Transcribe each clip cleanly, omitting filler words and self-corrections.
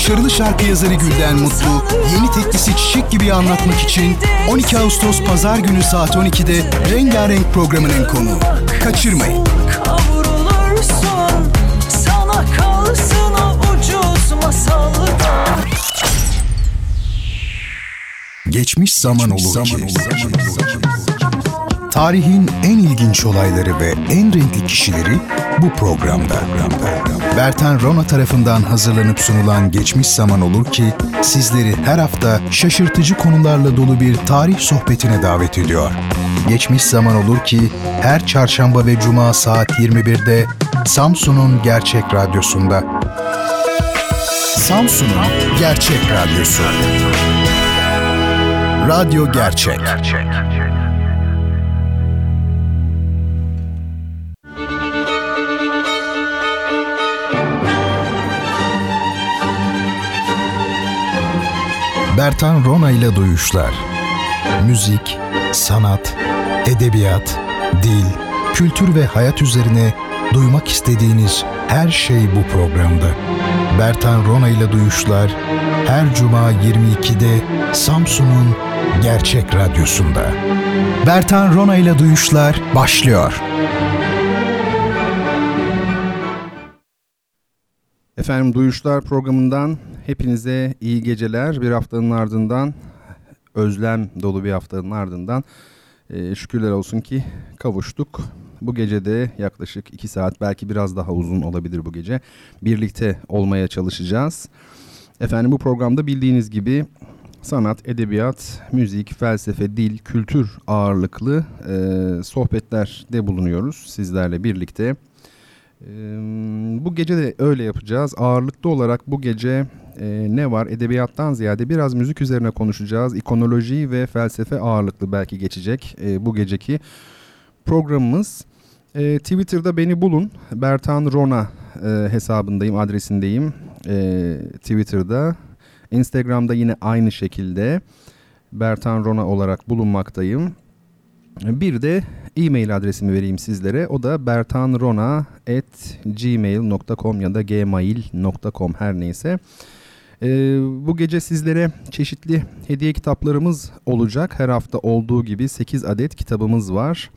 başarılı şarkı yazarı Gülden Mutlu, yeni teklisi Çiçek Gibi anlatmak için 12 Ağustos Pazar günü saat 12'de Rengarenk programının konuğu. Kaçırmayın. Geçmiş zaman olur ki. Tarihin en ilginç olayları ve en renkli kişileri bu programda. Bertan Rona tarafından hazırlanıp sunulan Geçmiş Zaman Olur Ki, sizleri her hafta şaşırtıcı konularla dolu bir tarih sohbetine davet ediyor. Geçmiş Zaman Olur Ki, her çarşamba ve cuma saat 21'de Samsun'un Gerçek Radyosu'nda. Samsun'un Gerçek Radyosu. Radyo Gerçek. Bertan Rona ile Duyuşlar. Müzik, sanat, edebiyat, dil, kültür ve hayat üzerine duymak istediğiniz her şey bu programda. Bertan Rona ile Duyuşlar her cuma 22'de Samsun'un Gerçek Radyosu'nda. Bertan Rona ile Duyuşlar başlıyor. Efendim, Duyuşlar programından hepinize iyi geceler. Bir haftanın ardından, özlem dolu bir haftanın ardından şükürler olsun ki kavuştuk. Bu gece de yaklaşık 2 saat, belki biraz daha uzun olabilir bu gece, birlikte olmaya çalışacağız. Efendim, bu programda bildiğiniz gibi sanat, edebiyat, müzik, felsefe, dil, kültür ağırlıklı sohbetlerde bulunuyoruz sizlerle birlikte. Bu gece de öyle yapacağız. Ağırlıklı olarak bu gece ne var? Edebiyattan ziyade biraz müzik üzerine konuşacağız. İkonoloji ve felsefe ağırlıklı belki geçecek bu geceki programımız. Twitter'da beni bulun. Bertan Rona hesabındayım, adresindeyim Twitter'da. Instagram'da yine aynı şekilde Bertan Rona olarak bulunmaktayım. Bir de e-mail adresimi vereyim sizlere. O da bertanrona@gmail.com ya da gmail.com, her neyse. Bu gece sizlere çeşitli hediye kitaplarımız olacak. Her hafta olduğu gibi 8 adet kitabımız var.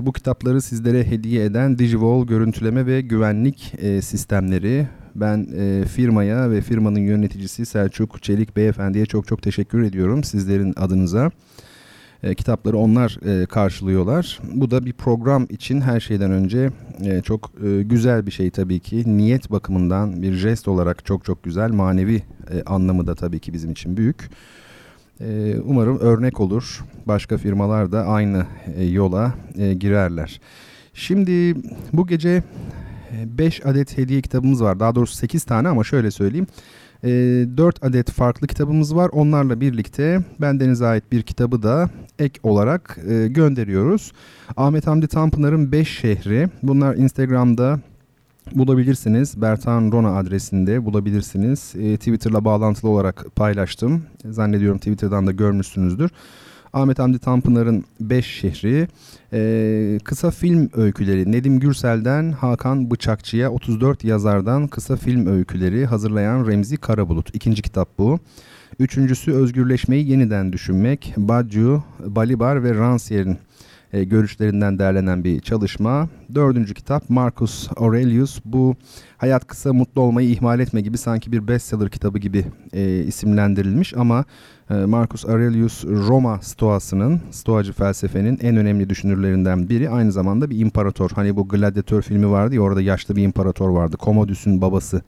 Bu kitapları sizlere hediye eden Digiwall görüntüleme ve güvenlik sistemleri. Ben firmaya ve firmanın yöneticisi Selçuk Çelik Beyefendi'ye çok çok teşekkür ediyorum sizlerin adınıza. Kitapları onlar karşılıyorlar. Bu da bir program için her şeyden önce çok güzel bir şey tabii ki. Niyet bakımından bir jest olarak çok çok güzel. Manevi anlamı da tabii ki bizim için büyük. Umarım örnek olur. Başka firmalar da aynı yola girerler. Şimdi bu gece 5 adet hediye kitabımız var. Daha doğrusu 8 tane ama şöyle söyleyeyim. 4 adet farklı kitabımız var. Onlarla birlikte bendenize ait bir kitabı da ek olarak gönderiyoruz. Ahmet Hamdi Tanpınar'ın 5 şehri. Bunlar Instagram'da bulabilirsiniz. Bertan Rona adresinde bulabilirsiniz. Twitter'la bağlantılı olarak paylaştım. Zannediyorum Twitter'dan da görmüşsünüzdür. Ahmet Hamdi Tanpınar'ın 5 şehri, kısa film öyküleri, Nedim Gürsel'den Hakan Bıçakçı'ya 34 yazardan kısa film öyküleri, hazırlayan Remzi Karabulut. 2. kitap bu. 3.sü Özgürleşmeyi Yeniden Düşünmek. Badiou, Balibar ve Rancière'in görüşlerinden derlenen bir çalışma. 4. kitap Marcus Aurelius. Bu hayat kısa, mutlu olmayı ihmal etme gibi, sanki bir bestseller kitabı gibi isimlendirilmiş ama Marcus Aurelius Roma Stoası'nın, Stoacı felsefenin en önemli düşünürlerinden biri. Aynı zamanda bir imparator. Hani bu Gladiator filmi vardı ya, orada yaşlı bir imparator vardı. Commodus'un babası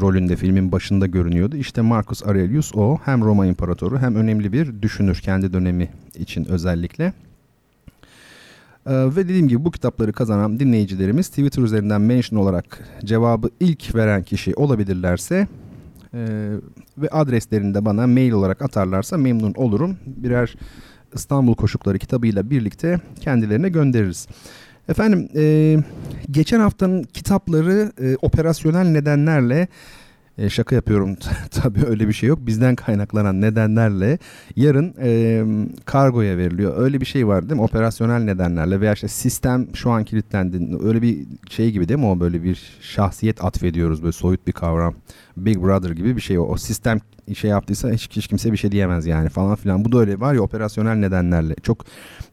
rolünde filmin başında görünüyordu. İşte Marcus Aurelius o. Hem Roma imparatoru hem önemli bir düşünür. Kendi dönemi için özellikle. Ve dediğim gibi bu kitapları kazanan dinleyicilerimiz Twitter üzerinden mention olarak cevabı ilk veren kişi olabilirlerse ve adreslerini de bana mail olarak atarlarsa memnun olurum. Birer İstanbul Koşukları kitabıyla birlikte kendilerine göndeririz. Efendim, geçen haftanın kitapları operasyonel nedenlerle şaka yapıyorum tabii öyle bir şey yok. Bizden kaynaklanan nedenlerle yarın kargoya veriliyor. Öyle bir şey var değil mi? Operasyonel nedenlerle veya işte sistem şu an kilitlendi. Öyle bir şey gibi değil mi o? Böyle bir şahsiyet atfediyoruz, böyle soyut bir kavram. Big Brother gibi bir şey o. Sistem şey yaptıysa hiç kimse bir şey diyemez yani falan filan. Bu da öyle var ya, operasyonel nedenlerle. Çok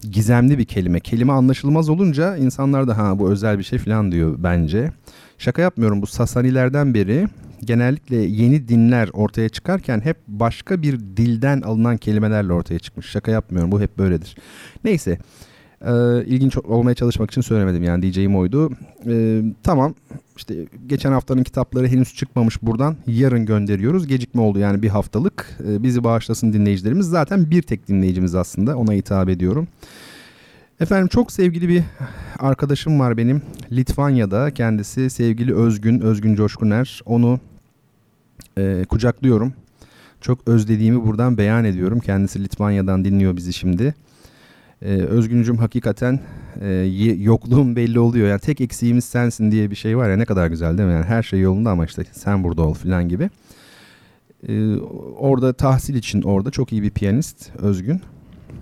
gizemli bir kelime. Kelime anlaşılmaz olunca insanlar da ha bu özel bir şey falan diyor bence. Şaka yapmıyorum, bu Sasanilerden beri genellikle yeni dinler ortaya çıkarken hep başka bir dilden alınan kelimelerle ortaya çıkmış. Şaka yapmıyorum, bu hep böyledir. Neyse, ilginç olmaya çalışmak için söylemedim yani, diyeceğim oydu. Tamam, işte geçen haftanın kitapları henüz çıkmamış, buradan yarın gönderiyoruz. Gecikme oldu yani, bir haftalık. Bizi bağışlasın dinleyicilerimiz, zaten bir tek dinleyicimiz aslında, ona hitap ediyorum. Efendim, çok sevgili bir arkadaşım var benim Litvanya'da, kendisi sevgili Özgün Coşkuner, onu kucaklıyorum. Çok özlediğimi buradan beyan ediyorum, kendisi Litvanya'dan dinliyor bizi şimdi. Özgüncüm, hakikaten yokluğum belli oluyor yani, tek eksiğimiz sensin diye bir şey var ya, ne kadar güzel değil mi yani, her şey yolunda ama işte sen burada ol falan gibi. Orada tahsil için, orada çok iyi bir piyanist Özgün,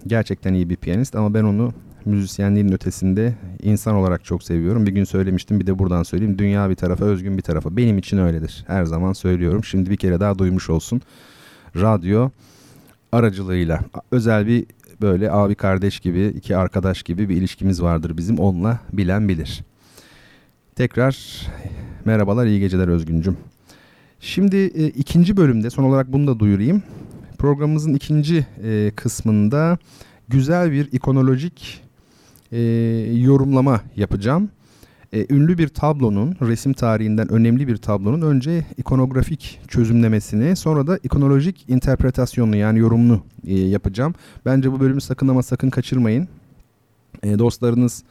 gerçekten iyi bir piyanist ama ben onu müzisyenliğin ötesinde insan olarak çok seviyorum. Bir gün söylemiştim, bir de buradan söyleyeyim. Dünya bir tarafa, Özgün bir tarafa. Benim için öyledir. Her zaman söylüyorum. Şimdi bir kere daha duymuş olsun. Radyo aracılığıyla özel bir böyle abi kardeş gibi, iki arkadaş gibi bir ilişkimiz vardır bizim. Onunla bilen bilir. Tekrar merhabalar, iyi geceler Özgüncüm. Şimdi ikinci bölümde, son olarak bunu da duyurayım. Programımızın ikinci kısmında güzel bir ikonolojik yorumlama yapacağım. Ünlü bir tablonun, resim tarihinden önemli bir tablonun önce ikonografik çözümlemesini, sonra da ikonolojik interpretasyonunu yani yorumunu yapacağım. Bence bu bölümü sakın ama sakın kaçırmayın. Dostlarınız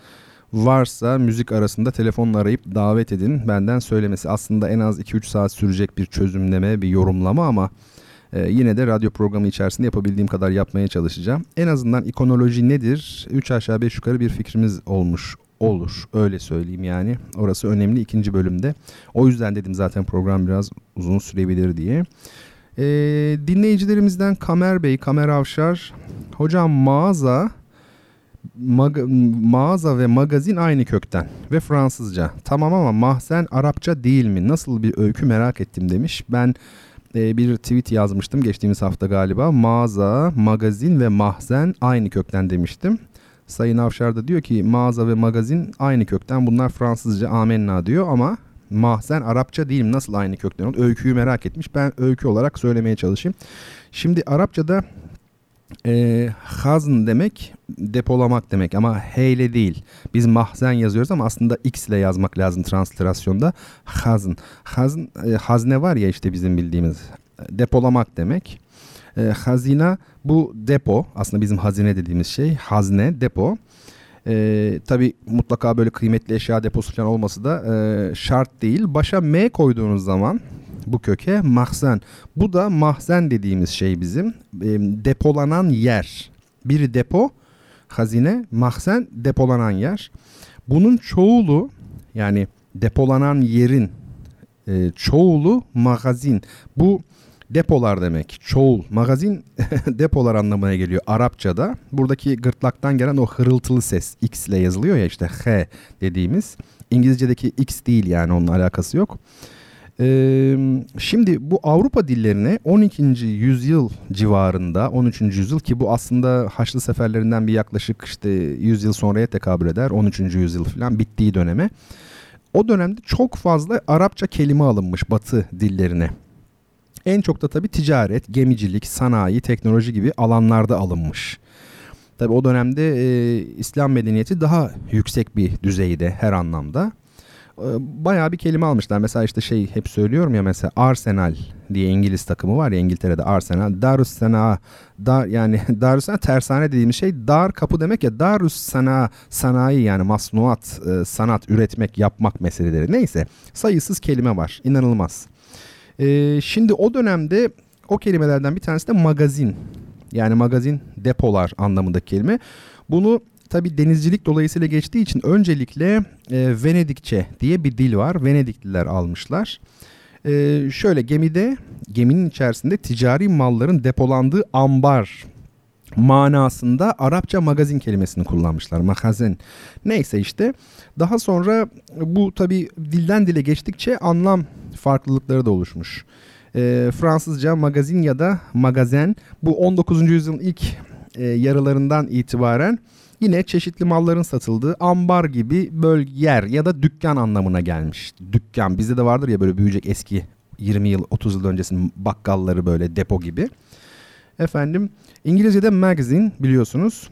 varsa müzik arasında telefonla arayıp davet edin. Benden söylemesi aslında en az 2-3 saat sürecek bir çözümleme, bir yorumlama ama... yine de radyo programı içerisinde yapabildiğim kadar yapmaya çalışacağım. En azından ikonoloji nedir? 3 aşağı 5 yukarı bir fikrimiz olmuş olur. Öyle söyleyeyim yani. Orası önemli ikinci bölümde. O yüzden dedim zaten program biraz uzun sürebilir diye. Dinleyicilerimizden Kamer Bey, Kamer Avşar. Hocam mağaza ve magazin aynı kökten ve Fransızca. Tamam ama mahzen Arapça değil mi? Nasıl bir öykü merak ettim demiş. Ben... bir tweet yazmıştım geçtiğimiz hafta galiba. Mağaza, magazin ve mahzen aynı kökten demiştim. Sayın Avşar da diyor ki mağaza ve magazin aynı kökten. Bunlar Fransızca, amenna diyor ama mahzen Arapça değil mi? Nasıl aynı kökten oldu? Öyküyü merak etmiş. Ben öykü olarak söylemeye çalışayım. Şimdi Arapçada hazn demek depolamak demek ama H ile değil. Biz mahzen yazıyoruz ama aslında X ile yazmak lazım transliterasyonda. Hazn. Hazne var ya işte bizim bildiğimiz, depolamak demek. Hazina bu depo. Aslında bizim hazine dediğimiz şey hazne, depo. Tabii mutlaka böyle kıymetli eşya deposu falan olması da şart değil. Başa M koyduğunuz zaman bu köke mahzen. Bu da mahzen dediğimiz şey bizim. Depolanan yer. Biri depo, hazine, mahzen depolanan yer. Bunun çoğulu yani depolanan yerin çoğulu magazin. Bu depolar demek. Çoğul. Magazin depolar anlamına geliyor Arapçada. Buradaki gırtlaktan gelen o hırıltılı ses. X ile yazılıyor ya işte H dediğimiz. İngilizce'deki X değil yani, onunla alakası yok. Şimdi bu Avrupa dillerine 12. yüzyıl civarında, 13. yüzyıl ki bu aslında Haçlı seferlerinden bir yaklaşık işte 100 yıl sonraya tekabül eder. 13. yüzyıl falan bittiği döneme. O dönemde çok fazla Arapça kelime alınmış Batı dillerine. En çok da tabii ticaret, gemicilik, sanayi, teknoloji gibi alanlarda alınmış. Tabii o dönemde İslam medeniyeti daha yüksek bir düzeyde her anlamda. Bayağı bir kelime almışlar. Mesela işte şey, hep söylüyorum ya, mesela Arsenal diye İngiliz takımı var ya İngiltere'de, Arsenal. Darüssena, yani Darüssena tersane dediğimiz şey, dar kapı demek ya, Darüssena sanayi yani masnuat, sanat, üretmek, yapmak meseleleri. Neyse, sayısız kelime var. İnanılmaz. Şimdi o dönemde o kelimelerden bir tanesi de magazin. Yani magazin, depolar anlamındaki kelime. Bunu tabii denizcilik dolayısıyla geçtiği için öncelikle Venedikçe diye bir dil var. Venedikliler almışlar. Şöyle geminin içerisinde ticari malların depolandığı ambar manasında Arapça magazin kelimesini kullanmışlar. Magazin. Neyse işte. Daha sonra bu tabii dilden dile geçtikçe anlam farklılıkları da oluşmuş. Fransızca magazin ya da magazen bu 19. yüzyılın ilk yarılarından itibaren yine çeşitli malların satıldığı ambar gibi yer ya da dükkan anlamına gelmiş. Dükkan bizde de vardır ya böyle büyüyecek eski 20 yıl 30 yıl öncesinin bakkalları böyle depo gibi. Efendim İngilizce'de magazine biliyorsunuz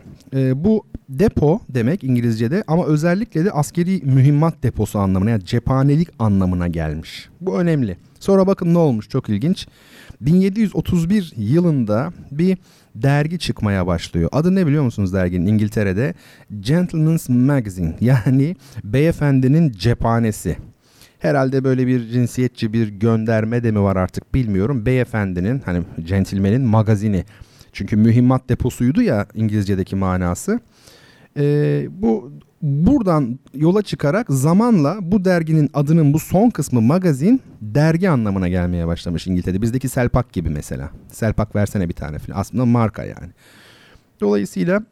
bu depo demek İngilizce'de ama özellikle de askeri mühimmat deposu anlamına yani cephanelik anlamına gelmiş. Bu önemli. Sonra bakın ne olmuş çok ilginç. 1731 yılında bir dergi çıkmaya başlıyor. Adı ne biliyor musunuz derginin? İngiltere'de Gentleman's Magazine yani beyefendinin cephanesi. Herhalde böyle bir cinsiyetçi bir gönderme de mi var artık bilmiyorum. Beyefendinin hani centilmenin magazini. Çünkü mühimmat deposuydu ya İngilizce'deki manası. Buradan yola çıkarak zamanla bu derginin adının bu son kısmı magazin dergi anlamına gelmeye başlamış İngiltere'de. Bizdeki Selpak gibi mesela. Selpak versene bir tane falan. Aslında marka yani. Dolayısıyla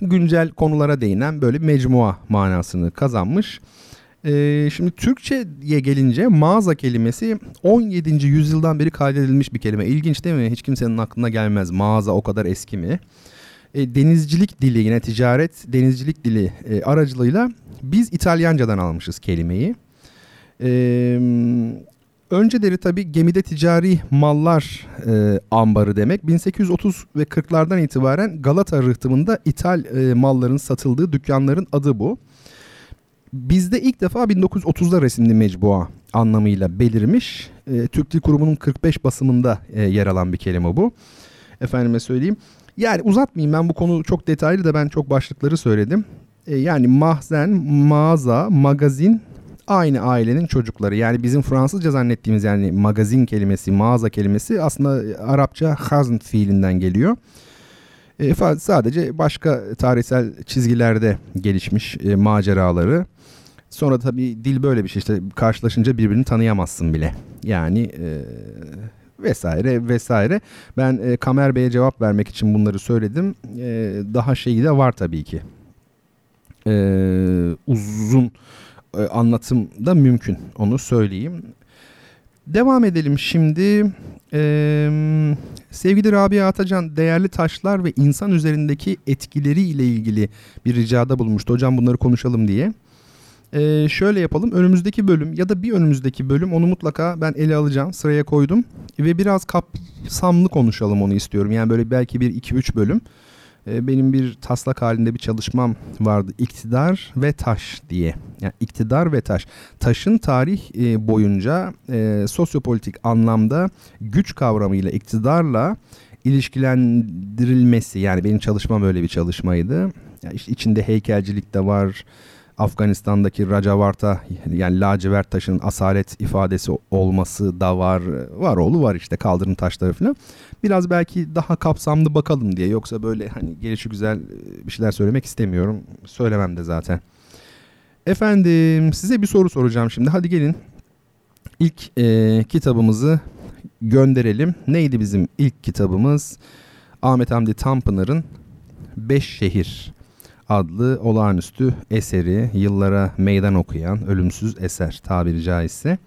güncel konulara değinen böyle mecmua manasını kazanmış. Şimdi Türkçe'ye gelince mağaza kelimesi 17. yüzyıldan beri kaydedilmiş bir kelime. İlginç değil mi? Hiç kimsenin aklına gelmez. Mağaza o kadar eski mi? Denizcilik dili yine ticaret denizcilik dili aracılığıyla biz İtalyancadan almışız kelimeyi. Önceleri tabii gemide ticari mallar ambarı demek. 1830 ve 40'lardan itibaren Galata rıhtımında İtal malların satıldığı dükkanların adı bu. Bizde ilk defa 1930'da resimli mecbua anlamıyla belirmiş. Türk Dil Kurumu'nun 45 basımında yer alan bir kelime bu. Efendime söyleyeyim. Yani uzatmayayım ben bu konu çok detaylı da ben çok başlıkları söyledim. Yani mahzen, mağaza, magazin aynı ailenin çocukları. Yani bizim Fransızca zannettiğimiz yani magazin kelimesi, mağaza kelimesi aslında Arapça hazn fiilinden geliyor. Sadece başka tarihsel çizgilerde gelişmiş maceraları. Sonra tabii dil böyle bir şey işte karşılaşınca birbirini tanıyamazsın bile. Yani... Vesaire. Ben Kamer Bey'e cevap vermek için bunları söyledim. Daha şeyi de var tabii ki. Uzun anlatım da mümkün. Onu söyleyeyim. Devam edelim şimdi. Sevgili Rabia Atacan değerli taşlar ve insan üzerindeki etkileri ile ilgili bir ricada bulunmuştu. Hocam bunları konuşalım diye. Şöyle yapalım. Önümüzdeki bölüm ya da bir önümüzdeki bölüm onu mutlaka ben ele alacağım. Sıraya koydum. Ve biraz kapsamlı konuşalım onu istiyorum. Yani böyle belki bir 2-3 bölüm. Benim bir taslak halinde bir çalışmam vardı. İktidar ve taş diye. Yani iktidar ve taş. Taşın tarih boyunca sosyopolitik anlamda güç kavramıyla iktidarla ilişkilendirilmesi. Yani benim çalışmam böyle bir çalışmaydı. Yani işte içinde heykelcilik de var. Afganistan'daki Rajavarta yani lacivert taşının asalet ifadesi olması da var oğlu var işte kaldırım taşları falan. Biraz belki daha kapsamlı bakalım diye yoksa böyle hani gelişigüzel bir şeyler söylemek istemiyorum. Söylemem de zaten. Efendim size bir soru soracağım şimdi. Hadi gelin ilk kitabımızı gönderelim. Neydi bizim ilk kitabımız? Ahmet Hamdi Tanpınar'ın Beş Şehir adlı olağanüstü eseri yıllara meydan okuyan ölümsüz eser tabiri caizse.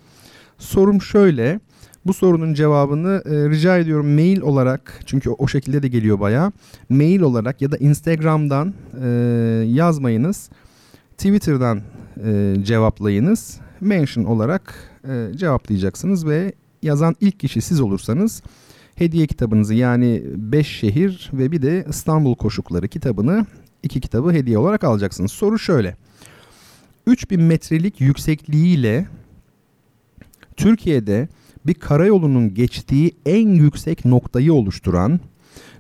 Sorum şöyle. Bu sorunun cevabını rica ediyorum mail olarak çünkü o şekilde de geliyor bayağı. Mail olarak ya da Instagram'dan yazmayınız. Twitter'dan cevaplayınız. Mention olarak cevaplayacaksınız ve yazan ilk kişi siz olursanız hediye kitabınızı yani Beş Şehir ve bir de İstanbul Koşukları kitabını 2 kitabı hediye olarak alacaksınız. Soru şöyle. 3000 metrelik yüksekliğiyle Türkiye'de bir karayolunun geçtiği en yüksek noktayı oluşturan,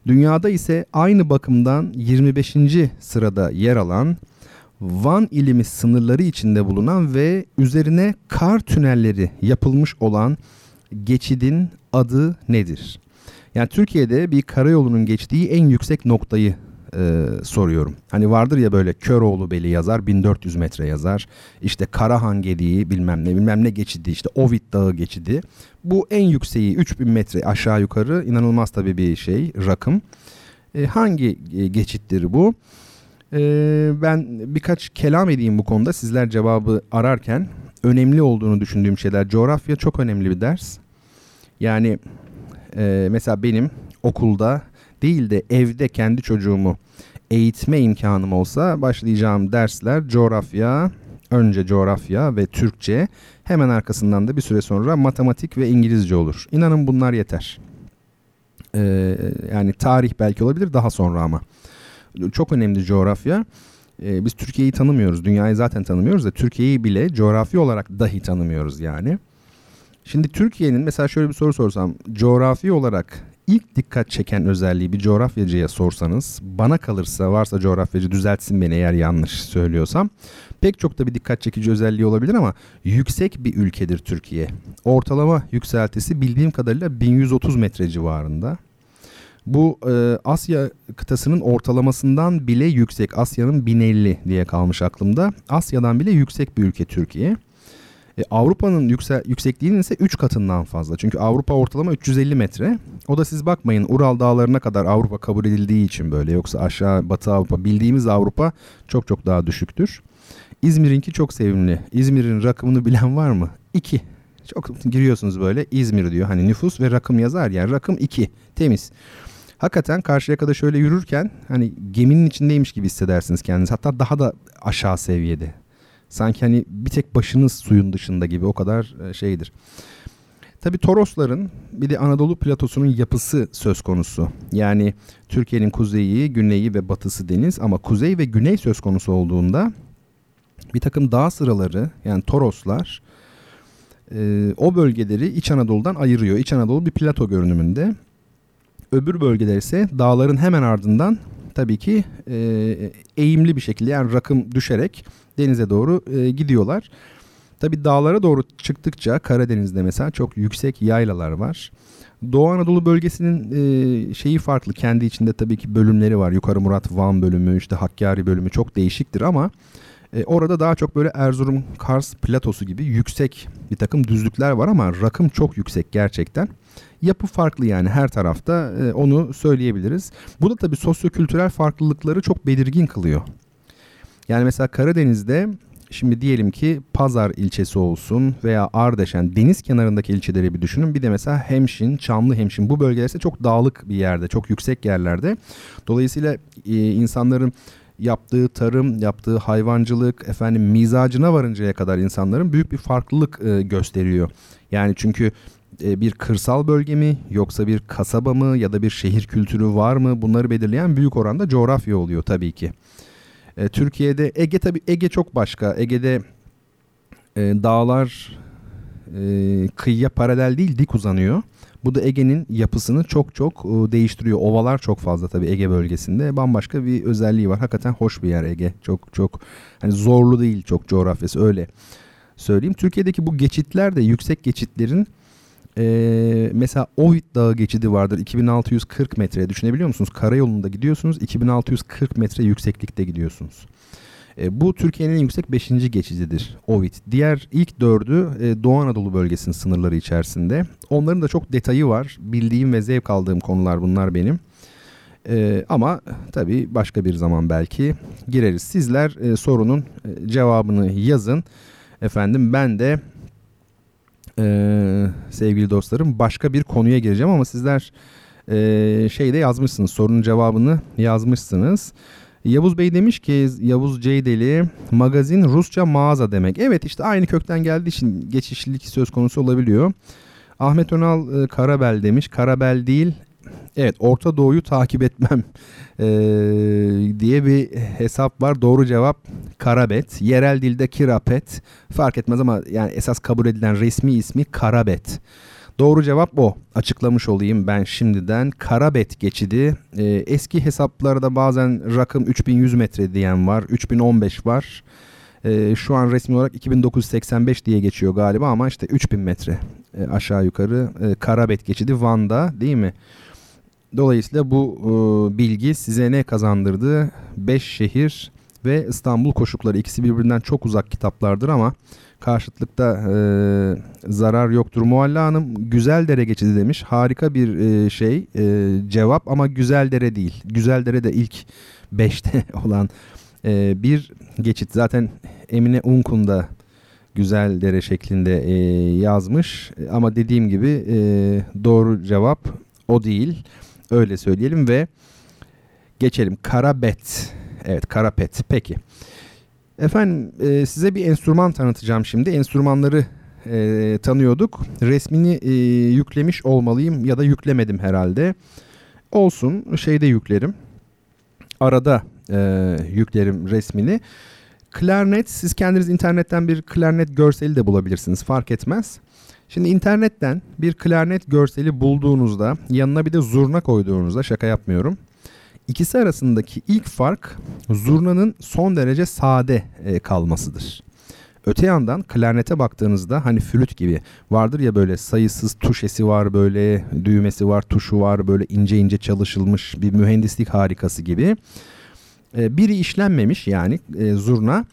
dünyada ise aynı bakımdan 25. sırada yer alan, Van ilimi sınırları içinde bulunan ve üzerine kar tünelleri yapılmış olan geçidin adı nedir? Yani Türkiye'de bir karayolunun geçtiği en yüksek noktayı soruyorum. Hani vardır ya böyle Köroğlu Beli yazar 1400 metre yazar. İşte Karahan Gediği bilmem ne geçidi, işte Ovid Dağı geçidi. Bu en yükseği 3000 metre aşağı yukarı, inanılmaz tabii bir şey, rakım. Hangi geçittir bu? Ben birkaç kelam edeyim bu konuda. Sizler cevabı ararken önemli olduğunu düşündüğüm şeyler. Coğrafya çok önemli bir ders. Yani mesela benim okulda değil de evde kendi çocuğumu eğitme imkanım olsa başlayacağım dersler coğrafya, önce coğrafya ve Türkçe, hemen arkasından da bir süre sonra matematik ve İngilizce olur. İnanın bunlar yeter. Yani tarih belki olabilir daha sonra ama. Çok önemli coğrafya. Biz Türkiye'yi tanımıyoruz. Dünyayı zaten tanımıyoruz da Türkiye'yi bile coğrafi olarak dahi tanımıyoruz yani. Şimdi Türkiye'nin mesela şöyle bir soru sorsam, coğrafi olarak ilk dikkat çeken özelliği bir coğrafyacıya sorsanız, bana kalırsa, varsa coğrafyacı düzeltsin beni eğer yanlış söylüyorsam, pek çok da bir dikkat çekici özelliği olabilir ama yüksek bir ülkedir Türkiye. Ortalama yükseltisi bildiğim kadarıyla 1130 metre civarında. Bu Asya kıtasının ortalamasından bile yüksek. Asya'nın 1050 diye kalmış aklımda. Asya'dan bile yüksek bir ülke Türkiye. Avrupa'nın yüksekliğinin ise 3 katından fazla. Çünkü Avrupa ortalama 350 metre. O da siz bakmayın Ural Dağları'na kadar Avrupa kabul edildiği için böyle. Yoksa aşağı Batı Avrupa, bildiğimiz Avrupa çok çok daha düşüktür. İzmir'inki çok sevimli. İzmir'in rakımını bilen var mı? 2. Çok giriyorsunuz böyle, İzmir diyor. Hani nüfus ve rakım yazar yani. Rakım 2. Temiz. Hakikaten karşıya kadar şöyle yürürken hani geminin içindeymiş gibi hissedersiniz kendinizi. Hatta daha da aşağı seviyede. Sanki hani bir tek başınız suyun dışında gibi, o kadar şeydir. Tabii Torosların bir de Anadolu platosunun yapısı söz konusu. Yani Türkiye'nin kuzeyi, güneyi ve batısı deniz ama kuzey ve güney söz konusu olduğunda bir takım dağ sıraları yani Toroslar o bölgeleri İç Anadolu'dan ayırıyor. İç Anadolu bir plato görünümünde. Öbür bölgeler ise dağların hemen ardından tabii ki eğimli bir şekilde yani rakım düşerek denize doğru gidiyorlar. Tabii dağlara doğru çıktıkça Karadeniz'de mesela çok yüksek yaylalar var. Doğu Anadolu bölgesinin şeyi farklı. Kendi içinde tabii ki bölümleri var. Yukarı Murat, Van bölümü, işte Hakkari bölümü çok değişiktir ama orada daha çok böyle Erzurum, Kars platosu gibi yüksek bir takım düzlükler var ama rakım çok yüksek gerçekten. Yapı farklı yani her tarafta, onu söyleyebiliriz. Bu da tabii sosyokültürel farklılıkları çok belirgin kılıyor. Yani mesela Karadeniz'de şimdi diyelim ki Pazar ilçesi olsun veya Ardeşen, deniz kenarındaki ilçeleri bir düşünün. Bir de mesela Hemşin, Çamlıhemşin, bu bölgeler ise çok dağlık bir yerde, çok yüksek yerlerde. Dolayısıyla insanların yaptığı tarım, yaptığı hayvancılık, mizacına varıncaya kadar insanların büyük bir farklılık gösteriyor. Yani çünkü bir kırsal bölge mi yoksa bir kasaba mı ya da bir şehir kültürü var mı, bunları belirleyen büyük oranda coğrafya oluyor tabii ki. Türkiye'de Ege, tabii Ege çok başka. Ege'de dağlar kıyıya paralel değil, dik uzanıyor. Bu da Ege'nin yapısını çok çok değiştiriyor. Ovalar çok fazla tabii Ege bölgesinde. Bambaşka bir özelliği var. Hakikaten hoş bir yer Ege. Çok çok hani zorlu değil çok coğrafyası, öyle söyleyeyim. Türkiye'deki bu geçitler de yüksek geçitlerin mesela Ovid Dağı geçidi vardır. 2640 metre, düşünebiliyor musunuz? Karayolunda gidiyorsunuz. 2640 metre yükseklikte gidiyorsunuz. Bu Türkiye'nin en yüksek 5. geçididir Ovid. Diğer ilk 4'ü Doğu Anadolu bölgesinin sınırları içerisinde. Onların da çok detayı var. Bildiğim ve zevk aldığım konular bunlar benim. Ama tabii başka bir zaman belki gireriz. Sizler sorunun cevabını yazın. Ben de sevgili dostlarım başka bir konuya gireceğim ama sizler şeyde yazmışsınız, sorunun cevabını yazmışsınız. Yavuz Bey demiş ki, Yavuz Ceydeli, magazin Rusça mağaza demek. Evet, işte aynı kökten geldiği için geçişlilik söz konusu olabiliyor. Ahmet Önal Karabel demiş. Karabel değil, evet, Orta Doğu'yu takip etmem diye bir hesap var. Doğru cevap Karabet. Yerel dilde Kirapet. Fark etmez ama yani esas kabul edilen resmi ismi Karabet. Doğru cevap o. Açıklamış olayım ben şimdiden. Karabet geçidi. Eski hesaplarda bazen rakım 3100 metre diyen var. 3015 var. Şu an resmi olarak 2985 diye geçiyor galiba ama işte 3000 metre aşağı yukarı. Karabet geçidi Van'da değil mi? Dolayısıyla bu bilgi size ne kazandırdı? 5 şehir ve İstanbul koşukları, ikisi birbirinden çok uzak kitaplardır ama karşıtlıkta zarar yoktur. Mualla Hanım Güzeldere geçidi demiş. Harika bir cevap ama Güzeldere değil. Güzeldere de ilk 5'te olan bir geçit. Zaten Emine Unkun da Güzeldere şeklinde yazmış ama dediğim gibi doğru cevap o değil. Öyle söyleyelim ve geçelim. Karabet. Evet, Karapet. Peki. Efendim size bir enstrüman tanıtacağım şimdi. Enstrümanları tanıyorduk. Resmini yüklemiş olmalıyım ya da yüklemedim herhalde. Olsun, şeyde yüklerim. Arada yüklerim resmini. Klarnet, siz kendiniz internetten bir klarnet görseli de bulabilirsiniz. Fark etmez. Şimdi internetten bir klarnet görseli bulduğunuzda, yanına bir de zurna koyduğunuzda, şaka yapmıyorum, İkisi arasındaki ilk fark zurnanın son derece sade kalmasıdır. Öte yandan klarnete baktığınızda hani flüt gibi vardır ya, böyle sayısız tuşesi var, böyle düğmesi var, tuşu var, böyle ince ince çalışılmış bir mühendislik harikası gibi. Biri işlenmemiş, yani zurna.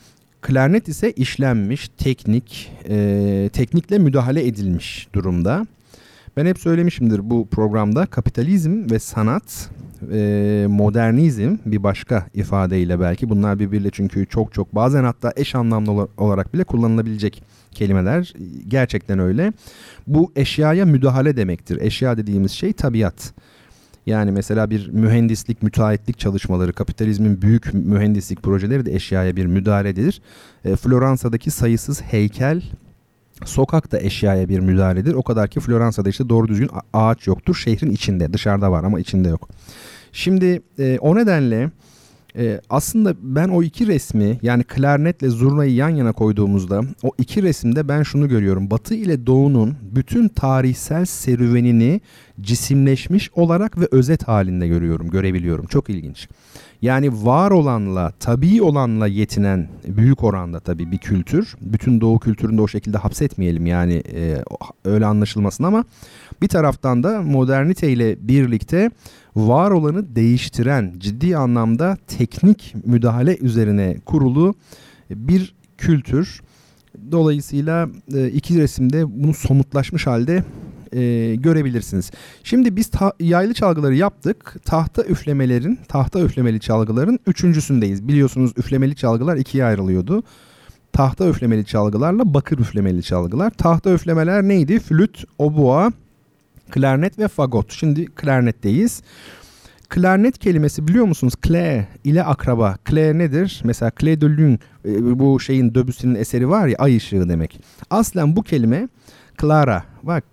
Klarnet ise işlenmiş, teknikle müdahale edilmiş durumda. Ben hep söylemişimdir bu programda, kapitalizm ve sanat, modernizm bir başka ifadeyle belki. Bunlar birbiriyle çünkü çok bazen hatta eş anlamlı olarak bile kullanılabilecek kelimeler. Gerçekten öyle. Bu eşyaya müdahale demektir. Eşya dediğimiz şey tabiat. Yani mesela bir mühendislik, müteahhitlik çalışmaları, kapitalizmin büyük mühendislik projeleri de eşyaya bir müdahaledir. Floransa'daki sayısız heykel, sokakta eşyaya bir müdahaledir. O kadar ki Floransa'da işte doğru düzgün ağaç yoktur. Şehrin içinde, dışarıda var ama içinde yok. Şimdi o nedenle aslında ben o iki resmi, yani klarnetle zurnayı yan yana koyduğumuzda o iki resimde ben şunu görüyorum. Batı ile Doğu'nun bütün tarihsel serüvenini cisimleşmiş olarak ve özet halinde görebiliyorum. Çok ilginç. Yani var olanla, tabii olanla yetinen büyük oranda tabii bir kültür. Bütün Doğu kültürünü de o şekilde hapsetmeyelim, yani öyle anlaşılmasın, ama bir taraftan da moderniteyle birlikte var olanı değiştiren, ciddi anlamda teknik müdahale üzerine kurulu bir kültür. Dolayısıyla iki resimde bunu somutlaşmış halde görebilirsiniz. Şimdi biz yaylı çalgıları yaptık. Tahta üflemeli çalgıların üçüncüsündeyiz. Biliyorsunuz üflemeli çalgılar ikiye ayrılıyordu. Tahta üflemeli çalgılarla bakır üflemeli çalgılar. Tahta üflemeler neydi? Flüt, obua, klarnet ve fagot. Şimdi klarnetteyiz. Klarnet kelimesi biliyor musunuz? Kle ile akraba. Kle nedir? Mesela Clé de Lune, bu şeyin, Döbüs'ünün eseri var ya, ay ışığı demek. Aslen bu kelime Clara, bak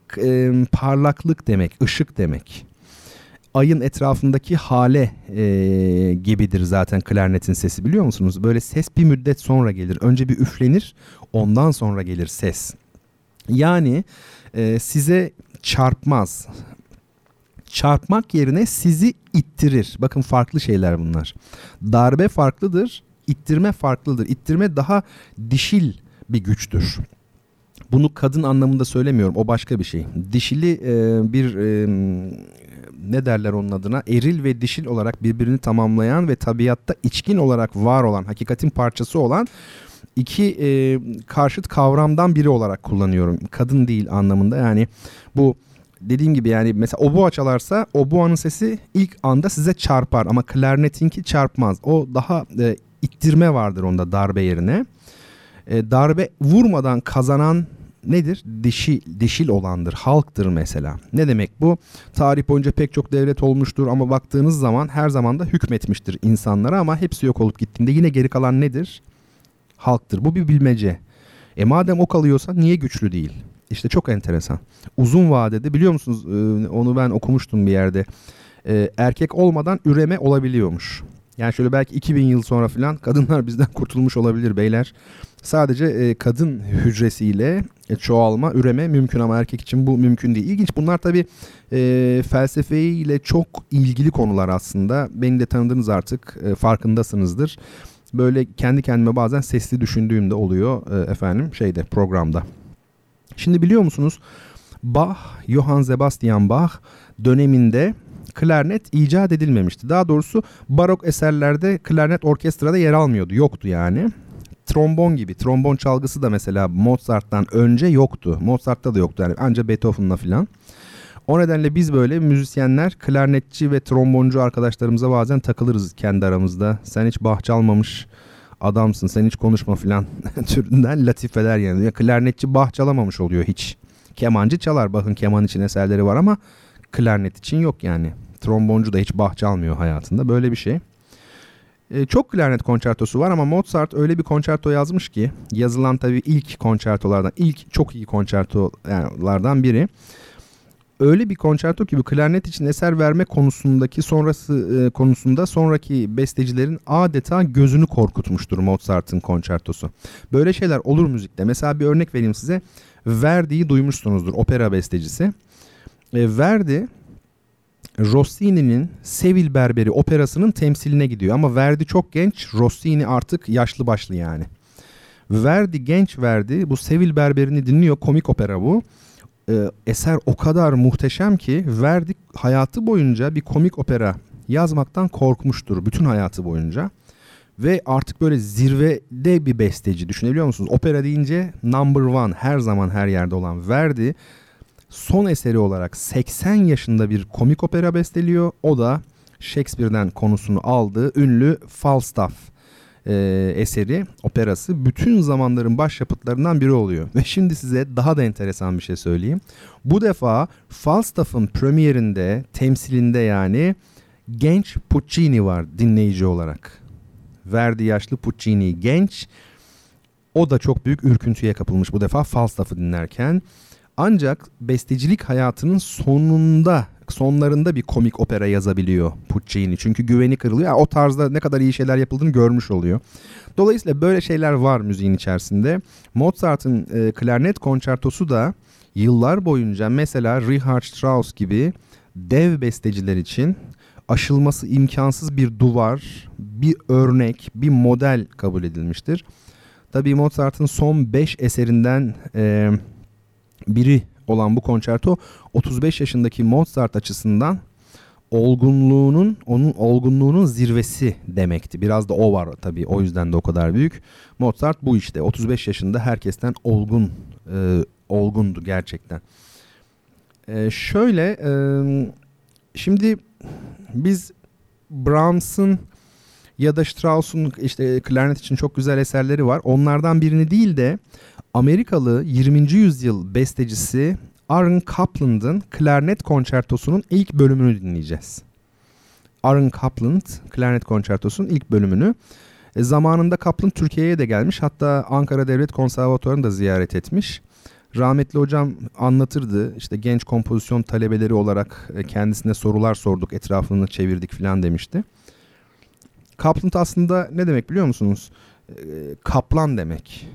parlaklık demek, ışık demek. Ayın etrafındaki hale gibidir zaten klarnetin sesi, biliyor musunuz? Böyle ses bir müddet sonra gelir. Önce bir üflenir, ondan sonra gelir ses. Yani size çarpmaz. Çarpmak yerine sizi ittirir. Bakın, farklı şeyler bunlar. Darbe farklıdır, ittirme farklıdır. İttirme daha dişil bir güçtür. Bunu kadın anlamında söylemiyorum. O başka bir şey. Dişili bir ne derler onun adına? Eril ve dişil olarak birbirini tamamlayan ve tabiatta içkin olarak var olan, hakikatin parçası olan iki karşıt kavramdan biri olarak kullanıyorum. Kadın değil anlamında. Yani bu dediğim gibi, yani mesela obua çalarsa obuanın sesi ilk anda size çarpar ama klarnetinki çarpmaz. O daha ittirme vardır onda darbe yerine. Darbe vurmadan kazanan nedir? Dişil olandır, halktır mesela. Ne demek bu? Tarih boyunca pek çok devlet olmuştur ama baktığınız zaman her zaman da hükmetmiştir insanlara, ama hepsi yok olup gittiğinde yine geri kalan nedir? Halktır. Bu bir bilmece. Madem o kalıyorsa niye güçlü değil? İşte çok enteresan. Uzun vadede biliyor musunuz, onu ben okumuştum bir yerde. Erkek olmadan üreme olabiliyormuş. Yani şöyle belki 2000 yıl sonra falan kadınlar bizden kurtulmuş olabilir beyler. Sadece kadın hücresiyle çoğalma, üreme mümkün ama erkek için bu mümkün değil. İlginç. Bunlar tabii felsefeyle çok ilgili konular aslında. Beni de tanıdınız artık, farkındasınızdır. Böyle kendi kendime bazen sesli düşündüğümde oluyor efendim programda. Şimdi biliyor musunuz, Bach, Johann Sebastian Bach döneminde klarnet icat edilmemişti. Daha doğrusu barok eserlerde klarnet orkestrada yer almıyordu. Yoktu yani. Trombon gibi. Trombon çalgısı da mesela Mozart'tan önce yoktu. Mozart'ta da yoktu yani. Anca Beethoven'la filan. O nedenle biz böyle müzisyenler, klarnetçi ve tromboncu arkadaşlarımıza bazen takılırız kendi aramızda. Sen hiç bah çalmamış adamsın, sen hiç konuşma filan türünden latifeler yani. Ya, klarnetçi bah çalamamış oluyor hiç. Kemancı çalar, bakın keman için eserleri var ama klarnet için yok yani. Tromboncu da hiç bah çalmıyor hayatında, böyle bir şey. Çok klarnet konçertosu var ama Mozart öyle bir konçerto yazmış ki, yazılan tabii ilk konçertolardan, ilk çok iyi konçertolardan biri. Öyle bir konçerto ki bu klarnet için eser verme konusundaki konusunda sonraki bestecilerin adeta gözünü korkutmuştur Mozart'ın konçertosu. Böyle şeyler olur müzikte. Mesela bir örnek vereyim size. Verdi'yi duymuşsunuzdur, opera bestecisi. Verdi Rossini'nin Sevil Berberi operasının temsiline gidiyor ama Verdi çok genç, Rossini artık yaşlı başlı yani. Verdi, genç Verdi bu Sevil Berberi'ni dinliyor, komik opera bu. Eser o kadar muhteşem ki Verdi hayatı boyunca bir komik opera yazmaktan korkmuştur bütün hayatı boyunca. Ve artık böyle zirvede bir besteci, düşünebiliyor musunuz? Opera deyince number one, her zaman her yerde olan Verdi son eseri olarak 80 yaşında bir komik opera besteliyor. O da Shakespeare'den konusunu aldığı ünlü Falstaff eseri, operası bütün zamanların başyapıtlarından biri oluyor. Ve şimdi size daha da enteresan bir şey söyleyeyim. Bu defa Falstaff'ın premierinde, temsilinde yani genç Puccini var dinleyici olarak. Verdi yaşlı, Puccini genç. O da çok büyük ürküntüye kapılmış bu defa Falstaff'ı dinlerken. Ancak bestecilik hayatının sonlarında bir komik opera yazabiliyor Puccini. Çünkü güveni kırılıyor. Yani o tarzda ne kadar iyi şeyler yapıldığını görmüş oluyor. Dolayısıyla böyle şeyler var müziğin içerisinde. Mozart'ın klarnet konçertosu da yıllar boyunca mesela Richard Strauss gibi dev besteciler için aşılması imkansız bir duvar, bir örnek, bir model kabul edilmiştir. Tabii Mozart'ın son 5 eserinden biri olan bu konçerto 35 yaşındaki Mozart açısından onun olgunluğunun zirvesi demekti. Biraz da o var tabii, o yüzden de o kadar büyük. Mozart bu işte 35 yaşında herkesten olgundu gerçekten. Şimdi biz Brahms'ın ya da Strauss'un işte klarnet için çok güzel eserleri var. Onlardan birini değil de Amerikalı 20. yüzyıl bestecisi Aaron Copland'ın klarnet konçertosunun ilk bölümünü dinleyeceğiz. Aaron Copland klarnet konçertosunun ilk bölümünü. Zamanında Copland Türkiye'ye de gelmiş. Hatta Ankara Devlet Konservatuvarı'nı da ziyaret etmiş. Rahmetli hocam anlatırdı. İşte genç kompozisyon talebeleri olarak kendisine sorular sorduk, etrafını çevirdik filan demişti. Copland aslında ne demek biliyor musunuz? Kaplan demek.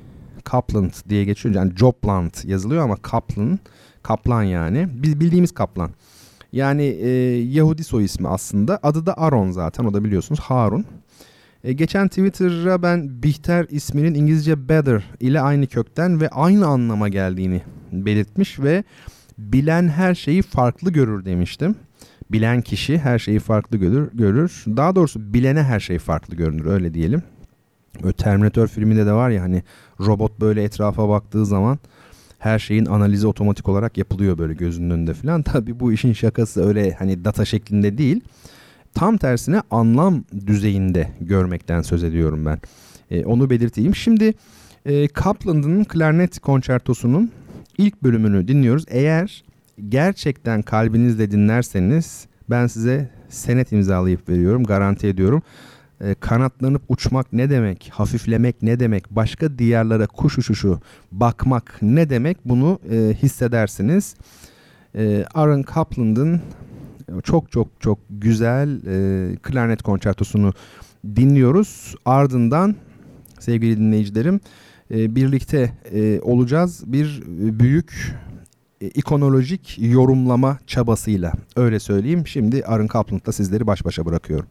Copland diye geçiyor. Yani Copland yazılıyor ama Kaplan yani. Bildiğimiz kaplan. Yani Yahudi soy ismi aslında. Adı da Aaron zaten. O da biliyorsunuz Harun. Geçen Twitter'a ben Bihter isminin İngilizce Better ile aynı kökten ve aynı anlama geldiğini belirtmiş ve bilen her şeyi farklı görür demiştim. Bilen kişi her şeyi farklı görür. Daha doğrusu bilene her şey farklı görünür, öyle diyelim. Böyle Terminator filminde de var ya hani, robot böyle etrafa baktığı zaman her şeyin analizi otomatik olarak yapılıyor böyle gözünün önünde falan. Tabii bu işin şakası öyle hani data şeklinde değil. Tam tersine anlam düzeyinde görmekten söz ediyorum ben. Onu belirteyim. Şimdi Copland'ın klarnet konçertosunun ilk bölümünü dinliyoruz. Eğer gerçekten kalbinizle dinlerseniz ben size senet imzalayıp veriyorum, garanti ediyorum. Kanatlanıp uçmak ne demek, hafiflemek ne demek, başka diyarlara kuş uçuşu bakmak ne demek, bunu hissedersiniz. Aaron Copland'ın çok çok çok güzel klarnet konçertosunu dinliyoruz. Ardından sevgili dinleyicilerim birlikte olacağız bir büyük ikonolojik yorumlama çabasıyla, öyle söyleyeyim. Şimdi Aaron Copland'la sizleri baş başa bırakıyorum.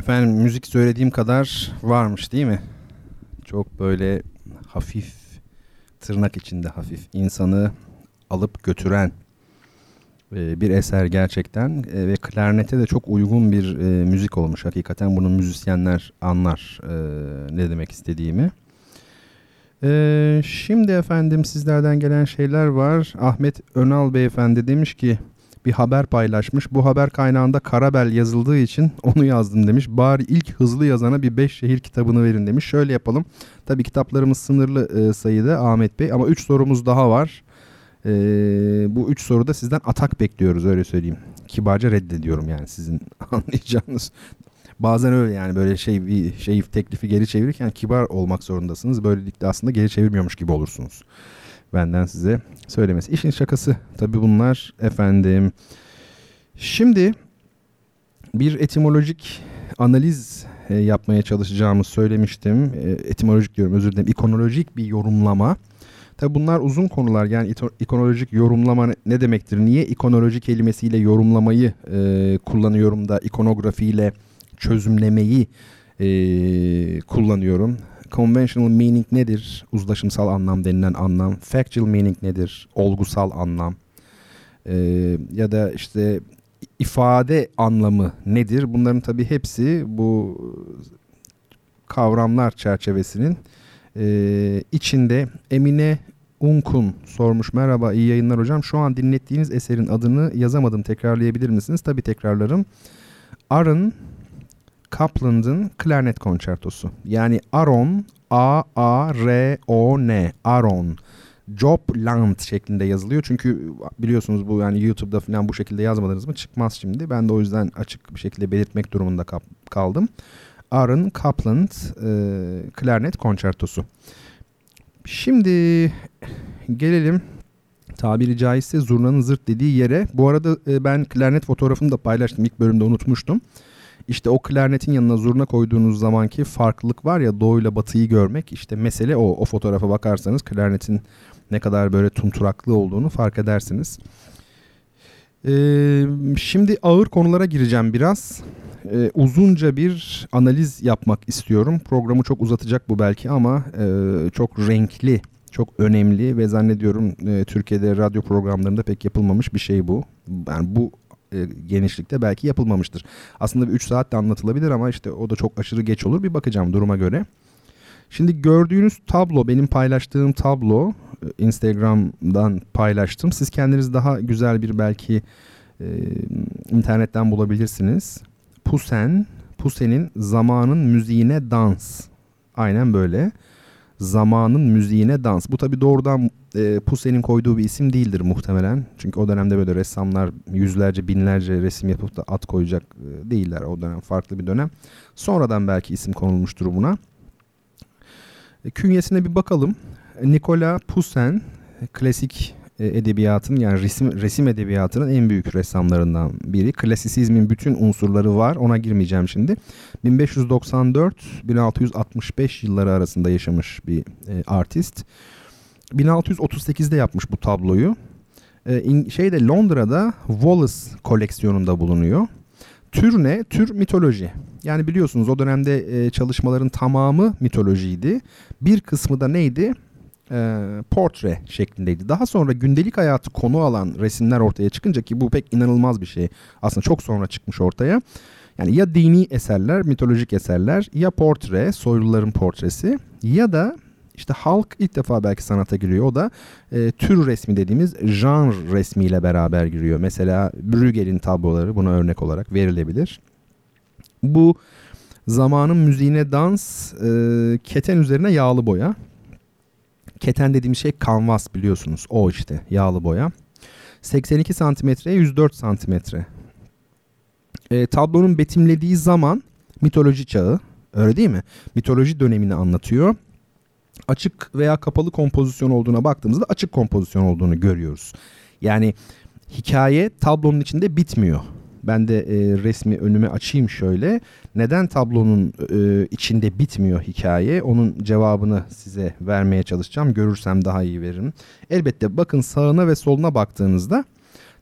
Efendim müzik söylediğim kadar varmış değil mi? Çok böyle hafif, tırnak içinde hafif, insanı alıp götüren bir eser gerçekten ve klarnete de çok uygun bir müzik olmuş. Hakikaten bunu müzisyenler anlar ne demek istediğimi. Şimdi efendim sizlerden gelen şeyler var. Ahmet Önal beyefendi demiş ki bir haber paylaşmış. Bu haber kaynağında Karabel yazıldığı için onu yazdım demiş. Bari ilk hızlı yazana bir 5 şehir kitabını verin demiş. Şöyle yapalım. Tabii kitaplarımız sınırlı sayıda Ahmet Bey ama 3 sorumuz daha var. Bu 3 soruda sizden atak bekliyoruz, öyle söyleyeyim. Kibarca reddediyorum yani, sizin anlayacağınız. Bazen öyle yani, böyle bir teklifi geri çevirirken kibar olmak zorundasınız. Böylelikle aslında geri çevirmiyormuş gibi olursunuz. Benden size söylemesi. İşin şakası tabii bunlar efendim. Şimdi bir etimolojik analiz yapmaya çalışacağımı söylemiştim. Etimolojik diyorum, özür dilerim. İkonolojik bir yorumlama. Tabii bunlar uzun konular. Yani ikonolojik yorumlama ne demektir? Niye ikonoloji kelimesiyle yorumlamayı kullanıyorum da ikonografiyle çözümlemeyi kullanıyorum? Conventional meaning nedir? Uzlaşımsal anlam denilen anlam. Factual meaning nedir? Olgusal anlam. Ya da işte ifade anlamı nedir? Bunların tabii hepsi bu kavramlar çerçevesinin içinde. Emine Unkun sormuş. Merhaba, iyi yayınlar hocam. Şu an dinlettiğiniz eserin adını yazamadım. Tekrarlayabilir misiniz? Tabii tekrarlarım. Aaron Copland'ın klarnet konçertosu. Yani Aaron, A-A-R-O-N, Aaron Copland şeklinde yazılıyor. Çünkü biliyorsunuz bu yani YouTube'da falan bu şekilde yazmadınız mı çıkmaz şimdi. Ben de o yüzden açık bir şekilde belirtmek durumunda kaldım. Aaron Copland klarnet konçertosu. Şimdi gelelim tabiri caizse zurnanın zırt dediği yere. Bu arada ben klarnet fotoğrafını da paylaştım. İlk bölümde unutmuştum. İşte o klarnetin yanına zurna koyduğunuz zamanki farklılık var ya, doğuyla batıyı görmek. İşte mesele o. O fotoğrafa bakarsanız klarnetin ne kadar böyle tumturaklı olduğunu fark edersiniz. Şimdi ağır konulara gireceğim biraz. Uzunca bir analiz yapmak istiyorum. Programı çok uzatacak bu belki ama çok renkli, çok önemli ve zannediyorum Türkiye'de radyo programlarında pek yapılmamış bir şey bu. Yani bu genişlikte belki yapılmamıştır. Aslında 3 saat de anlatılabilir ama işte o da çok aşırı geç olur. Bir bakacağım duruma göre. Şimdi gördüğünüz tablo, benim paylaştığım tablo, Instagram'dan paylaştım. Siz kendiniz daha güzel bir belki internetten bulabilirsiniz. Pusen'in Zamanın Müziğine Dans. Aynen böyle. Zamanın Müziğine Dans. Bu tabii doğrudan Pusen'in koyduğu bir isim değildir muhtemelen. Çünkü o dönemde böyle ressamlar yüzlerce, binlerce resim yapıp da ad koyacak değiller. O dönem farklı bir dönem. Sonradan belki isim konulmuştur buna. Künyesine bir bakalım. Nicolas Poussin, klasik edebiyatın yani resim edebiyatının en büyük ressamlarından biri. Klasisizmin bütün unsurları var. Ona girmeyeceğim şimdi. 1594-1665 yılları arasında yaşamış bir artist. 1638'de yapmış bu tabloyu. Londra'da Wallace koleksiyonunda bulunuyor. Tür ne? Tür mitoloji. Yani biliyorsunuz o dönemde çalışmaların tamamı mitolojiydi. Bir kısmı da neydi? Portre şeklindeydi. Daha sonra gündelik hayatı konu alan resimler ortaya çıkınca, ki bu pek inanılmaz bir şey. Aslında çok sonra çıkmış ortaya. Yani ya dini eserler, mitolojik eserler, ya portre, soyluların portresi, ya da işte halk ilk defa belki sanata giriyor. O da tür resmi dediğimiz genre resmiyle beraber giriyor. Mesela Bruegel'in tabloları buna örnek olarak verilebilir. Bu Zamanın Müziğine Dans, keten üzerine yağlı boya. Keten dediğimiz şey kanvas, biliyorsunuz. O işte yağlı boya. 82 santimetreye 104 santimetre. Tablonun betimlediği zaman mitoloji çağı, öyle değil mi? Mitoloji dönemini anlatıyor. Açık veya kapalı kompozisyon olduğuna baktığımızda açık kompozisyon olduğunu görüyoruz. Yani hikaye tablonun içinde bitmiyor. Ben de resmi önüme açayım şöyle. Neden tablonun içinde bitmiyor hikaye? Onun cevabını size vermeye çalışacağım. Görürsem daha iyi veririm. Elbette bakın sağına ve soluna baktığınızda,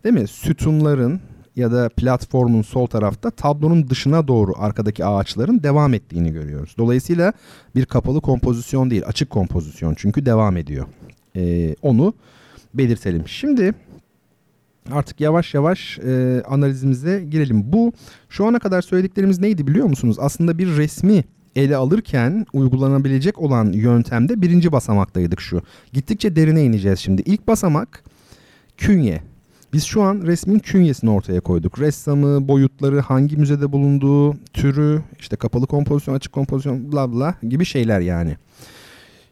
değil mi? Sütunların, ya da platformun sol tarafta tablonun dışına doğru arkadaki ağaçların devam ettiğini görüyoruz. Dolayısıyla bir kapalı kompozisyon değil, açık kompozisyon çünkü devam ediyor. Onu belirtelim. Şimdi artık yavaş yavaş analizimize girelim. Bu şu ana kadar söylediklerimiz neydi biliyor musunuz? Aslında bir resmi ele alırken uygulanabilecek olan yöntemde birinci basamaktaydık şu. Gittikçe derine ineceğiz şimdi. İlk basamak künye. Biz şu an resmin künyesini ortaya koyduk. Ressamı, boyutları, hangi müzede bulunduğu, türü, işte kapalı kompozisyon, açık kompozisyon, bla bla gibi şeyler yani.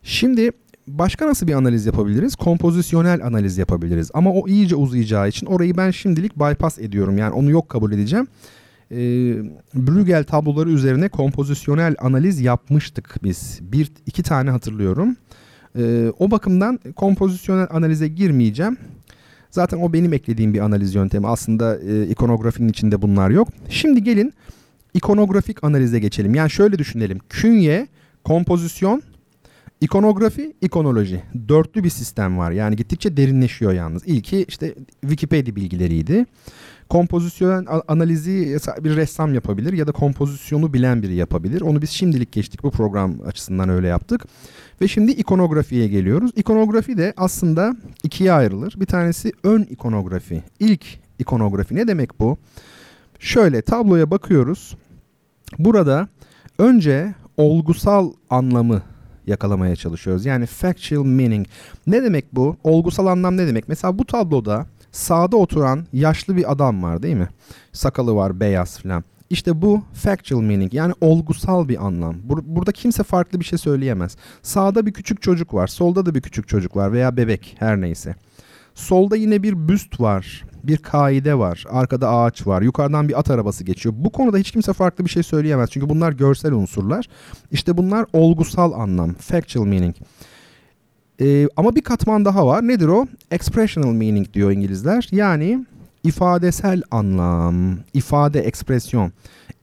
Şimdi başka nasıl bir analiz yapabiliriz? Kompozisyonel analiz yapabiliriz. Ama o iyice uzayacağı için orayı ben şimdilik bypass ediyorum. Yani onu yok kabul edeceğim. Bruegel tabloları üzerine kompozisyonel analiz yapmıştık biz. 1-2 tane hatırlıyorum. O bakımdan kompozisyonel analize girmeyeceğim. Zaten o benim eklediğim bir analiz yöntemi. Aslında ikonografinin içinde bunlar yok. Şimdi gelin ikonografik analize geçelim. Yani şöyle düşünelim. Künye, kompozisyon, ikonografi, ikonoloji. Dörtlü bir sistem var. Yani gittikçe derinleşiyor yalnız. İlki işte Wikipedia bilgileriydi. Kompozisyon analizi bir ressam yapabilir ya da kompozisyonu bilen biri yapabilir. Onu biz şimdilik geçtik. Bu program açısından öyle yaptık. Ve şimdi ikonografiye geliyoruz. İkonografi de aslında ikiye ayrılır. Bir tanesi ön ikonografi. İlk ikonografi ne demek bu? Şöyle tabloya bakıyoruz. Burada önce olgusal anlamı yakalamaya çalışıyoruz. Yani factual meaning. Ne demek bu? Olgusal anlam ne demek? Mesela bu tabloda sağda oturan yaşlı bir adam var değil mi? Sakalı var, beyaz falan. İşte bu factual meaning yani olgusal bir anlam. Burada kimse farklı bir şey söyleyemez. Sağda bir küçük çocuk var, solda da bir küçük çocuk var veya bebek her neyse. Solda yine bir büst var, bir kaide var, arkada ağaç var, yukarıdan bir at arabası geçiyor. Bu konuda hiç kimse farklı bir şey söyleyemez çünkü bunlar görsel unsurlar. İşte bunlar olgusal anlam, factual meaning. Ama bir katman daha var. Nedir o? Expressional meaning diyor İngilizler. Yani ifadesel anlam, ifade, ekspresyon,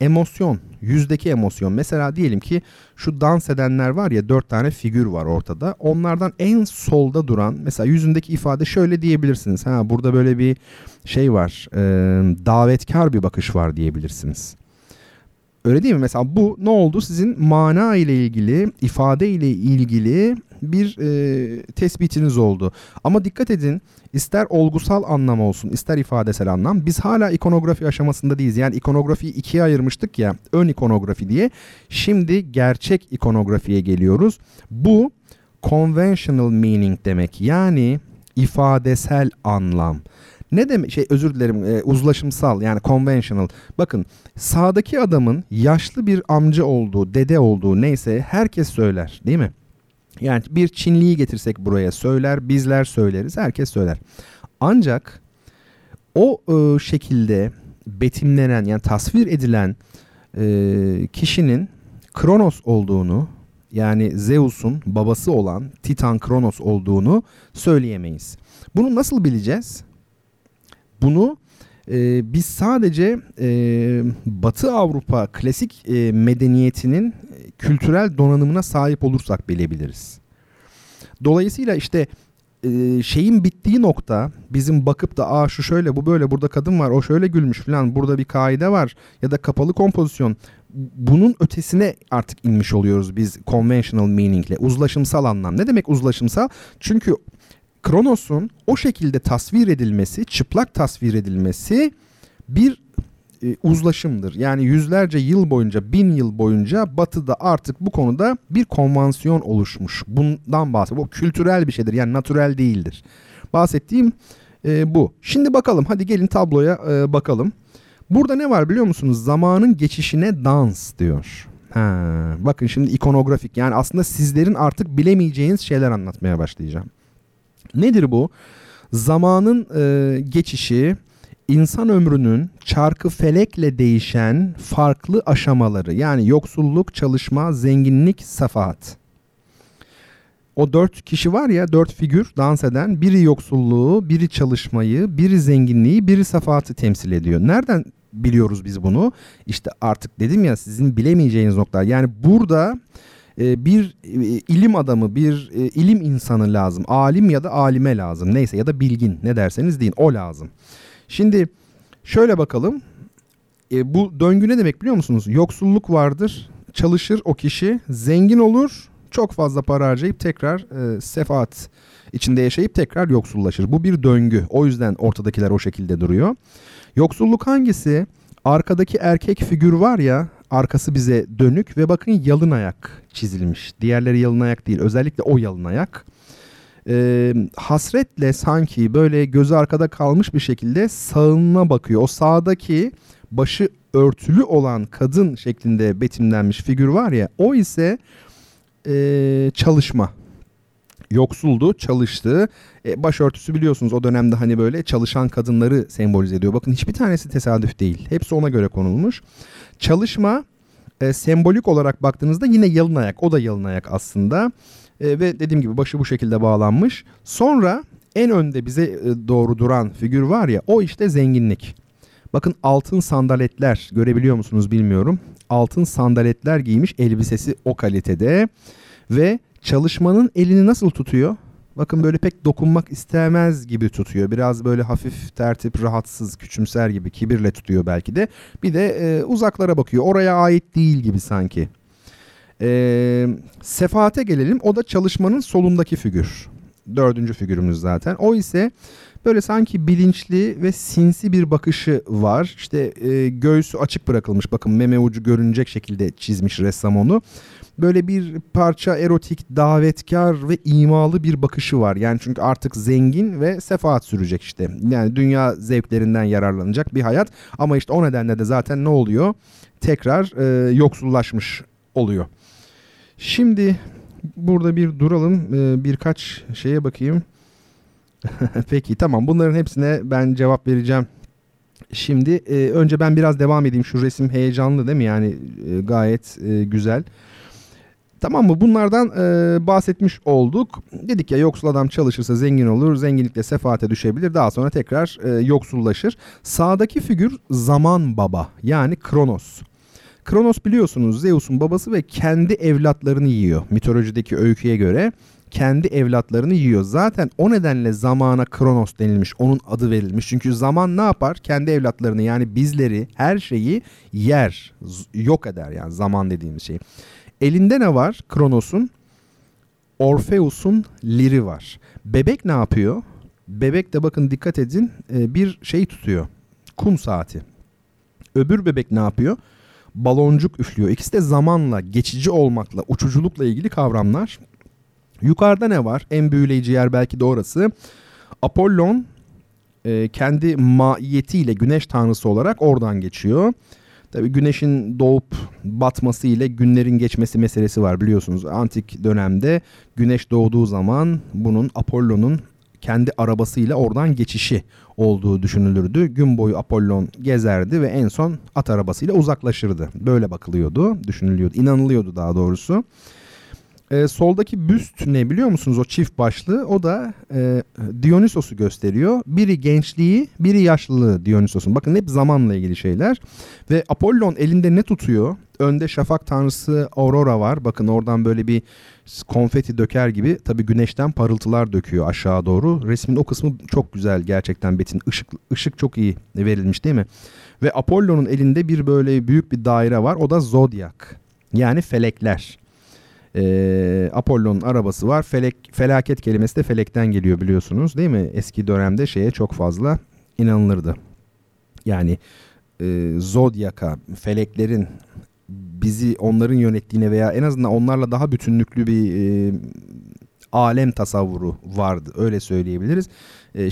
emosyon, yüzdeki emosyon. Mesela diyelim ki şu dans edenler var ya 4 tane figür var ortada. Onlardan en solda duran mesela yüzündeki ifade şöyle diyebilirsiniz. Ha, burada böyle bir şey var, davetkar bir bakış var diyebilirsiniz. Öyle değil mi? Mesela bu ne oldu? Sizin mana ile ilgili, ifade ile ilgili bir tespitiniz oldu. Ama dikkat edin, ister olgusal anlam olsun, ister ifadesel anlam. Biz hala ikonografi aşamasında değiliz. Yani ikonografiyi ikiye ayırmıştık ya, ön ikonografi diye. Şimdi gerçek ikonografiye geliyoruz. Bu conventional meaning demek. Yani ifadesel anlam. Ne demek? Uzlaşımsal yani conventional. Bakın sağdaki adamın yaşlı bir amca olduğu, dede olduğu neyse herkes söyler değil mi? Yani bir Çinliyi getirsek buraya söyler, bizler söyleriz, herkes söyler. Ancak o şekilde betimlenen yani tasvir edilen kişinin Kronos olduğunu yani Zeus'un babası olan Titan Kronos olduğunu söyleyemeyiz. Bunu nasıl bileceğiz? Bunu biz sadece Batı Avrupa klasik medeniyetinin kültürel donanımına sahip olursak bilebiliriz. Dolayısıyla işte şeyin bittiği nokta bizim bakıp da aa şu şöyle bu böyle burada kadın var o şöyle gülmüş falan burada bir kaide var ya da kapalı kompozisyon bunun ötesine artık inmiş oluyoruz biz conventional meaning ile uzlaşımsal anlam. Ne demek uzlaşımsal? Çünkü Kronos'un o şekilde tasvir edilmesi, çıplak tasvir edilmesi bir uzlaşımdır. Yani yüzlerce yıl boyunca, 1000 yıl boyunca Batı'da artık bu konuda bir konvansiyon oluşmuş. Bundan bahsediyorum. Bu kültürel bir şeydir. Yani natürel değildir. Bahsettiğim bu. Şimdi bakalım. Hadi gelin tabloya bakalım. Burada ne var biliyor musunuz? Zamanın geçişine dans diyor. Ha, bakın şimdi ikonografik. Yani aslında sizlerin artık bilemeyeceğiniz şeyler anlatmaya başlayacağım. Nedir bu? Zamanın geçişi, insan ömrünün çarkı felekle değişen farklı aşamaları. Yani yoksulluk, çalışma, zenginlik, safahat. O 4 kişi var ya, 4 figür dans eden. Biri yoksulluğu, biri çalışmayı, biri zenginliği, biri safahatı temsil ediyor. Nereden biliyoruz biz bunu? İşte artık dedim ya sizin bilemeyeceğiniz noktalar. Yani burada bir ilim adamı, bir ilim insanı lazım. Alim ya da alime lazım. Neyse ya da bilgin ne derseniz deyin o lazım. Şimdi Şöyle bakalım. Bu döngü ne demek biliyor musunuz? Yoksulluk vardır. Çalışır o kişi. Zengin olur. Çok fazla para harcayıp tekrar sefaat içinde yaşayıp tekrar yoksullaşır. Bu bir döngü. O yüzden ortadakiler o şekilde duruyor. Yoksulluk hangisi? Arkadaki erkek figür var ya, arkası bize dönük ve bakın yalın ayak çizilmiş. Diğerleri yalın ayak değil. Özellikle o yalın ayak. Hasretle sanki böyle gözü arkada kalmış bir şekilde sağına bakıyor. O sağdaki başı örtülü olan kadın şeklinde betimlenmiş figür var ya, o ise çalışma. Yoksuldu, çalıştı. Başörtüsü biliyorsunuz o dönemde hani böyle çalışan kadınları sembolize ediyor. Bakın hiçbir tanesi tesadüf değil. Hepsi ona göre konulmuş. Çalışma sembolik olarak baktığınızda yine yalın ayak. O da yalın ayak aslında. Ve dediğim gibi başı bu şekilde bağlanmış. Sonra en önde bize doğru duran figür var ya, o işte zenginlik. Bakın altın sandaletler, görebiliyor musunuz bilmiyorum. Altın sandaletler giymiş, elbisesi o kalitede ve çalışmanın elini nasıl tutuyor? Bakın böyle pek dokunmak istemez gibi tutuyor. Biraz böyle hafif, tertip, rahatsız, küçümser gibi kibirle tutuyor belki de. Bir de uzaklara bakıyor. Oraya ait değil gibi sanki. Sefaate gelelim. O da çalışmanın solundaki figür. Dördüncü figürümüz zaten. O ise böyle sanki bilinçli ve sinsi bir bakışı var. İşte göğsü açık bırakılmış. Bakın meme ucu görünecek şekilde çizmiş ressam onu. Böyle bir parça erotik, davetkar ve imalı bir bakışı var. Yani çünkü artık zengin ve sefaat sürecek işte. Yani dünya zevklerinden yararlanacak bir hayat. Ama işte o nedenle de zaten ne oluyor? Tekrar yoksullaşmış oluyor. Şimdi burada bir duralım. Birkaç şeye bakayım. Peki tamam, bunların hepsine ben cevap vereceğim. Şimdi önce ben biraz devam edeyim. Şu resim heyecanlı değil mi? Yani gayet güzel. Tamam mı? Bunlardan bahsetmiş olduk. Dedik ya, yoksul adam çalışırsa zengin olur. Zenginlikle sefaate düşebilir. Daha sonra tekrar yoksullaşır. Sağdaki figür zaman baba. Yani Kronos. Kronos biliyorsunuz Zeus'un babası ve kendi evlatlarını yiyor. Mitolojideki öyküye göre kendi evlatlarını yiyor. Zaten o nedenle zamana Kronos denilmiş. Onun adı verilmiş. Çünkü zaman ne yapar? Kendi evlatlarını, yani bizleri, her şeyi yer. Yok eder yani zaman dediğimiz şey. Elinde ne var Kronos'un? Orfeus'un liri var. Bebek ne yapıyor? Bebek de bakın dikkat edin bir şey tutuyor. Kum saati. Öbür bebek ne yapıyor? Baloncuk üflüyor. İkisi de zamanla, geçici olmakla, uçuculukla ilgili kavramlar. Yukarıda ne var? En büyüleyici yer belki de orası. Apollon kendi maiyetiyle güneş tanrısı olarak oradan geçiyor. Tabii güneşin doğup batması ile günlerin geçmesi meselesi var biliyorsunuz. Antik dönemde güneş doğduğu zaman bunun Apollon'un kendi arabasıyla oradan geçişi olduğu düşünülürdü. Gün boyu Apollon gezerdi ve en son at arabasıyla uzaklaşırdı. Böyle bakılıyordu, düşünülüyordu, inanılıyordu daha doğrusu. Soldaki büst ne biliyor musunuz? O çift başlı. O da Dionysos'u gösteriyor. Biri gençliği, biri yaşlılığı Dionysos'un. Bakın hep zamanla ilgili şeyler. Ve Apollon elinde ne tutuyor? Önde şafak tanrısı Aurora var. Bakın oradan böyle bir konfeti döker gibi. Tabii güneşten parıltılar döküyor aşağı doğru. Resmin o kısmı çok güzel gerçekten Betin. Işık çok iyi verilmiş değil mi? Ve Apollon'un elinde bir böyle büyük bir daire var. O da zodyak. Yani felekler. Apollon'un arabası var. Felaket kelimesi de felekten geliyor biliyorsunuz değil mi? Eski dönemde şeye çok fazla inanılırdı. Yani zodyaka, feleklerin bizi onların yönettiğine veya en azından onlarla daha bütünlüklü bir alem tasavvuru vardı. Öyle söyleyebiliriz.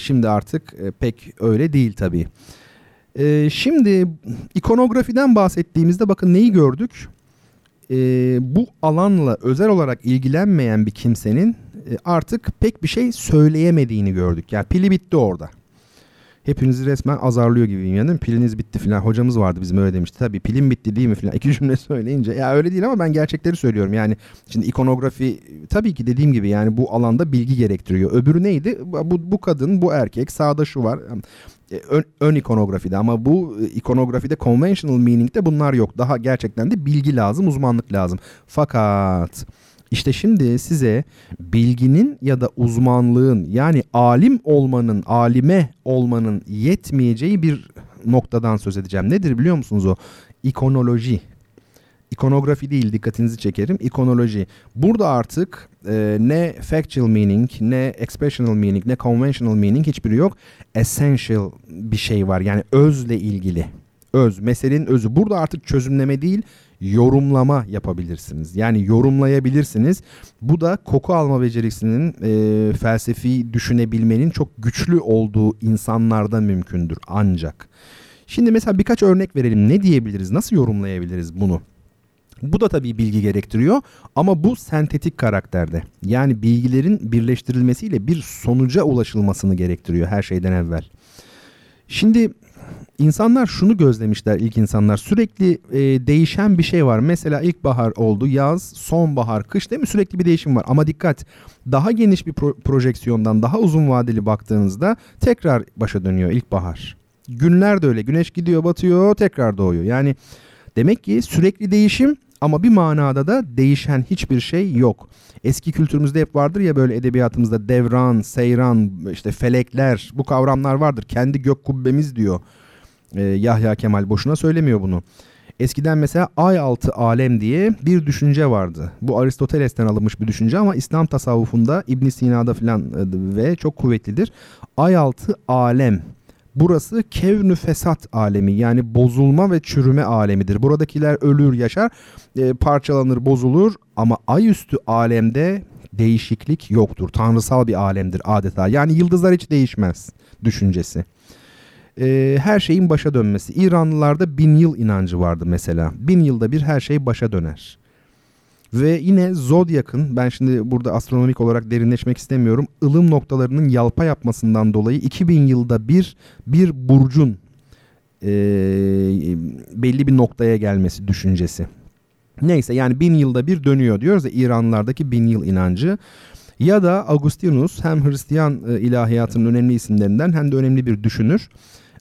Şimdi artık pek öyle değil tabii. Şimdi ikonografiden bahsettiğimizde bakın neyi gördük? Bu alanla özel olarak ilgilenmeyen bir kimsenin artık pek bir şey söyleyemediğini gördük. Yani pili bitti orada. Hepinizi resmen azarlıyor gibiyim yani. Piliniz bitti falan. Hocamız vardı bizim öyle demişti. Tabii pilim bitti değil mi falan. İki cümle söyleyince. Ya öyle değil ama ben gerçekleri söylüyorum. Yani şimdi ikonografi tabii ki dediğim gibi yani bu alanda bilgi gerektiriyor. Öbürü neydi? Bu kadın, bu erkek. Sağda şu var. Ön ikonografide, ama bu ikonografide conventional meaning'de bunlar yok. Daha gerçekten de bilgi lazım, uzmanlık lazım. Fakat işte şimdi size bilginin ya da uzmanlığın, yani alim olmanın, alime olmanın yetmeyeceği bir noktadan söz edeceğim. Nedir biliyor musunuz o? İkonoloji. İkonografi değil, dikkatinizi çekerim. İkonoloji. Burada artık ne factual meaning, ne expressional meaning, ne conventional meaning hiçbiri yok. Essential bir şey var. Yani özle ilgili. Öz, meselenin özü. Burada artık çözümleme değil, yorumlama yapabilirsiniz. Yani yorumlayabilirsiniz. Bu da koku alma becerisinin, felsefi düşünebilmenin çok güçlü olduğu insanlarda mümkündür ancak. Şimdi mesela birkaç örnek verelim. Ne diyebiliriz? Nasıl yorumlayabiliriz bunu? Bu da tabii bilgi gerektiriyor ama bu sentetik karakterde. Yani bilgilerin birleştirilmesiyle bir sonuca ulaşılmasını gerektiriyor her şeyden evvel. Şimdi insanlar şunu gözlemişler, ilk insanlar sürekli değişen bir şey var. Mesela ilkbahar oldu, yaz, sonbahar, kış, değil mi? Sürekli bir değişim var ama dikkat, daha geniş bir projeksiyondan daha uzun vadeli baktığınızda tekrar başa dönüyor ilkbahar. Günler de öyle, güneş gidiyor, batıyor, tekrar doğuyor. Yani demek ki sürekli değişim ama bir manada da değişen hiçbir şey yok. Eski kültürümüzde hep vardır ya böyle, edebiyatımızda devran, seyran, işte felekler, bu kavramlar vardır. Kendi gök kubbemiz diyor. Yahya Kemal boşuna söylemiyor bunu. Eskiden mesela ay altı alem diye bir düşünce vardı. Bu Aristoteles'ten alınmış bir düşünce ama İslam tasavvufunda, İbn Sina'da filan ve çok kuvvetlidir. Ay altı alem. Burası kevnü fesat alemi, yani bozulma ve çürüme alemidir. Buradakiler ölür, yaşar, parçalanır, bozulur ama ayüstü alemde değişiklik yoktur. Tanrısal bir alemdir adeta. Yani yıldızlar hiç değişmez düşüncesi. Her şeyin başa dönmesi. İranlılarda 1000 yıl inancı vardı mesela. 1000 yılda bir her şey başa döner. Ve yine Zodyak'ın, ben şimdi burada astronomik olarak derinleşmek istemiyorum, ılım noktalarının yalpa yapmasından dolayı 2000 yılda bir burcun belli bir noktaya gelmesi düşüncesi. Neyse, yani 1000 yılda bir dönüyor diyoruz ya, İranlardaki 1000 yıl inancı. Ya da Augustinus, hem Hristiyan ilahiyatının önemli isimlerinden hem de önemli bir düşünür.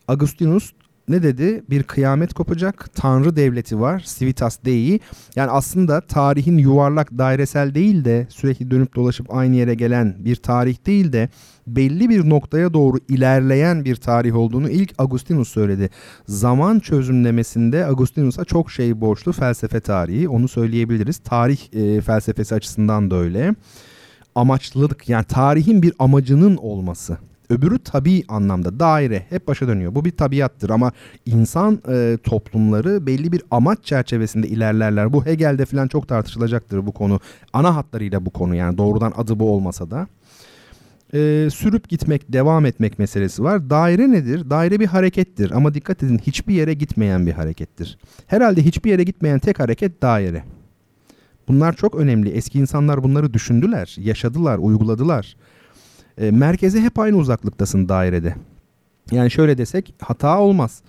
Augustinus ne dedi? Bir kıyamet kopacak, Tanrı devleti var, Civitas Dei. Yani aslında tarihin yuvarlak, dairesel değil de sürekli dönüp dolaşıp aynı yere gelen bir tarih değil de belli bir noktaya doğru ilerleyen bir tarih olduğunu ilk Augustinus söyledi. Zaman çözümlemesinde Augustinus'a çok şey borçlu felsefe tarihi, onu söyleyebiliriz. Tarih felsefesi açısından da öyle. Amaçlılık, yani tarihin bir amacının olması. Öbürü tabii anlamda daire, hep başa dönüyor. Bu bir tabiattır ama insan toplumları belli bir amaç çerçevesinde ilerlerler. Bu Hegel'de falan çok tartışılacaktır bu konu. Ana hatlarıyla bu konu, yani doğrudan adı bu olmasa da. Sürüp gitmek, devam etmek meselesi var. Daire nedir? Daire bir harekettir ama dikkat edin, hiçbir yere gitmeyen bir harekettir. Herhalde hiçbir yere gitmeyen tek hareket daire. Bunlar çok önemli. Eski insanlar bunları düşündüler, yaşadılar, uyguladılar. Merkeze hep aynı uzaklıktasın dairede. Yani şöyle desek hata olmaz.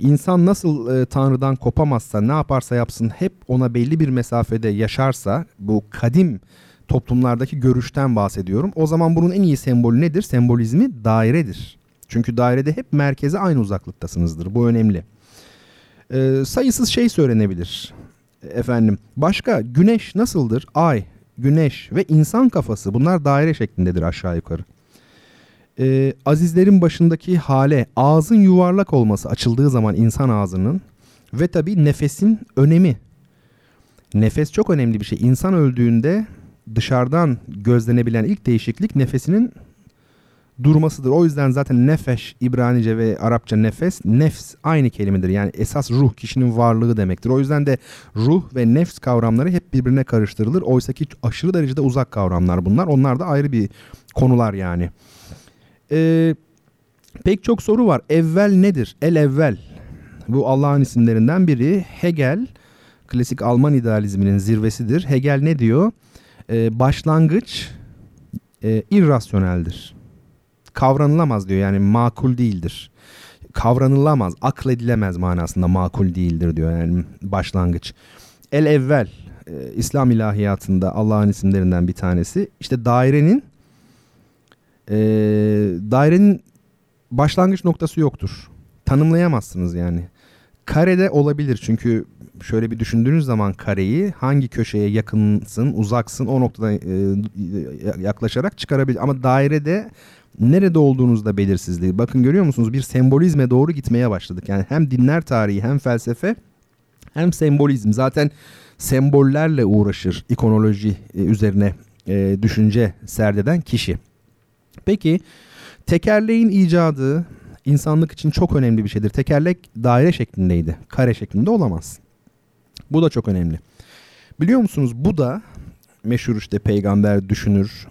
İnsan nasıl Tanrı'dan kopamazsa, ne yaparsa yapsın hep ona belli bir mesafede yaşarsa, bu kadim toplumlardaki görüşten bahsediyorum. O zaman bunun en iyi sembolü nedir? Sembolizmi dairedir. Çünkü dairede hep merkeze aynı uzaklıktasınızdır. Bu önemli. Sayısız şey söylenebilir. Efendim, başka güneş nasıldır? Ay, güneş ve insan kafası, bunlar daire şeklindedir aşağı yukarı. Azizlerin başındaki hale, ağzın yuvarlak olması açıldığı zaman insan ağzının ve tabii nefesin önemi. Nefes çok önemli bir şey. İnsan öldüğünde dışarıdan gözlenebilen ilk değişiklik nefesinin durmasıdır. O yüzden zaten nefes, İbranice ve Arapça nefes, nefs aynı kelimedir. Yani esas ruh, kişinin varlığı demektir. O yüzden de ruh ve nefs kavramları hep birbirine karıştırılır. Oysa ki aşırı derecede uzak kavramlar bunlar. Onlar da ayrı bir konular yani. Pek çok soru var. Evvel nedir? El evvel. Bu Allah'ın isimlerinden biri. Hegel, klasik Alman idealizminin zirvesidir. Hegel ne diyor? Başlangıç irrasyoneldir. Kavranılamaz diyor, yani makul değildir. Kavranılamaz, akledilemez manasında makul değildir diyor, yani başlangıç. El evvel, İslam ilahiyatında Allah'ın isimlerinden bir tanesi. İşte dairenin başlangıç noktası yoktur. Tanımlayamazsınız yani. Karede olabilir, çünkü şöyle bir düşündüğünüz zaman kareyi, hangi köşeye yakınsın, uzaksın, o noktadan yaklaşarak çıkarabilir. Ama dairede nerede olduğunuzda belirsizliği. Bakın görüyor musunuz? Bir sembolizme doğru gitmeye başladık. Yani hem dinler tarihi hem felsefe hem sembolizm. Zaten sembollerle uğraşır ikonoloji üzerine düşünce serdeden kişi. Peki tekerleğin icadı insanlık için çok önemli bir şeydir. Tekerlek daire şeklindeydi. Kare şeklinde olamaz. Bu da çok önemli. Biliyor musunuz Buda meşhur işte peygamber, düşünür,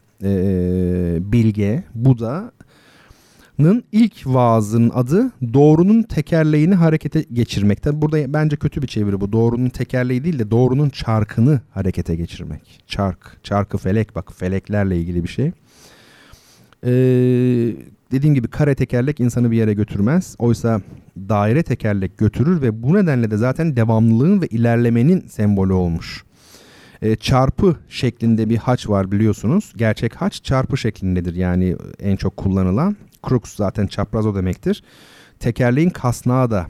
bilge Buda'nın ilk vaazının adı doğrunun tekerleğini harekete geçirmek. Tabi burada bence kötü bir çeviri bu. Doğrunun tekerleği değil de doğrunun çarkını harekete geçirmek. Çark, çarkı felek, bak feleklerle ilgili bir şey. Dediğim gibi kare tekerlek insanı bir yere götürmez. Oysa daire tekerlek götürür ve bu nedenle de zaten devamlılığın ve ilerlemenin sembolü olmuş. Çarpı şeklinde bir haç var biliyorsunuz. Gerçek haç çarpı şeklindedir. Yani en çok kullanılan. Crux zaten çapraz o demektir. Tekerleğin kasnağı da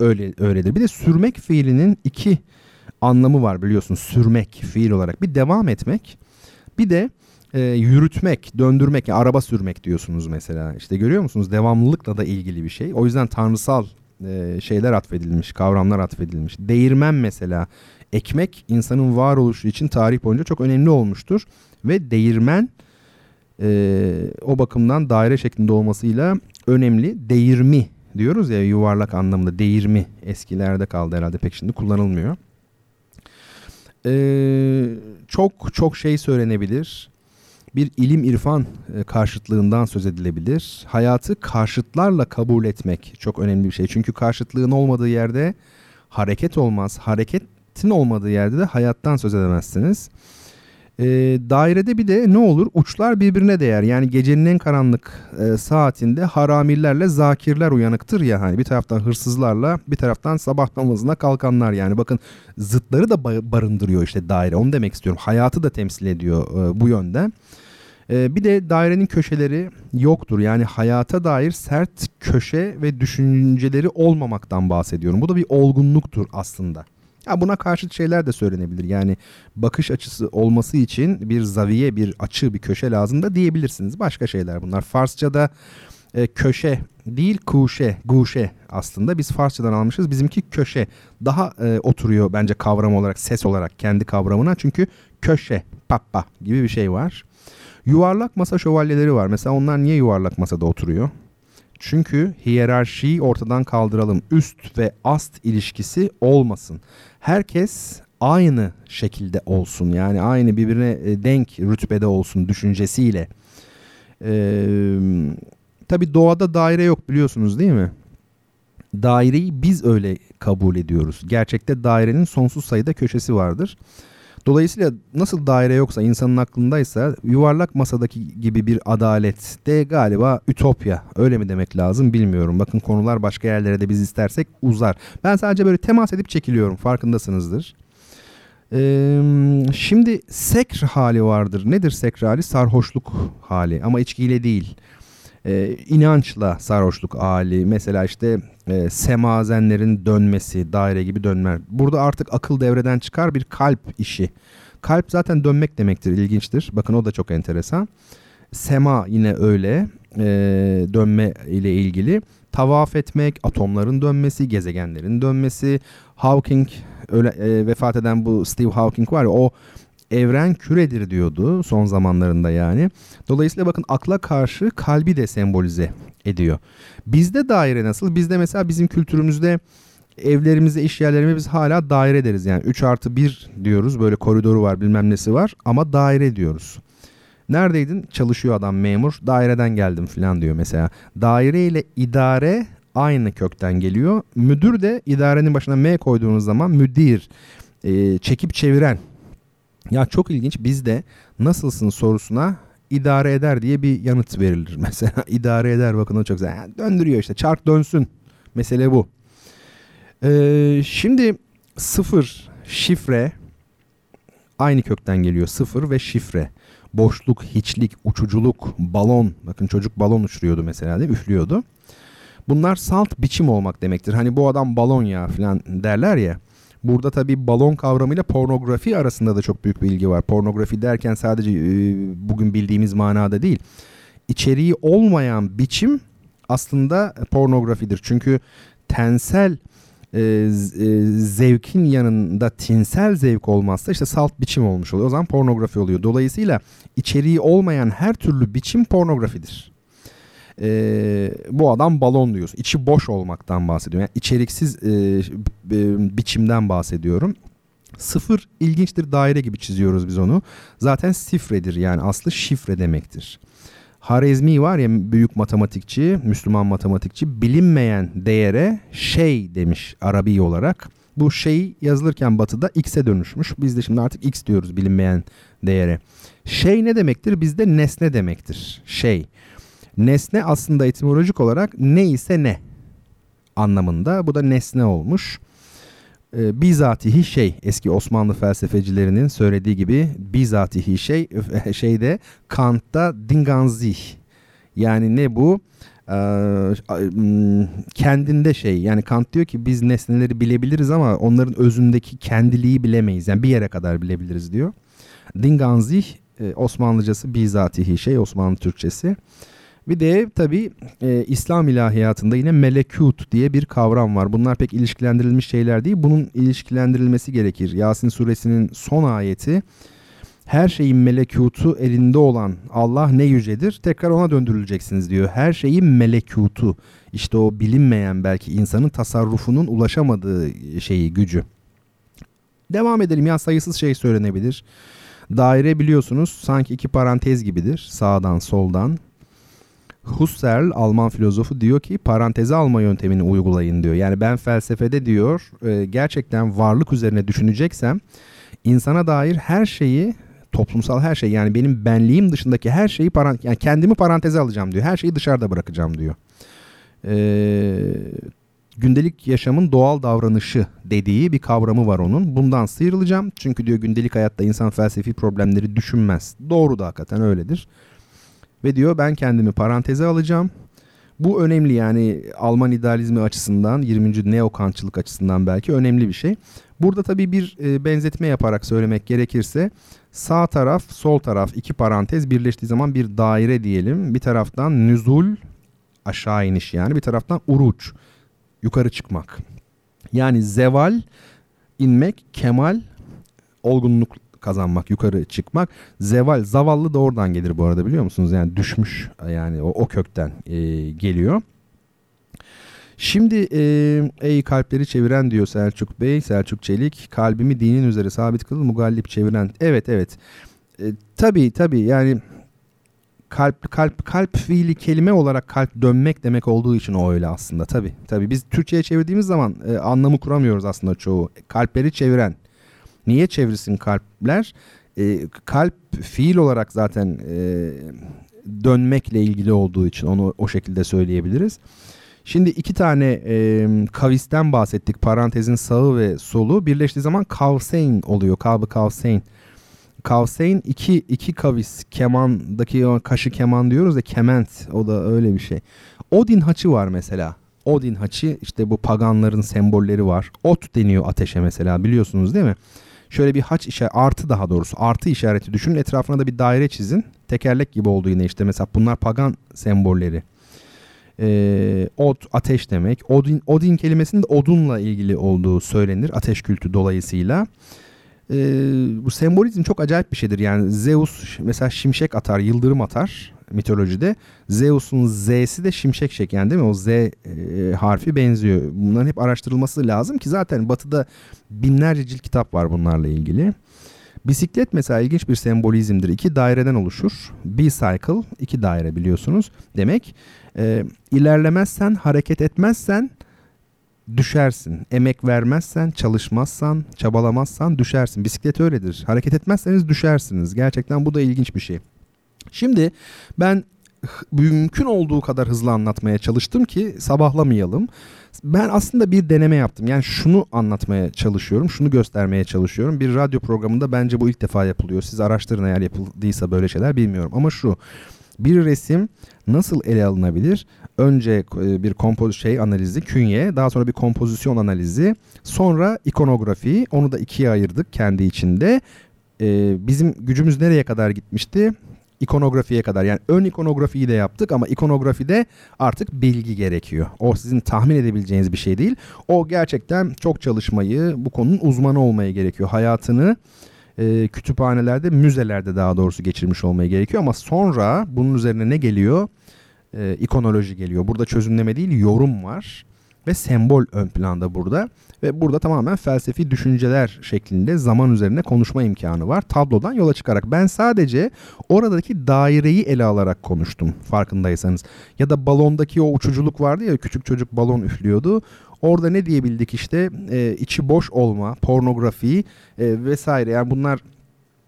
öyledir. Bir de sürmek fiilinin iki anlamı var biliyorsunuz. Sürmek fiil olarak. Bir devam etmek. Bir de yürütmek, döndürmek, yani araba sürmek diyorsunuz mesela. İşte görüyor musunuz? Devamlılıkla da ilgili bir şey. O yüzden tanrısal şeyler atfedilmiş, kavramlar atfedilmiş. Değirmen mesela. Ekmek insanın varoluşu için tarih boyunca çok önemli olmuştur. Ve değirmen o bakımdan daire şeklinde olmasıyla önemli. Değirmi diyoruz ya yuvarlak anlamında. Değirmi eskilerde kaldı herhalde pek şimdi kullanılmıyor. Çok çok şey söylenebilir. Bir ilim irfan karşıtlığından söz edilebilir. Hayatı karşıtlarla kabul etmek çok önemli bir şey. Çünkü karşıtlığın olmadığı yerde hareket olmaz. Hareketin olmadığı yerde de hayattan söz edemezsiniz. Dairede bir de ne olur? Uçlar birbirine değer. Yani gecenin en karanlık saatinde haramilerle zakirler uyanıktır ya. Hani bir taraftan hırsızlarla bir taraftan sabah namazına kalkanlar. Yani bakın zıtları da barındırıyor işte daire. Onu demek istiyorum. Hayatı da temsil ediyor bu yönden. Bir de dairenin köşeleri yoktur. Yani hayata dair sert köşe ve düşünceleri olmamaktan bahsediyorum. Bu da bir olgunluktur aslında. Ya buna karşıt şeyler de söylenebilir. Yani bakış açısı olması için bir zaviye, bir açı, bir köşe lazım da diyebilirsiniz. Başka şeyler bunlar. Farsça'da köşe değil kuşe, guşe aslında. Biz Farsçadan almışız. Bizimki köşe. Daha oturuyor bence kavram olarak, ses olarak kendi kavramına. Çünkü köşe, pappa gibi bir şey var. Yuvarlak masa şövalyeleri var. Mesela onlar niye yuvarlak masada oturuyor? Çünkü hiyerarşiyi ortadan kaldıralım. Üst ve ast ilişkisi olmasın. Herkes aynı şekilde olsun. Yani aynı birbirine denk rütbede olsun düşüncesiyle. Tabii doğada daire yok biliyorsunuz değil mi? Daireyi biz öyle kabul ediyoruz. Gerçekte dairenin sonsuz sayıda köşesi vardır. Dolayısıyla nasıl daire yoksa insanın aklındaysa yuvarlak masadaki gibi bir adalet de galiba ütopya. Öyle mi demek lazım bilmiyorum. Bakın konular başka yerlere de biz istersek uzar. Ben sadece böyle temas edip çekiliyorum farkındasınızdır. Şimdi sekr hali vardır. Nedir sekr hali? Sarhoşluk hali ama içkiyle değil. İnançla sarhoşluk hali. Mesela işte semazenlerin dönmesi, daire gibi dönme. Burada artık akıl devreden çıkar bir kalp işi. Kalp zaten dönmek demektir, ilginçtir. Bakın o da çok enteresan. Sema yine öyle dönme ile ilgili. Tavaf etmek, atomların dönmesi, gezegenlerin dönmesi. Hawking, öyle, vefat eden bu Steve Hawking var ya o evren küredir diyordu son zamanlarında yani. Dolayısıyla bakın akla karşı kalbi de sembolize ediyor. Bizde daire nasıl? Bizde mesela bizim kültürümüzde evlerimize, iş yerlerimize biz hala daire deriz. Yani 3+1 diyoruz. Böyle koridoru var bilmem nesi var ama daire diyoruz. Neredeydin? Çalışıyor adam memur. Daireden geldim falan diyor mesela. Daire ile idare aynı kökten geliyor. Müdür de idarenin başına M koyduğunuz zaman müdir. Çekip çeviren. Ya çok ilginç bizde nasılsın sorusuna idare eder diye bir yanıt verilir mesela. İdare eder bakın o çok güzel. Yani döndürüyor işte çark dönsün. Mesele bu. Şimdi 0 şifre aynı kökten geliyor. 0 ve şifre. Boşluk, hiçlik, uçuculuk, balon. Bakın çocuk balon uçuruyordu mesela değil mi? Üflüyordu. Bunlar salt biçim olmak demektir. Hani bu adam balon ya falan derler ya. Burada tabii balon kavramıyla pornografi arasında da çok büyük bir ilgi var. Pornografi derken sadece bugün bildiğimiz manada değil. içeriği olmayan biçim aslında pornografidir. Çünkü tensel zevkin yanında tinsel zevk olmazsa işte salt biçim olmuş oluyor. O zaman pornografi oluyor. Dolayısıyla içeriği olmayan her türlü biçim pornografidir. Bu adam balon diyoruz. İçi boş olmaktan bahsediyorum. Yani içeriksiz biçimden bahsediyorum. Sıfır ilginçtir daire gibi çiziyoruz biz onu. Zaten sifredir, yani aslı şifre demektir. Harezmi var ya, büyük matematikçi, Müslüman matematikçi, bilinmeyen değere şey demiş Arabi olarak. Bu şey yazılırken batıda x'e dönüşmüş. Biz de şimdi artık x diyoruz bilinmeyen değere. Şey ne demektir? Bizde nesne demektir. Şey. Nesne aslında etimolojik olarak ne ise ne anlamında. Bu da nesne olmuş. Bizatihi şey, eski Osmanlı felsefecilerinin söylediği gibi bizatihi şey, şeyde Kant'ta dinganzih, yani ne bu, kendinde şey, yani Kant diyor ki biz nesneleri bilebiliriz ama onların özündeki kendiliği bilemeyiz, yani bir yere kadar bilebiliriz diyor. Dinganzih Osmanlıcası bizatihi şey, Osmanlı Türkçesi. Bir de tabii İslam ilahiyatında yine melekut diye bir kavram var. Bunlar pek ilişkilendirilmiş şeyler değil. Bunun ilişkilendirilmesi gerekir. Yasin suresinin son ayeti, her şeyin melekutu elinde olan Allah ne yücedir, tekrar ona döndürüleceksiniz diyor. Her şeyin melekutu, işte o bilinmeyen, belki insanın tasarrufunun ulaşamadığı şeyi, gücü. Devam edelim ya, sayısız şey söylenebilir. Daire biliyorsunuz sanki iki parantez gibidir, sağdan soldan. Husserl, Alman filozofu, diyor ki paranteze alma yöntemini uygulayın diyor. Yani ben felsefede diyor gerçekten varlık üzerine düşüneceksem insana dair her şeyi, toplumsal her şey, yani benim benliğim dışındaki her şeyi, yani kendimi paranteze alacağım diyor. Her şeyi dışarıda bırakacağım diyor. Gündelik yaşamın doğal davranışı dediği bir kavramı var onun. Bundan sıyrılacağım. Çünkü diyor gündelik hayatta insan felsefi problemleri düşünmez. Doğru da hakikaten öyledir. Ve diyor ben kendimi paranteze alacağım. Bu önemli, yani Alman idealizmi açısından, 20. neokantçılık açısından belki önemli bir şey. Burada tabii bir benzetme yaparak söylemek gerekirse, sağ taraf, sol taraf, iki parantez birleştiği zaman bir daire diyelim. Bir taraftan nüzul, aşağı iniş, yani bir taraftan uruç, yukarı çıkmak. Yani zeval, inmek, kemal, olgunluk kazanmak, yukarı çıkmak. Zeval, zavallı da oradan gelir bu arada, biliyor musunuz? Yani düşmüş, yani o kökten geliyor. Şimdi ey kalpleri çeviren diyor Selçuk Bey, Selçuk Çelik, kalbimi dinin üzere sabit kıl, mugallip çeviren. Evet. Tabii yani kalp fiili kelime olarak kalp dönmek demek olduğu için o öyle aslında. Tabii biz Türkçe'ye çevirdiğimiz zaman anlamı kuramıyoruz aslında çoğu. Kalpleri çeviren. Niye çevirsin kalpler? Kalp fiil olarak zaten dönmekle ilgili olduğu için onu o şekilde söyleyebiliriz. Şimdi iki tane kavisten bahsettik. Parantezin sağı ve solu birleştiği zaman kavseyn oluyor. Kabı kavseyn. Kavseyn iki kavis. Kemandaki kaşı keman diyoruz ya, kement, o da öyle bir şey. Odin haçı var mesela. Odin haçı, işte bu paganların sembolleri var. Ot deniyor ateşe mesela, biliyorsunuz değil mi? Şöyle bir haç işareti, artı işareti düşünün. Etrafına da bir daire çizin. Tekerlek gibi oldu yine işte mesela. Bunlar pagan sembolleri. Ot ateş demek. Odin kelimesinin de odunla ilgili olduğu söylenir. Ateş kültü dolayısıyla. Bu sembolizm çok acayip bir şeydir. Yani Zeus mesela şimşek atar, yıldırım atar. Mitolojide Zeus'un Z'si de şimşek şeken değil mi? O Z harfi benziyor. Bunların hep araştırılması lazım ki zaten batıda binlerce cilt kitap var bunlarla ilgili. Bisiklet mesela ilginç bir sembolizmdir. İki daireden oluşur. Bicycle, iki daire biliyorsunuz. Demek ilerlemezsen, hareket etmezsen düşersin. Emek vermezsen, çalışmazsan, çabalamazsan düşersin. Bisiklet öyledir. Hareket etmezseniz düşersiniz. Gerçekten bu da ilginç bir şey. Şimdi ben mümkün olduğu kadar hızlı anlatmaya çalıştım ki sabahlamayalım. Ben aslında bir deneme yaptım. Yani şunu anlatmaya çalışıyorum, şunu göstermeye çalışıyorum. Bir radyo programında bence bu ilk defa yapılıyor. Siz araştırın eğer yapıldıysa böyle şeyler, bilmiyorum. Ama şu, bir resim nasıl ele alınabilir? Önce bir analizi, künye, daha sonra bir kompozisyon analizi, sonra ikonografi. Onu da ikiye ayırdık kendi içinde. Bizim gücümüz nereye kadar gitmişti? ikonografiye kadar. Yani ön ikonografiyi de yaptık ama ikonografide artık bilgi gerekiyor. O sizin tahmin edebileceğiniz bir şey değil. O gerçekten çok çalışmayı, bu konunun uzmanı olmaya gerekiyor. Hayatını kütüphanelerde, müzelerde daha doğrusu geçirmiş olmaya gerekiyor. Ama sonra bunun üzerine ne geliyor? İkonoloji geliyor. Burada çözümleme değil, yorum var. Ve sembol ön planda burada. Ve burada tamamen felsefi düşünceler şeklinde zaman üzerine konuşma imkanı var. Tablodan yola çıkarak. Ben sadece oradaki daireyi ele alarak konuştum farkındaysanız. Ya da balondaki o uçuculuk vardı ya, küçük çocuk balon üflüyordu. Orada ne diyebildik işte, içi boş olma, pornografi vesaire. Yani bunlar,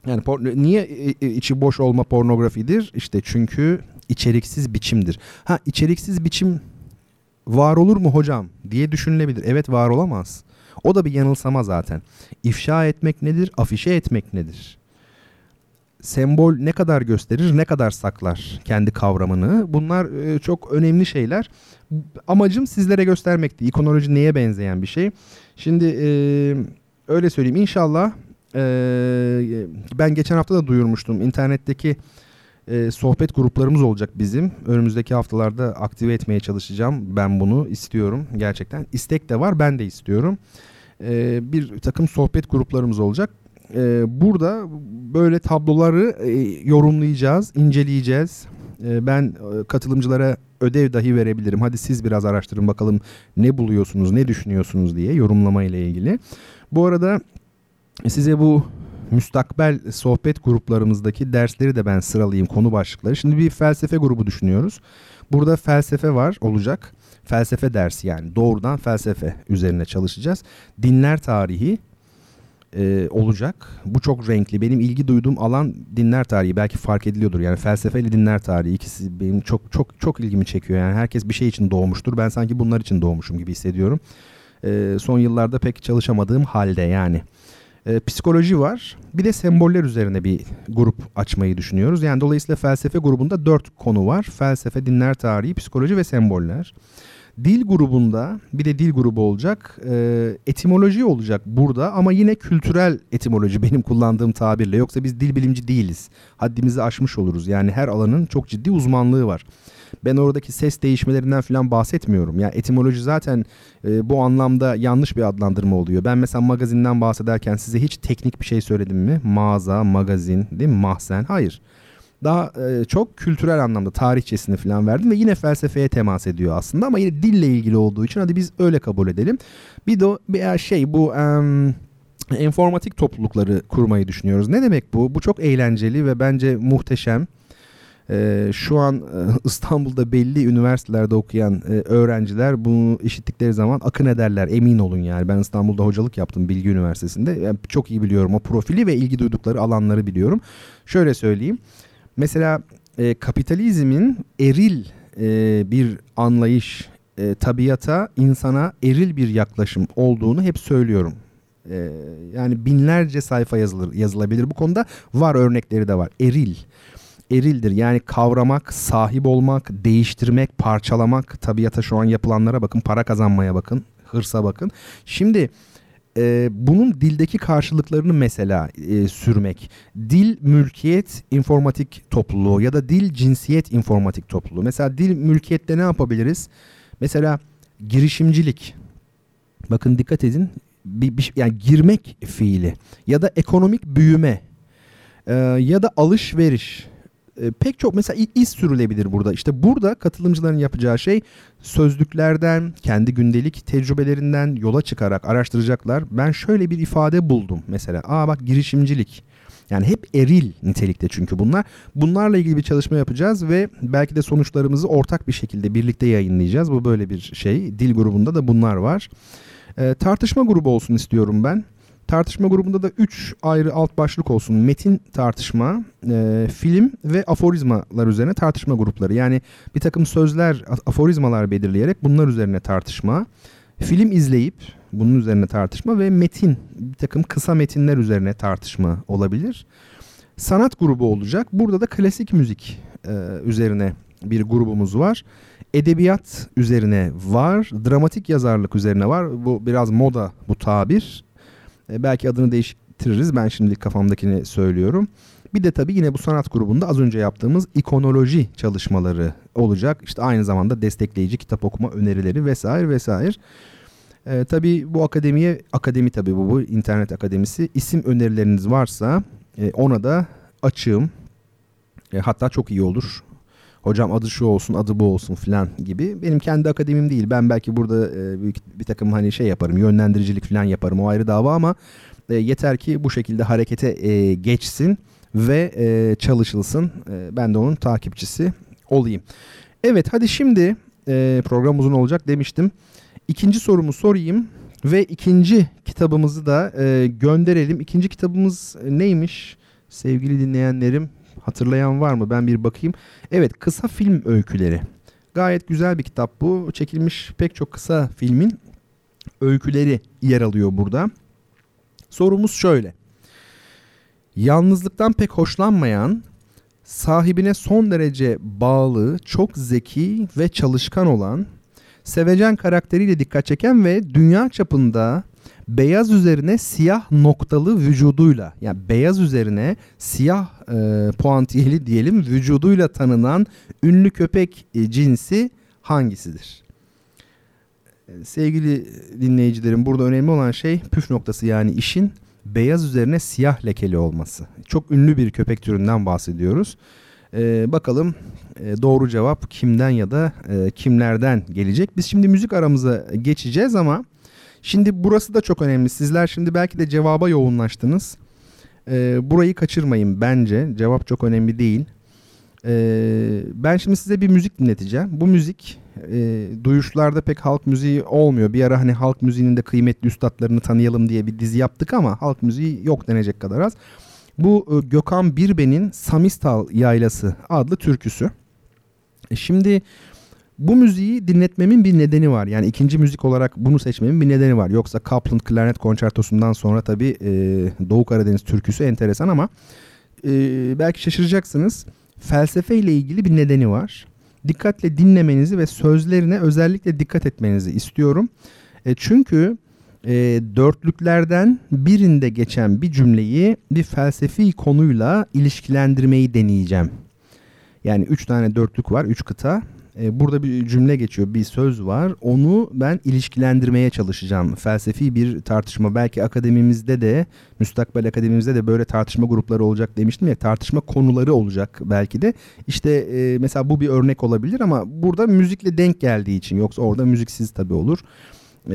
yani niye içi boş olma pornografidir? İşte çünkü içeriksiz biçimdir. Ha, içeriksiz biçim var olur mu hocam diye düşünülebilir. Evet, var olamaz. O da bir yanılsama zaten. İfşa etmek nedir? Afişe etmek nedir? Sembol ne kadar gösterir, ne kadar saklar kendi kavramını? Bunlar çok önemli şeyler. Amacım sizlere göstermekti. İkonoloji neye benzeyen bir şey? Şimdi öyle söyleyeyim. İnşallah ben geçen hafta da duyurmuştum. İnternetteki sohbet gruplarımız olacak bizim. Önümüzdeki haftalarda aktive etmeye çalışacağım. Ben bunu istiyorum gerçekten. İstek de var, ben de istiyorum. Bir takım sohbet gruplarımız olacak. Burada böyle tabloları yorumlayacağız, inceleyeceğiz. Ben katılımcılara ödev dahi verebilirim. Hadi siz biraz araştırın bakalım ne buluyorsunuz, ne düşünüyorsunuz diye, yorumlama ile ilgili. Bu arada size bu müstakbel sohbet gruplarımızdaki dersleri de ben sıralayayım, konu başlıkları. Şimdi bir felsefe grubu düşünüyoruz. Burada felsefe var olacak. Felsefe dersi, yani doğrudan felsefe üzerine çalışacağız. Dinler tarihi olacak. Bu çok renkli. Benim ilgi duyduğum alan dinler tarihi. Belki fark ediliyordur. Yani felsefe ile dinler tarihi, ikisi benim çok çok çok ilgimi çekiyor. Yani herkes bir şey için doğmuştur. Ben sanki bunlar için doğmuşum gibi hissediyorum. Son yıllarda pek çalışamadığım halde yani. Psikoloji var. Bir de semboller üzerine bir grup açmayı düşünüyoruz. Yani dolayısıyla felsefe grubunda 4 konu var. Felsefe, dinler tarihi, psikoloji ve semboller. Dil grubunda bir de dil grubu olacak. Etimoloji olacak burada ama yine kültürel etimoloji benim kullandığım tabirle. Yoksa biz dil bilimci değiliz. Haddimizi aşmış oluruz. Yani her alanın çok ciddi uzmanlığı var. Ben oradaki ses değişmelerinden falan bahsetmiyorum. Yani etimoloji zaten bu anlamda yanlış bir adlandırma oluyor. Ben mesela magazinden bahsederken size hiç teknik bir şey söyledim mi? Mağaza, magazin, değil mi? Mahzen. Hayır. Daha çok kültürel anlamda tarihçesini falan verdim ve yine felsefeye temas ediyor aslında ama yine dille ilgili olduğu için hadi biz öyle kabul edelim. Bir de bir şey, bu enformatik toplulukları kurmayı düşünüyoruz. Ne demek bu? Bu çok eğlenceli ve bence muhteşem. Şu an İstanbul'da belli üniversitelerde okuyan öğrenciler bunu işittikleri zaman akın ederler, emin olun yani. Ben İstanbul'da hocalık yaptım Bilgi Üniversitesi'nde. Yani çok iyi biliyorum o profili ve ilgi duydukları alanları biliyorum. Şöyle söyleyeyim. Mesela kapitalizmin eril bir anlayış, tabiata, insana eril bir yaklaşım olduğunu hep söylüyorum. Yani binlerce sayfa yazılabilir bu konuda. Var, örnekleri de var. Erildir. Yani kavramak, sahip olmak, değiştirmek, parçalamak. Tabiata şu an yapılanlara bakın, para kazanmaya bakın, hırsa bakın. Şimdi bunun dildeki karşılıklarını mesela sürmek. Dil mülkiyet informatik topluluğu ya da dil cinsiyet informatik topluluğu. Mesela dil mülkiyette ne yapabiliriz? Mesela girişimcilik. Bakın dikkat edin. Yani girmek fiili ya da ekonomik büyüme ya da alışveriş. Pek çok mesela iz sürülebilir burada. İşte burada katılımcıların yapacağı şey, sözlüklerden, kendi gündelik tecrübelerinden yola çıkarak araştıracaklar. Ben şöyle bir ifade buldum mesela. Bak, girişimcilik. Yani hep eril nitelikte çünkü bunlar. Bunlarla ilgili bir çalışma yapacağız ve belki de sonuçlarımızı ortak bir şekilde birlikte yayınlayacağız. Bu böyle bir şey. Dil grubunda da bunlar var. Tartışma grubu olsun istiyorum ben. Tartışma grubunda da 3 ayrı alt başlık olsun. Metin tartışma, film ve aforizmalar üzerine tartışma grupları. Yani bir takım sözler, aforizmalar belirleyerek bunlar üzerine tartışma. Film izleyip bunun üzerine tartışma ve metin, bir takım kısa metinler üzerine tartışma olabilir. Sanat grubu olacak. Burada da klasik müzik üzerine bir grubumuz var. Edebiyat üzerine var. Dramatik yazarlık üzerine var. Bu biraz moda bu tabir. Belki adını değişik hissettiririz. Ben şimdilik kafamdakini söylüyorum. Bir de tabii yine bu sanat grubunda az önce yaptığımız ikonoloji çalışmaları olacak. İşte aynı zamanda destekleyici kitap okuma önerileri vesaire vesaire. Tabii bu akademiye, akademi tabii bu internet akademisi. İsim önerileriniz varsa ona da açığım. Hatta çok iyi olur. Hocam adı şu olsun, adı bu olsun filan gibi. Benim kendi akademim değil. Ben belki burada bir takım hani şey yaparım, yönlendiricilik filan yaparım. O ayrı dava ama yeter ki bu şekilde harekete geçsin ve çalışılsın. Ben de onun takipçisi olayım. Evet, hadi şimdi program uzun olacak demiştim. İkinci sorumu sorayım ve ikinci kitabımızı da gönderelim. İkinci kitabımız neymiş sevgili dinleyenlerim? Hatırlayan var mı? Ben bir bakayım. Evet, kısa film öyküleri. Gayet güzel bir kitap bu. Çekilmiş pek çok kısa filmin öyküleri yer alıyor burada. Sorumuz şöyle. Yalnızlıktan pek hoşlanmayan, sahibine son derece bağlı, çok zeki ve çalışkan olan, sevecen karakteriyle dikkat çeken ve dünya çapında beyaz üzerine siyah noktalı vücuduyla, yani beyaz üzerine siyah puantiyeli diyelim vücuduyla tanınan ünlü köpek cinsi hangisidir? Sevgili dinleyicilerim, burada önemli olan şey püf noktası, yani işin beyaz üzerine siyah lekeli olması. Çok ünlü bir köpek türünden bahsediyoruz. Bakalım doğru cevap kimden ya da kimlerden gelecek? Biz şimdi müzik aramıza geçeceğiz ama şimdi burası da çok önemli. Sizler şimdi belki de cevaba yoğunlaştınız. Burayı kaçırmayın bence. Cevap çok önemli değil. Ben şimdi size bir müzik dinleteceğim. Bu müzik duyuşlarda pek halk müziği olmuyor. Bir ara hani halk müziğinin de kıymetli üstadlarını tanıyalım diye bir dizi yaptık ama halk müziği yok denecek kadar az. Bu Gökhan Birben'in Samistal Yaylası adlı türküsü. Şimdi bu müziği dinletmemin bir nedeni var. Yani ikinci müzik olarak bunu seçmemin bir nedeni var. Yoksa Kaplan Klarnet Konçertosu'ndan sonra tabii Doğu Karadeniz türküsü enteresan ama belki şaşıracaksınız. Felsefe ile ilgili bir nedeni var. Dikkatle dinlemenizi ve sözlerine özellikle dikkat etmenizi istiyorum. Çünkü dörtlüklerden birinde geçen bir cümleyi bir felsefi konuyla ilişkilendirmeyi deneyeceğim. Yani 3 tane dörtlük var, 3 kıta. Burada bir cümle geçiyor, bir söz var. Onu ben ilişkilendirmeye çalışacağım. Felsefi bir tartışma. Belki akademimizde de, müstakbel akademimizde de böyle tartışma grupları olacak demiştim ya. Tartışma konuları olacak belki de. İşte mesela bu bir örnek olabilir ama burada müzikle denk geldiği için. Yoksa orada müziksiz tabii olur.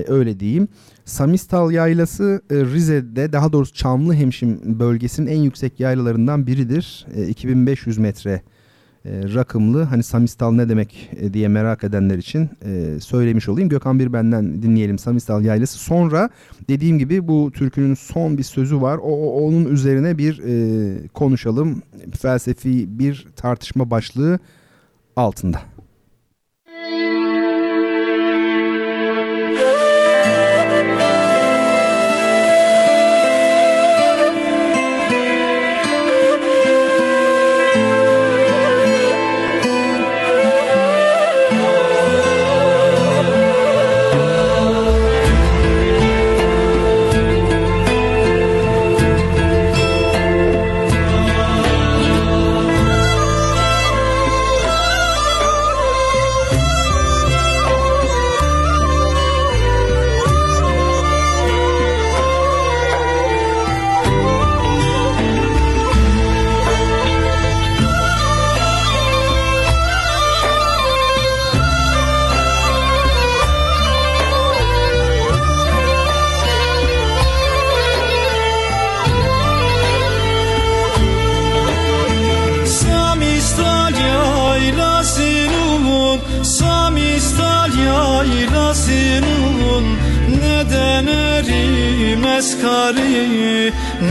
Öyle diyeyim. Samistal Yaylası Rize'de, daha doğrusu Çamlıhemşin bölgesinin en yüksek yaylalarından biridir. 2500 metre rakımlı. Hani Samistal ne demek diye merak edenler için söylemiş olayım. Gökhan Birben'den dinleyelim Samistal Yaylası. Sonra dediğim gibi bu türkünün son bir sözü var. Onun üzerine bir konuşalım. Felsefi bir tartışma başlığı altında.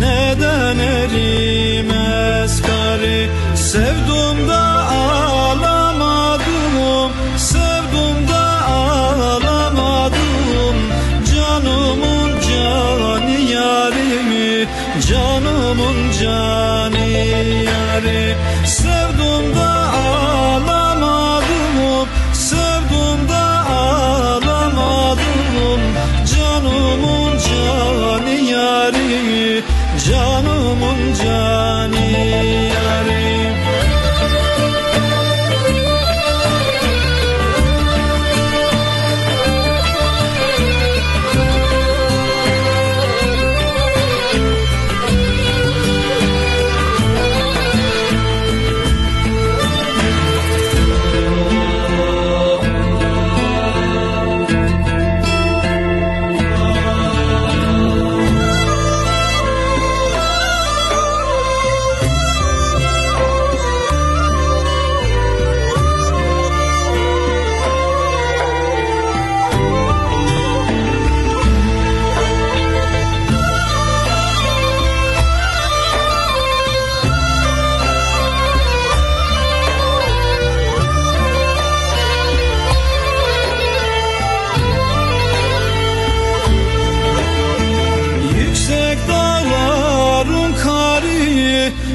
Neden erimez karı? Sevdum da alamadım, sevdum da alamadım. Canımın canı yarimi, canımın canı yarimi. Sevdum da alamadım, sevdum da alamadım. Canımın canı yarimi, canımın cani yarim.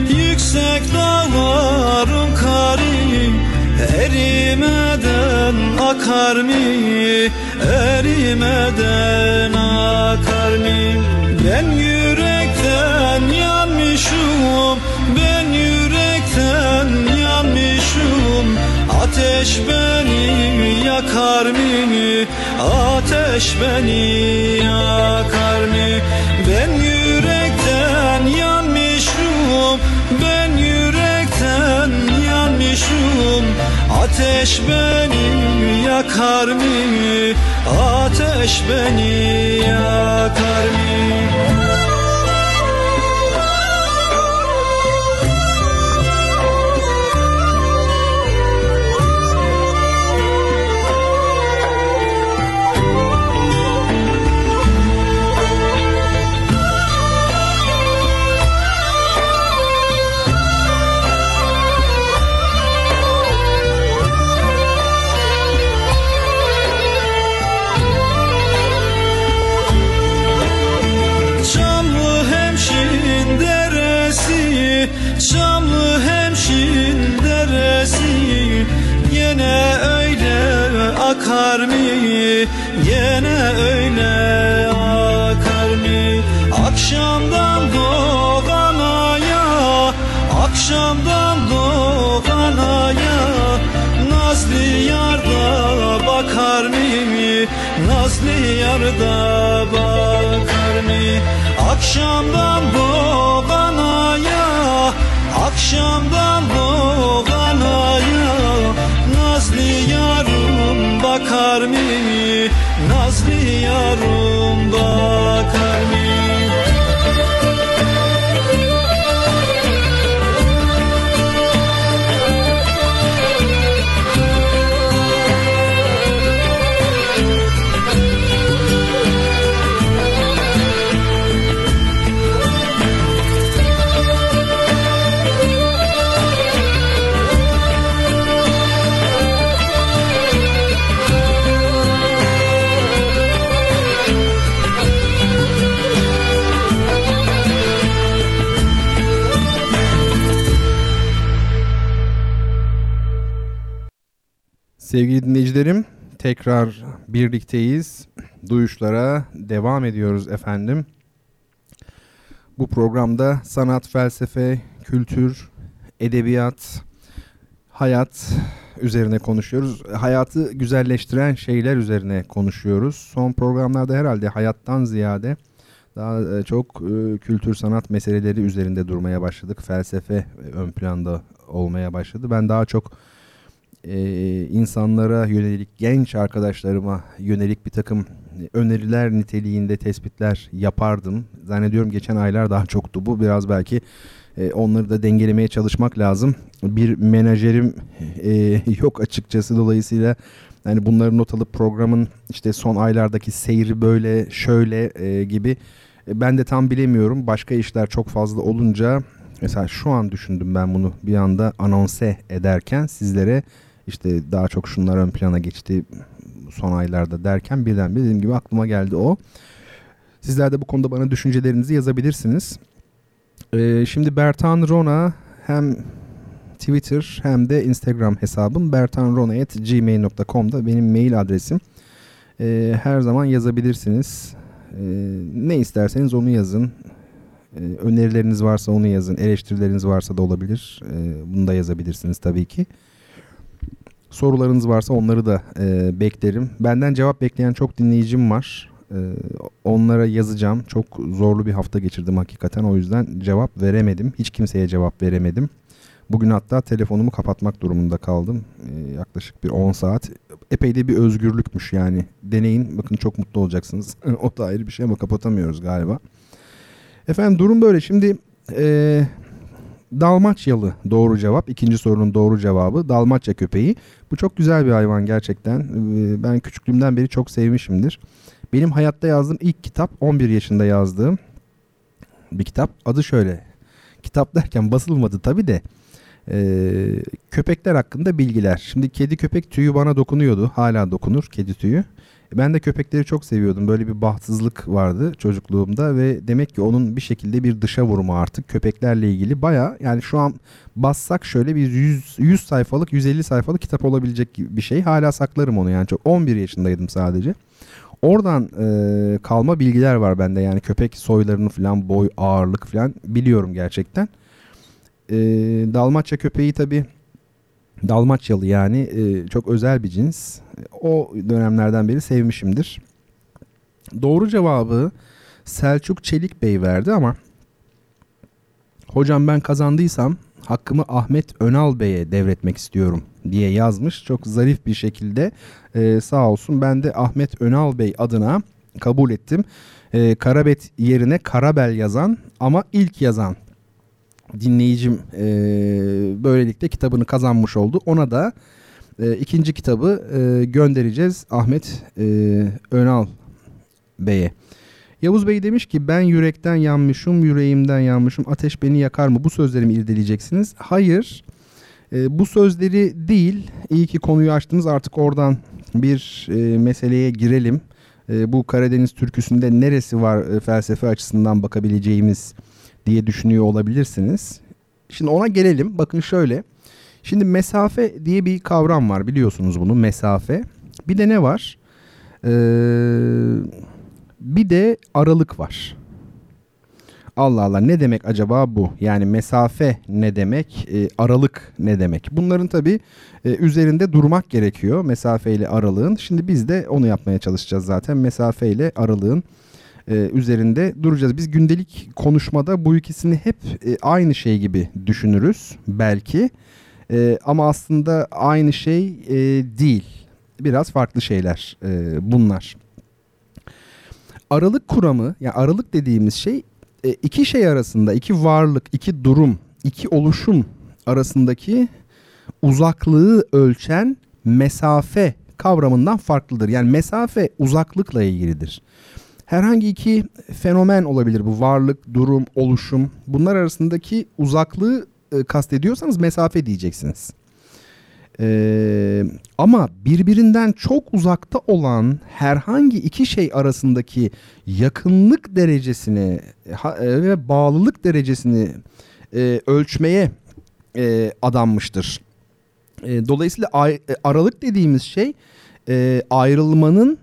Yüksek dağların kari erimeden akar mı, erimeden akar mı? Ben yürekten yanmışım, ben yürekten yanmışım. Ateş beni yakar mı, ateş beni yakar mı? Ben yürekten yanmışım, ben yürekten yanmışım. Ateş beni yakar mı, ateş beni yakar mı? Çamlı hemşin deresi yine öyle akar mı, yine öyle akar mı? Akşamdan doğan aya, akşamdan doğan aya nazlı yarda bakar mı, nazlı yarda bakar mı? Akşamdan doğan aya, akşamdan doğan aya nazlı yarım bakar mı, nazlı yarım bakar mı? Sevgili dinleyicilerim, tekrar birlikteyiz. Duyuşlara devam ediyoruz efendim. Bu programda sanat, felsefe, kültür, edebiyat, hayat üzerine konuşuyoruz. Hayatı güzelleştiren şeyler üzerine konuşuyoruz. Son programlarda herhalde hayattan ziyade daha çok kültür, sanat meseleleri üzerinde durmaya başladık. Felsefe ön planda olmaya başladı. Ben daha çok insanlara yönelik, genç arkadaşlarıma yönelik bir takım öneriler niteliğinde tespitler yapardım. Zannediyorum geçen aylar daha çoktu bu. Biraz belki onları da dengelemeye çalışmak lazım. Bir menajerim yok açıkçası, dolayısıyla yani bunları not alıp programın işte son aylardaki seyri böyle şöyle gibi ben de tam bilemiyorum. Başka işler çok fazla olunca mesela şu an düşündüm ben bunu bir anda anonse ederken sizlere, işte daha çok şunlar ön plana geçti son aylarda derken birdenbire dediğim gibi aklıma geldi o. Sizler de bu konuda bana düşüncelerinizi yazabilirsiniz. Şimdi Bertan Rona, hem Twitter hem de Instagram hesabım bertanrona@gmail.com'da benim mail adresim. Her zaman yazabilirsiniz. Ne isterseniz onu yazın. Önerileriniz varsa onu yazın. Eleştirileriniz varsa da olabilir. Bunu da yazabilirsiniz tabii ki. Sorularınız varsa onları da beklerim. Benden cevap bekleyen çok dinleyicim var. Onlara yazacağım. Çok zorlu bir hafta geçirdim hakikaten. O yüzden cevap veremedim. Hiç kimseye cevap veremedim. Bugün hatta telefonumu kapatmak durumunda kaldım. Yaklaşık bir 10 saat. Epey de bir özgürlükmüş yani. Deneyin. Bakın çok mutlu olacaksınız. O da ayrı bir şey ama kapatamıyoruz galiba. Efendim durum böyle. Şimdi Dalmaçyalı doğru cevap. İkinci sorunun doğru cevabı Dalmaçya köpeği. Bu çok güzel bir hayvan gerçekten. Ben küçüklüğümden beri çok sevmişimdir. Benim hayatta yazdığım ilk kitap 11 yaşında yazdığım bir kitap. Adı şöyle. Kitap derken basılmadı tabii de. Köpekler hakkında bilgiler. Şimdi kedi köpek tüyü bana dokunuyordu. Hala dokunur kedi tüyü. Ben de köpekleri çok seviyordum. Böyle bir bahtsızlık vardı çocukluğumda ve demek ki onun bir şekilde bir dışa vurumu artık köpeklerle ilgili bayağı yani şu an bassak şöyle bir 100 sayfalık 150 sayfalık kitap olabilecek bir şey. Hala saklarım onu yani çok 11 yaşındaydım sadece. Oradan kalma bilgiler var bende yani köpek soylarını falan boy ağırlık falan biliyorum gerçekten. Dalmaçya köpeği tabii Dalmaçyalı yani çok özel bir cins. O dönemlerden beri sevmişimdir. Doğru cevabı Selçuk Çelik Bey verdi ama hocam ben kazandıysam hakkımı Ahmet Önal Bey'e devretmek istiyorum diye yazmış. Çok zarif bir şekilde sağ olsun ben de Ahmet Önal Bey adına kabul ettim. Karabet yerine Karabel yazan ama ilk yazan dinleyicim böylelikle kitabını kazanmış oldu. Ona da ikinci kitabı göndereceğiz Ahmet Önal Bey'e. Yavuz Bey demiş ki ben yürekten yanmışım, yüreğimden yanmışım. Ateş beni yakar mı? Bu sözlerimi irdeleyeceksiniz. Hayır. Bu sözleri değil. İyi ki konuyu açtınız. Artık oradan bir meseleye girelim. Bu Karadeniz türküsünde neresi var felsefe açısından bakabileceğimiz diye düşünüyor olabilirsiniz. Şimdi ona gelelim. Bakın şöyle. Şimdi mesafe diye bir kavram var. Biliyorsunuz bunu. Mesafe. Bir de ne var? Bir de aralık var. Allah Allah ne demek acaba bu? Yani mesafe ne demek? Aralık ne demek? Bunların tabii üzerinde durmak gerekiyor. Mesafe ile aralığın. Şimdi biz de onu yapmaya çalışacağız zaten. Mesafe ile aralığın üzerinde duracağız. Biz gündelik konuşmada bu ikisini hep aynı şey gibi düşünürüz belki. Ama aslında aynı şey değil. Biraz farklı şeyler bunlar. Aralık kuramı, yani aralık dediğimiz şey iki şey arasında, iki varlık, iki durum, iki oluşum arasındaki uzaklığı ölçen mesafe kavramından farklıdır. Yani mesafe uzaklıkla ilgilidir. Herhangi iki fenomen olabilir bu varlık, durum, oluşum. Bunlar arasındaki uzaklığı kastediyorsanız mesafe diyeceksiniz. Ama birbirinden çok uzakta olan herhangi iki şey arasındaki yakınlık derecesini ve bağlılık derecesini ölçmeye adanmıştır. Dolayısıyla aralık dediğimiz şey ayrılmanın,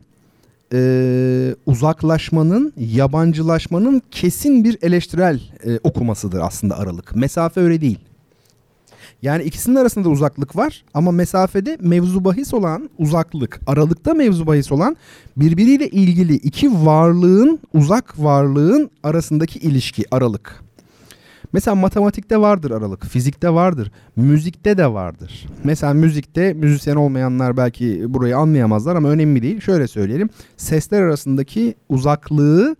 uzaklaşmanın, yabancılaşmanın kesin bir eleştirel okumasıdır aslında aralık. Mesafe öyle değil. Yani ikisinin arasında da uzaklık var ama mesafede mevzu bahis olan uzaklık, aralıkta mevzu bahis olan birbiriyle ilgili iki varlığın, uzak varlığın arasındaki ilişki, aralık. Mesela matematikte vardır aralık, fizikte vardır, müzikte de vardır. Mesela müzikte müzisyen olmayanlar belki burayı anlayamazlar ama önemli değil. Şöyle söyleyelim, sesler arasındaki uzaklığı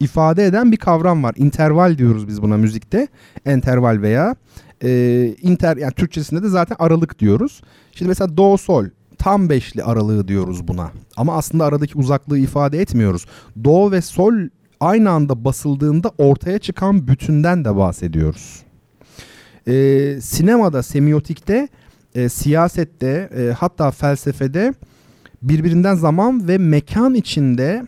ifade eden bir kavram var. İnterval diyoruz biz buna müzikte, enterval veya yani Türkçesinde de zaten aralık diyoruz. Şimdi mesela do sol tam beşli aralığı diyoruz buna. Ama aslında aradaki uzaklığı ifade etmiyoruz. Do ve sol aynı anda basıldığında ortaya çıkan bütünden de bahsediyoruz. Sinemada, semiotikte, siyasette, hatta felsefede birbirinden zaman ve mekan içinde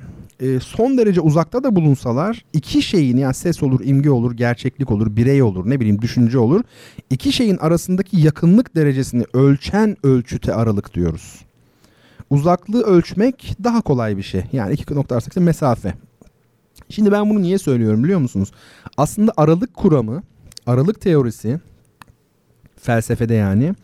son derece uzakta da bulunsalar iki şeyin yani ses olur, imge olur, gerçeklik olur, birey olur, ne bileyim düşünce olur. İki şeyin arasındaki yakınlık derecesini ölçen ölçüte aralık diyoruz. Uzaklığı ölçmek daha kolay bir şey. Yani iki nokta arasındaki mesafe. Şimdi ben bunu niye söylüyorum biliyor musunuz? Aslında aralık kuramı, aralık teorisi, felsefede yani,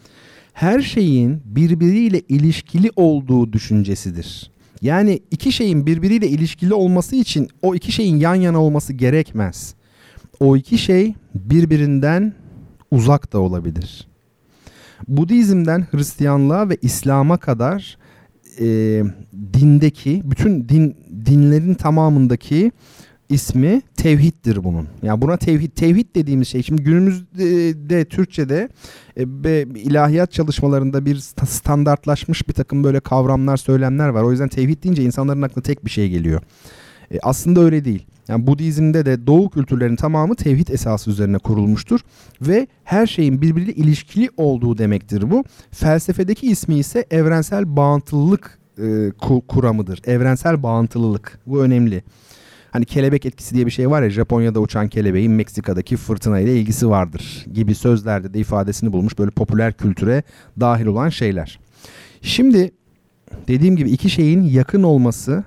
her şeyin birbiriyle ilişkili olduğu düşüncesidir. Yani iki şeyin birbiriyle ilişkili olması için o iki şeyin yan yana olması gerekmez. O iki şey birbirinden uzak da olabilir. Budizm'den Hristiyanlığa ve İslam'a kadar dindeki, bütün dinlerin tamamındaki ismi tevhiddir bunun. Yani buna tevhid dediğimiz şey. Şimdi günümüzde Türkçe'de ilahiyat çalışmalarında bir standartlaşmış bir takım böyle kavramlar, söylemler var. O yüzden tevhid deyince insanların aklına tek bir şey geliyor. Aslında öyle değil. Yani Budizm'de de doğu kültürlerinin tamamı tevhid esası üzerine kurulmuştur. Ve her şeyin birbiriyle ilişkili olduğu demektir bu. Felsefedeki ismi ise evrensel bağıntılılık kuramıdır. Evrensel bağıntılılık. Bu önemli. Hani kelebek etkisi diye bir şey var ya, Japonya'da uçan kelebeğin Meksika'daki fırtına ile ilgisi vardır gibi sözlerde de ifadesini bulmuş böyle popüler kültüre dahil olan şeyler. Şimdi dediğim gibi iki şeyin yakın olması,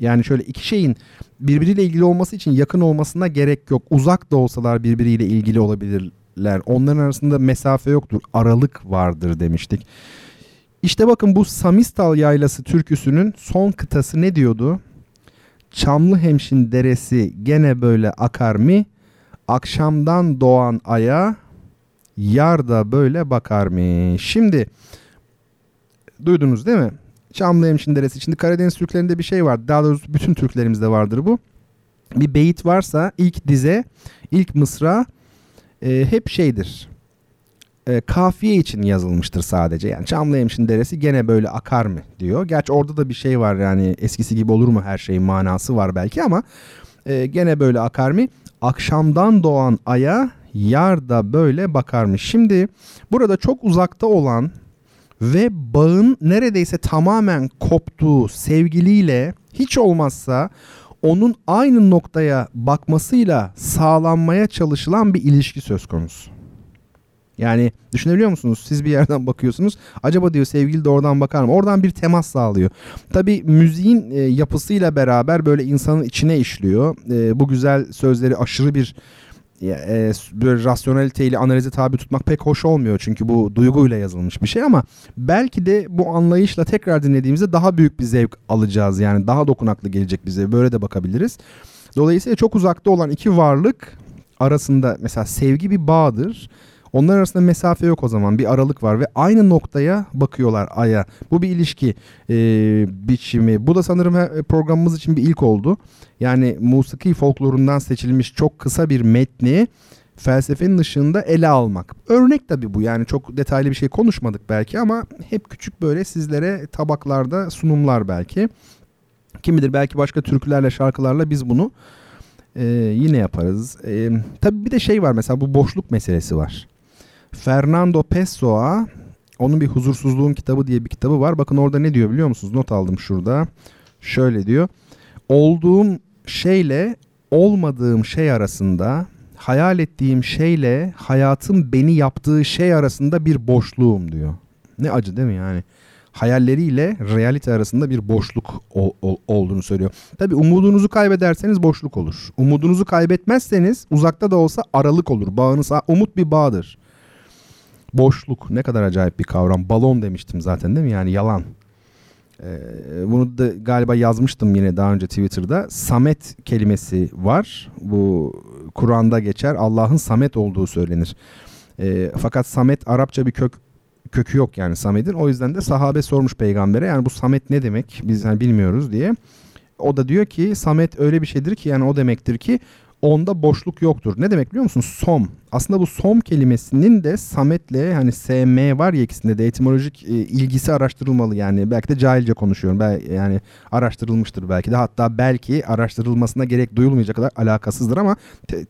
yani şöyle iki şeyin birbiriyle ilgili olması için yakın olmasına gerek yok. Uzak da olsalar birbiriyle ilgili olabilirler. Onların arasında mesafe yoktur, aralık vardır demiştik. İşte bakın bu Samistal Yaylası türküsünün son kıtası ne diyordu? Çamlıhemşin deresi gene böyle akar mı? Akşamdan doğan aya yar da böyle bakar mı? Şimdi duydunuz değil mi? Çamlıhemşin deresi. Şimdi Karadeniz Türklerinde bir şey var. Daha doğrusu bütün Türklerimizde vardır bu. Bir beyit varsa ilk dize, ilk mısra hep şeydir. Kafiye için yazılmıştır sadece. Yani Çamlıhemşin deresi gene böyle akar mı diyor. Gerçi orada da bir şey var, yani eskisi gibi olur mu her şeyin manası var belki ama gene böyle akar mı? Akşamdan doğan aya yar da böyle bakar mı? Şimdi burada çok uzakta olan ve bağın neredeyse tamamen koptuğu sevgiliyle hiç olmazsa onun aynı noktaya bakmasıyla sağlanmaya çalışılan bir ilişki söz konusu. Yani düşünebiliyor musunuz? Siz bir yerden bakıyorsunuz. Acaba diyor sevgili de oradan bakar mı? Oradan bir temas sağlıyor. Tabii müziğin yapısıyla beraber böyle insanın içine işliyor. Bu güzel sözleri aşırı bir böyle rasyoneliteyle analize tabi tutmak pek hoş olmuyor. Çünkü bu duyguyla yazılmış bir şey ama belki de bu anlayışla tekrar dinlediğimizde daha büyük bir zevk alacağız. Yani daha dokunaklı gelecek bize. Böyle de bakabiliriz. Dolayısıyla çok uzakta olan iki varlık arasında mesela sevgi bir bağdır. Onların arasında mesafe yok o zaman. Bir aralık var ve aynı noktaya bakıyorlar aya. Bu bir ilişki biçimi. Bu da sanırım programımız için bir ilk oldu. Yani musiki folklorundan seçilmiş çok kısa bir metni felsefenin ışığında ele almak. Örnek tabii bu. Yani çok detaylı bir şey konuşmadık belki ama hep küçük böyle sizlere tabaklarda sunumlar belki. Kim bilir belki başka türkülerle, şarkılarla biz bunu yine yaparız. Tabii bir de şey var mesela, bu boşluk meselesi var. Fernando Pessoa, onun bir Huzursuzluğun Kitabı diye bir kitabı var. Bakın orada ne diyor biliyor musunuz? Not aldım şurada. Şöyle diyor. Olduğum şeyle olmadığım şey arasında, hayal ettiğim şeyle hayatın beni yaptığı şey arasında bir boşluğum diyor. Ne acı değil mi yani? Hayalleriyle realite arasında bir boşluk olduğunu söylüyor. Tabii umudunuzu kaybederseniz boşluk olur. Umudunuzu kaybetmezseniz uzakta da olsa aralık olur. Bağınıza umut bir bağdır. Boşluk ne kadar acayip bir kavram. Balon demiştim zaten değil mi? Yani yalan. Bunu da galiba yazmıştım yine daha önce Twitter'da. Samet kelimesi var. Bu Kur'an'da geçer. Allah'ın Samet olduğu söylenir. Fakat Samet Arapça bir kökü yok yani Samet'in. O yüzden de sahabe sormuş peygambere, yani bu Samet ne demek? Biz hani bilmiyoruz diye. O da diyor ki Samet öyle bir şeydir ki, yani o demektir ki onda boşluk yoktur. Ne demek biliyor musun? Som. Aslında bu som kelimesinin de Samet'le hani SM var ya, ikisinde de etimolojik ilgisi araştırılmalı yani. Belki de cahilce konuşuyorum. Yani araştırılmıştır belki de. Hatta belki araştırılmasına gerek duyulmayacak kadar alakasızdır ama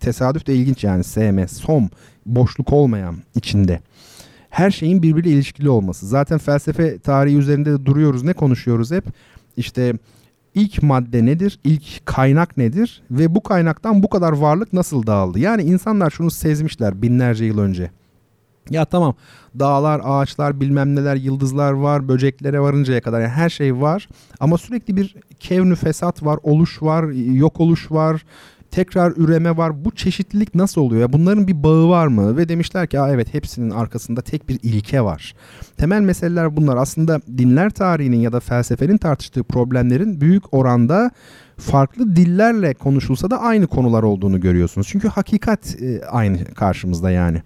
tesadüf de ilginç yani. SM, som, boşluk olmayan içinde. Her şeyin birbiriyle ilişkili olması. Zaten felsefe tarihi üzerinde de duruyoruz. Ne konuşuyoruz hep? İşte ilk madde nedir? İlk kaynak nedir? Ve bu kaynaktan bu kadar varlık nasıl dağıldı? Yani insanlar şunu sezmişler binlerce yıl önce. Ya tamam, dağlar, ağaçlar, bilmem neler, yıldızlar var, böceklere varıncaya kadar yani her şey var. Ama sürekli bir kevnü fesat var, oluş var, yok oluş var, tekrar üreme var. Bu çeşitlilik nasıl oluyor? Ya bunların bir bağı var mı? Ve demişler ki evet, hepsinin arkasında tek bir ilke var. Temel meseleler bunlar. Aslında dinler tarihinin ya da felsefenin tartıştığı problemlerin büyük oranda farklı dillerle konuşulsa da aynı konular olduğunu görüyorsunuz. Çünkü hakikat aynı karşımızda yani.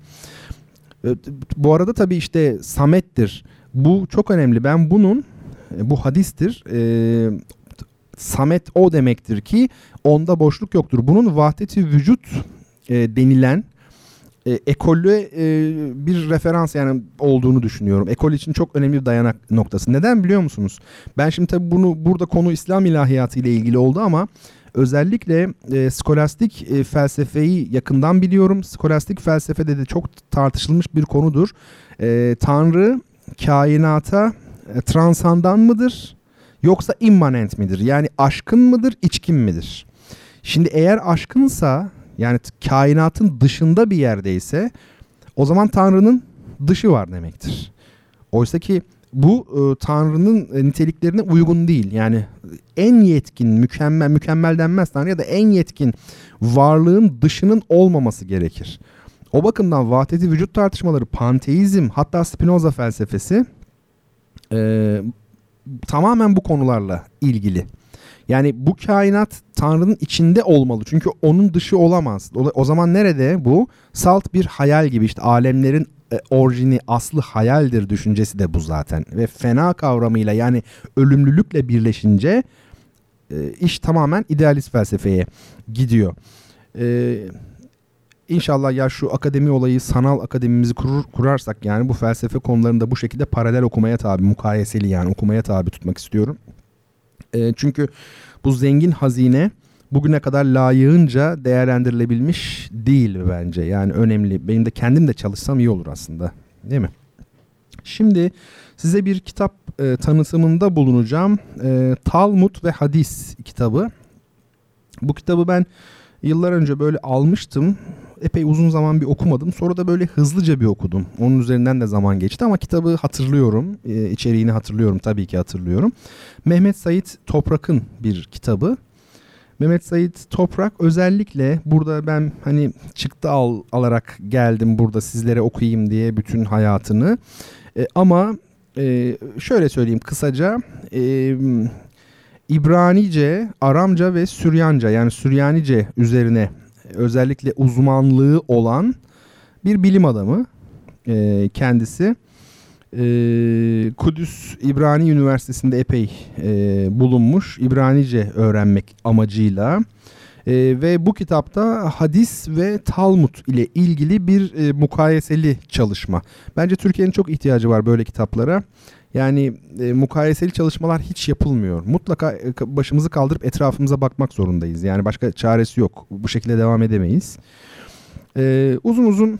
Bu arada tabii işte samettir. Bu çok önemli. Ben bunun, bu hadistir. Samet o demektir ki onda boşluk yoktur. Bunun vahdeti vücut denilen ekolü bir referans yani olduğunu düşünüyorum. Ekol için çok önemli bir dayanak noktası. Neden biliyor musunuz? Ben şimdi tabii bunu burada konu İslam ilahiyatı ile ilgili oldu ama özellikle skolastik felsefeyi yakından biliyorum. Skolastik felsefede de çok tartışılmış bir konudur. Tanrı kainata transandan mıdır yoksa immanent midir? Yani aşkın mıdır, içkin midir? Şimdi eğer aşkınsa, yani kainatın dışında bir yerdeyse, o zaman Tanrı'nın dışı var demektir. Oysa ki bu Tanrı'nın niteliklerine uygun değil. Yani en yetkin, mükemmel denmez Tanrı, ya da en yetkin varlığın dışının olmaması gerekir. O bakımdan vahdeti vücut tartışmaları, panteizm, hatta Spinoza felsefesi tamamen bu konularla ilgili. Yani bu kainat Tanrı'nın içinde olmalı. Çünkü onun dışı olamaz. O zaman nerede bu? Salt bir hayal gibi, işte alemlerin orijini, aslı hayaldir düşüncesi de bu zaten. Ve fena kavramıyla, yani ölümlülükle birleşince iş tamamen idealist felsefeye gidiyor. İnşallah ya şu akademi olayı, sanal akademimizi kurarsak yani bu felsefe konularında bu şekilde paralel okumaya tabi, mukayeseli yani okumaya tabi tutmak istiyorum. Çünkü bu zengin hazine bugüne kadar layığınca değerlendirilebilmiş değil bence. Yani önemli. Benim de kendim de çalışsam iyi olur aslında. Değil mi? Şimdi size bir kitap tanıtımında bulunacağım. Talmud ve Hadis kitabı. Bu kitabı ben yıllar önce böyle almıştım. Epey uzun zaman bir okumadım. Sonra da böyle hızlıca bir okudum. Onun üzerinden de zaman geçti ama kitabı hatırlıyorum. İçeriğini hatırlıyorum. Tabii ki hatırlıyorum. Mehmet Sait Toprak'ın bir kitabı. Mehmet Sait Toprak özellikle burada ben hani çıktı alarak geldim burada sizlere okuyayım diye bütün hayatını. Ama şöyle söyleyeyim kısaca. İbranice, Aramca ve Süryanca, yani Süryanice üzerine özellikle uzmanlığı olan bir bilim adamı kendisi. Kudüs İbrani Üniversitesi'nde epey bulunmuş, İbranice öğrenmek amacıyla ve bu kitapta hadis ve Talmud ile ilgili bir mukayeseli çalışma. Bence Türkiye'nin çok ihtiyacı var böyle kitaplara. Yani mukayeseli çalışmalar hiç yapılmıyor. Mutlaka başımızı kaldırıp etrafımıza bakmak zorundayız. Yani başka çaresi yok. Bu şekilde devam edemeyiz. Uzun uzun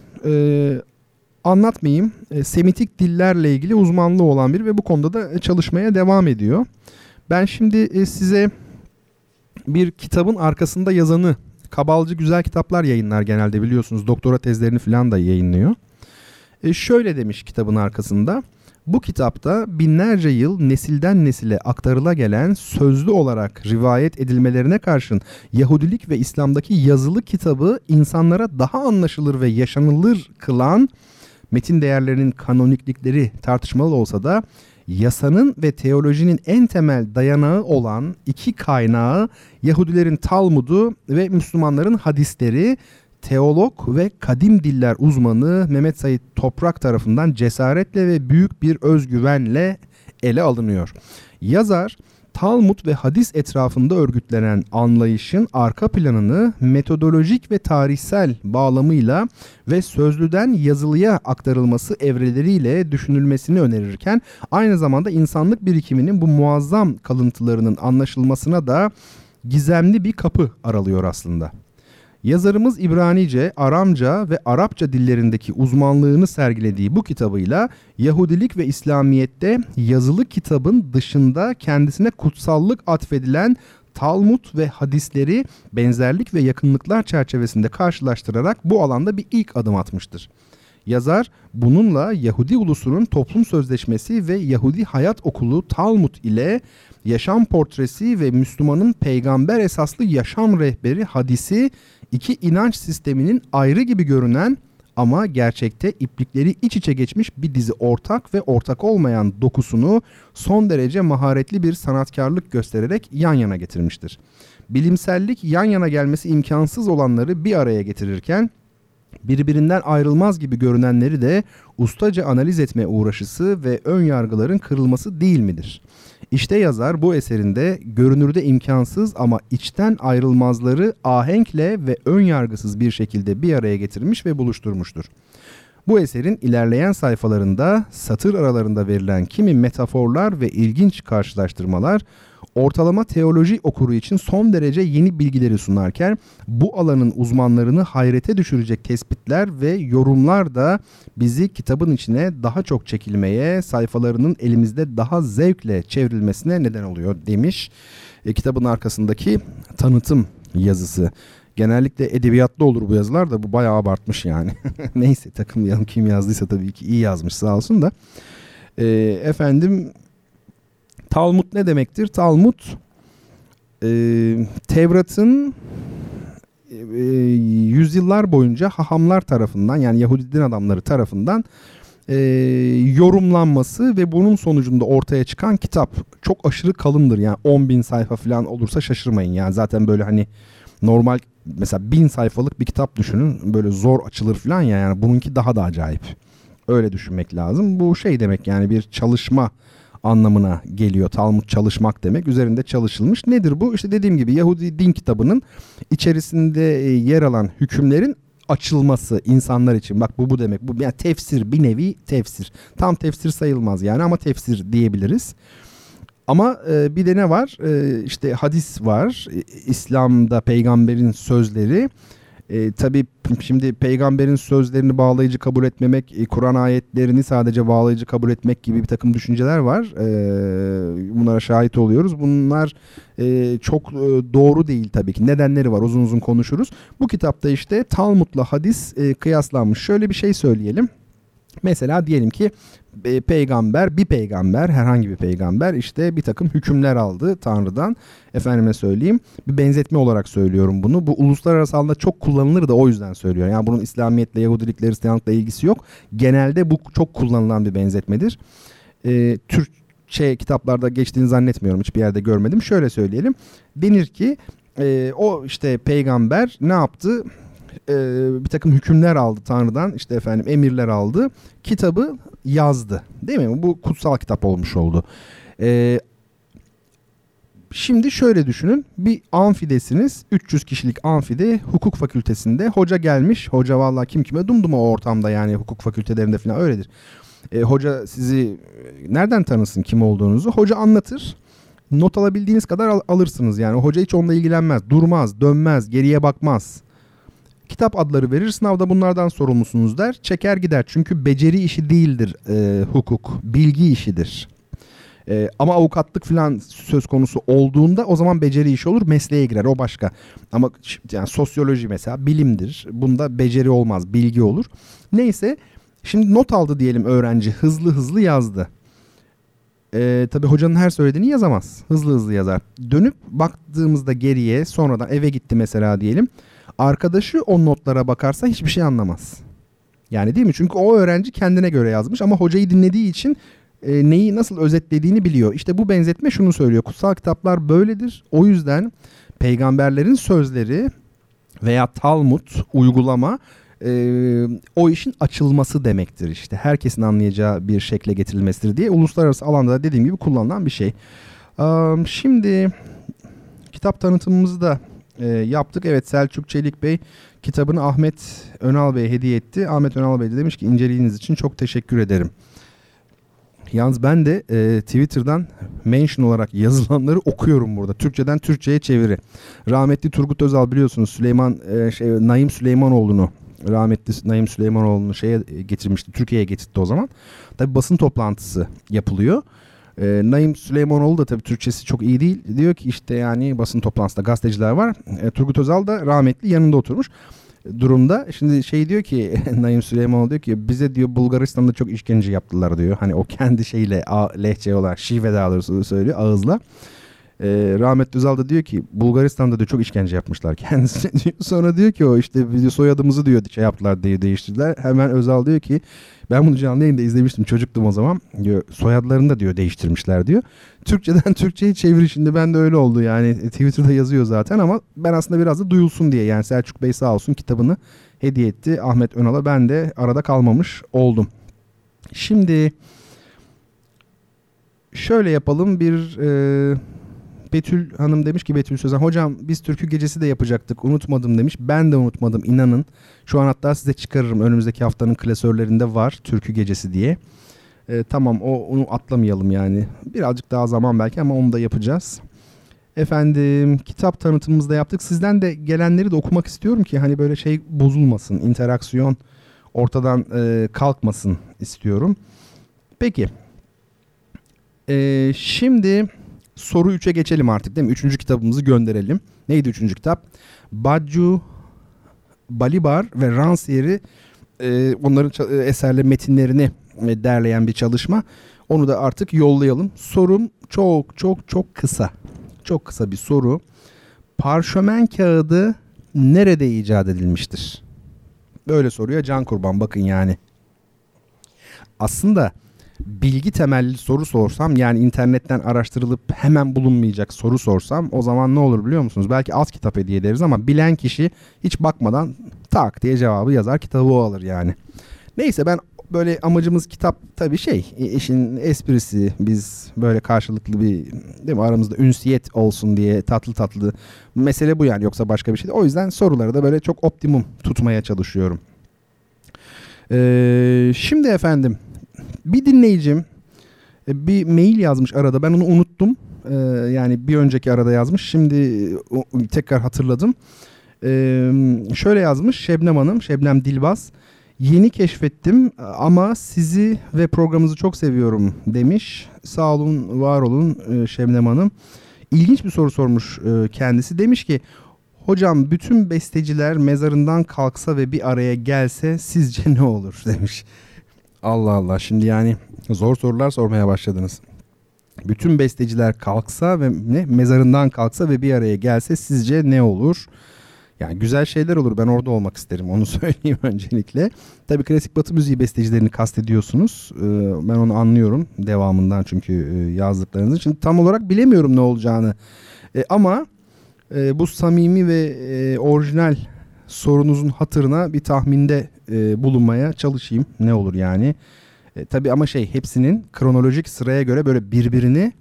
anlatmayayım. Semitik dillerle ilgili uzmanlığı olan biri ve bu konuda da çalışmaya devam ediyor. Ben şimdi size bir kitabın arkasında yazanı, Kabalcı Güzel Kitaplar yayınlar genelde biliyorsunuz. Doktora tezlerini falan da yayınlıyor. Şöyle demiş kitabın arkasında. Bu kitapta binlerce yıl nesilden nesile aktarıla gelen sözlü olarak rivayet edilmelerine karşın Yahudilik ve İslam'daki yazılı kitabı insanlara daha anlaşılır ve yaşanılır kılan metin değerlerinin kanoniklikleri tartışmalı olsa da yasanın ve teolojinin en temel dayanağı olan iki kaynağı Yahudilerin Talmud'u ve Müslümanların hadisleri teolog ve kadim diller uzmanı Mehmet Sait Toprak tarafından cesaretle ve büyük bir özgüvenle ele alınıyor. Yazar, Talmud ve hadis etrafında örgütlenen anlayışın arka planını metodolojik ve tarihsel bağlamıyla ve sözlüden yazılıya aktarılması evreleriyle düşünülmesini önerirken aynı zamanda insanlık birikiminin bu muazzam kalıntılarının anlaşılmasına da gizemli bir kapı aralıyor aslında. Yazarımız İbranice, Aramca ve Arapça dillerindeki uzmanlığını sergilediği bu kitabıyla Yahudilik ve İslamiyet'te yazılı kitabın dışında kendisine kutsallık atfedilen Talmud ve hadisleri benzerlik ve yakınlıklar çerçevesinde karşılaştırarak bu alanda bir ilk adım atmıştır. Yazar bununla Yahudi ulusunun toplum sözleşmesi ve Yahudi hayat okulu Talmud ile yaşam portresi ve Müslümanın peygamber esaslı yaşam rehberi hadisi iki inanç sisteminin ayrı gibi görünen ama gerçekte iplikleri iç içe geçmiş bir dizi ortak ve ortak olmayan dokusunu son derece maharetli bir sanatkarlık göstererek yan yana getirmiştir. Bilimsellik yan yana gelmesi imkansız olanları bir araya getirirken birbirinden ayrılmaz gibi görünenleri de ustaca analiz etme uğraşısı ve ön yargıların kırılması değil midir? İşte yazar bu eserinde görünürde imkansız ama içten ayrılmazları ahenkle ve ön yargısız bir şekilde bir araya getirmiş ve buluşturmuştur. Bu eserin ilerleyen sayfalarında satır aralarında verilen kimi metaforlar ve ilginç karşılaştırmalar ortalama teoloji okuru için son derece yeni bilgileri sunarken bu alanın uzmanlarını hayrete düşürecek tespitler ve yorumlar da bizi kitabın içine daha çok çekilmeye, sayfalarının elimizde daha zevkle çevrilmesine neden oluyor demiş. Kitabın arkasındaki tanıtım yazısı. Genellikle edebiyatlı olur bu yazılar da bu bayağı abartmış yani. Neyse takımlayalım, kim yazdıysa tabii ki iyi yazmış sağ olsun da. Talmud ne demektir? Talmud Tevrat'ın yüzyıllar boyunca hahamlar tarafından yani Yahudi din adamları tarafından yorumlanması ve bunun sonucunda ortaya çıkan kitap. Çok aşırı kalındır yani 10.000 sayfa falan olursa şaşırmayın yani zaten böyle hani normal mesela 1000 sayfalık bir kitap düşünün böyle zor açılır falan ya yani bununki daha da acayip. Öyle düşünmek lazım. Bu şey demek yani bir çalışma anlamına geliyor. Talmud çalışmak demek. Üzerinde çalışılmış. Nedir bu? İşte dediğim gibi Yahudi din kitabının içerisinde yer alan hükümlerin açılması insanlar için. Bak bu demek. Bu yani tefsir, bir nevi tefsir. Tam tefsir sayılmaz yani ama tefsir diyebiliriz. Ama bir de ne var? İşte hadis var. İslam'da peygamberin sözleri. Tabii şimdi peygamberin sözlerini bağlayıcı kabul etmemek, Kur'an ayetlerini sadece bağlayıcı kabul etmek gibi bir takım düşünceler var. Bunlara şahit oluyoruz. Bunlar çok doğru değil tabii ki. Nedenleri var. Uzun uzun konuşuruz. Bu kitapta işte Talmud'la hadis kıyaslanmış. Şöyle bir şey söyleyelim. Mesela diyelim ki herhangi bir peygamber işte bir takım hükümler aldı Tanrı'dan. Efendime söyleyeyim bir benzetme olarak söylüyorum bunu. Bu uluslararası alanda çok kullanılır da o yüzden söylüyorum. Yani bunun İslamiyetle, Yahudilikle, Hristiyanlıkla ilgisi yok. Genelde bu çok kullanılan bir benzetmedir. Türkçe kitaplarda geçtiğini zannetmiyorum. Hiçbir yerde görmedim. Şöyle söyleyelim. Denir ki o işte peygamber ne yaptı? Bir takım hükümler aldı Tanrı'dan, işte efendim emirler aldı, kitabı yazdı değil mi? Bu kutsal kitap olmuş oldu. Şimdi şöyle düşünün, bir amfidesiniz, 300 kişilik amfide, hukuk fakültesinde hoca gelmiş, hoca vallahi kim kime dumduma o ortamda yani hukuk fakültelerinde falan öyledir. Hoca sizi nereden tanısın kim olduğunuzu? Hoca anlatır. Not alabildiğiniz kadar alırsınız yani. Hoca hiç onunla ilgilenmez, durmaz, dönmez, geriye bakmaz. Kitap adları verir, sınavda bunlardan sorumlusunuz der, çeker gider. Çünkü beceri işi değildir hukuk, bilgi işidir. Ama avukatlık falan söz konusu olduğunda o zaman beceri işi olur, mesleğe girer, o başka. Ama yani sosyoloji mesela bilimdir, bunda beceri olmaz, bilgi olur. Neyse, şimdi not aldı diyelim öğrenci, hızlı yazdı. Tabii hocanın her söylediğini yazamaz, hızlı yazar. Dönüp baktığımızda geriye, sonradan eve gitti mesela diyelim. Arkadaşı o notlara bakarsa hiçbir şey anlamaz. Yani değil mi? Çünkü o öğrenci kendine göre yazmış ama hocayı dinlediği için neyi nasıl özetlediğini biliyor. İşte bu benzetme şunu söylüyor. Kutsal kitaplar böyledir. O yüzden peygamberlerin sözleri veya Talmud uygulama o işin açılması demektir işte. Herkesin anlayacağı bir şekle getirilmesidir diye uluslararası alanda dediğim gibi kullanılan bir şey. Şimdi kitap tanıtımımızı da yaptık. Evet, Selçuk Çelik Bey kitabını Ahmet Önal Bey'e hediye etti. Ahmet Önal Bey de demiş ki incelediğiniz için çok teşekkür ederim. Yalnız ben de Twitter'dan mention olarak yazılanları okuyorum burada. Türkçeden Türkçe'ye çeviri. Rahmetli Turgut Özal biliyorsunuz Naim Süleymanoğlu'nu şeye getirmişti. Türkiye'ye getirtti o zaman. Tabii basın toplantısı yapılıyor. Naim Süleymanoğlu da tabii Türkçesi çok iyi değil. Diyor ki işte yani basın toplantısında gazeteciler var. Turgut Özal da rahmetli yanında oturmuş. durumda. Şimdi şey diyor ki Naim Süleymanoğlu diyor ki bize diyor Bulgaristan'da çok işkence yaptılar diyor. Hani o kendi şeyle lehçe olarak şive daha doğrusu söylüyor ağızla. Rahmetli Özal da diyor ki Bulgaristan'da diyor çok işkence yapmışlar kendisine diyor. Sonra diyor ki o işte biz soyadımızı diyor şey yaptılar diye değiştirdiler. Hemen Özal diyor ki ben bunu canlı yayında izlemiştim, çocuktum o zaman diyor, soyadlarını da diyor değiştirmişler diyor. Türkçeden Türkçe'ye çevirişinde ben de öyle oldu yani Twitter'da yazıyor zaten ama ben aslında biraz da duyulsun diye yani Selçuk Bey sağ olsun kitabını hediye etti Ahmet Önal'a, ben de arada kalmamış oldum. Şimdi şöyle yapalım bir... Betül Hanım demiş ki Betül Sözen hocam biz türkü gecesi de yapacaktık unutmadım demiş. Ben de unutmadım inanın. Şu an hatta size çıkarırım önümüzdeki haftanın klasörlerinde var türkü gecesi diye. Tamam onu atlamayalım yani. Birazcık daha zaman belki ama onu da yapacağız. Efendim kitap tanıtımımızı da yaptık. Sizden de gelenleri de okumak istiyorum ki hani böyle şey bozulmasın. İnteraksiyon ortadan kalkmasın istiyorum. Peki. Şimdi... Soru 3'e geçelim artık değil mi? Üçüncü kitabımızı gönderelim. Neydi üçüncü kitap? Baccu, Balibar ve Rancière'i onların eserleri metinlerini derleyen bir çalışma. Onu da artık yollayalım. Sorum çok kısa. Çok kısa bir soru. Parşömen kağıdı nerede icat edilmiştir? Böyle soruya can kurban bakın yani. Aslında... Bilgi temelli soru sorsam yani internetten araştırılıp hemen bulunmayacak soru sorsam o zaman ne olur biliyor musunuz? Belki az kitap hediye ederiz ama bilen kişi hiç bakmadan tak diye cevabı yazar, kitabı o alır yani. Neyse ben böyle amacımız kitap tabii şey işin esprisi biz böyle karşılıklı bir değil mi aramızda ünsiyet olsun diye tatlı tatlı mesele bu yani yoksa başka bir şey değil. O yüzden soruları da böyle çok optimum tutmaya çalışıyorum. Şimdi efendim. Bir dinleyicim bir mail yazmış arada. Ben onu unuttum. Yani bir önceki arada yazmış. Şimdi tekrar hatırladım. Şöyle yazmış Şebnem Hanım, Şebnem Dilbaz. Yeni keşfettim ama sizi ve programınızı çok seviyorum demiş. Sağ olun, var olun Şebnem Hanım. İlginç bir soru sormuş kendisi. Demiş ki hocam bütün besteciler mezarından kalksa ve bir araya gelse sizce ne olur demiş. Allah Allah şimdi yani zor sorular sormaya başladınız. Bütün besteciler kalksa ve mezarından kalksa ve bir araya gelse sizce ne olur? Yani güzel şeyler olur. Ben orada olmak isterim. Onu söyleyeyim öncelikle. Tabii klasik Batı müziği bestecilerini kastediyorsunuz. Ben onu anlıyorum devamından çünkü yazdıklarınızı. Şimdi tam olarak bilemiyorum ne olacağını. Ama bu samimi ve orijinal sorunuzun hatırına bir tahminde bulunmaya çalışayım. Ne olur yani? Tabii ama şey hepsinin kronolojik sıraya göre böyle birbirini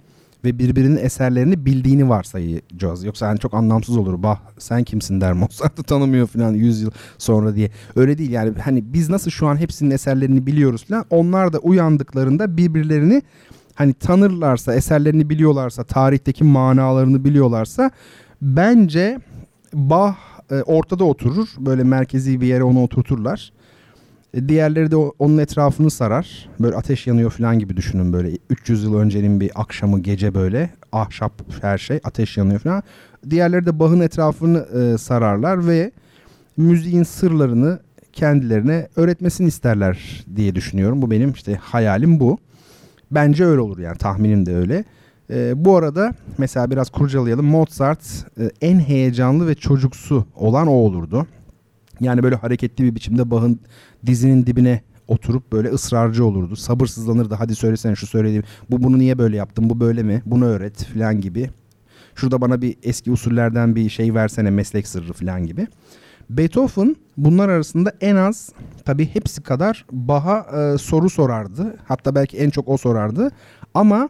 ve birbirinin eserlerini bildiğini varsayacağız. Yoksa yani çok anlamsız olur. Bah sen kimsin der Mozart'ı tanımıyor falan 100 yıl sonra diye. Öyle değil yani hani biz nasıl şu an hepsinin eserlerini biliyoruz falan. Onlar da uyandıklarında birbirlerini hani tanırlarsa, eserlerini biliyorlarsa, tarihteki manalarını biliyorlarsa bence Bah ortada oturur. Böyle merkezi bir yere onu oturturlar. Diğerleri de onun etrafını sarar. Böyle ateş yanıyor falan gibi düşünün böyle. 300 yıl öncenin bir akşamı gece böyle. Ahşap her şey ateş yanıyor falan. Diğerleri de Bach'ın etrafını sararlar ve müziğin sırlarını kendilerine öğretmesini isterler diye düşünüyorum. Bu benim işte hayalim bu. Bence öyle olur yani tahminim de öyle. Bu arada mesela biraz kurcalayalım. Mozart en heyecanlı ve çocuksu olan o olurdu. Yani böyle hareketli bir biçimde Bach'ın dizinin dibine oturup böyle ısrarcı olurdu. Sabırsızlanırdı. Hadi söylesene şu söylediğim. Bunu niye böyle yaptın? Bu böyle mi? Bunu öğret falan gibi. Şurada bana bir eski usullerden bir şey versene meslek sırrı falan gibi. Beethoven bunlar arasında en az tabii hepsi kadar Bach'a soru sorardı. Hatta belki en çok o sorardı. Ama...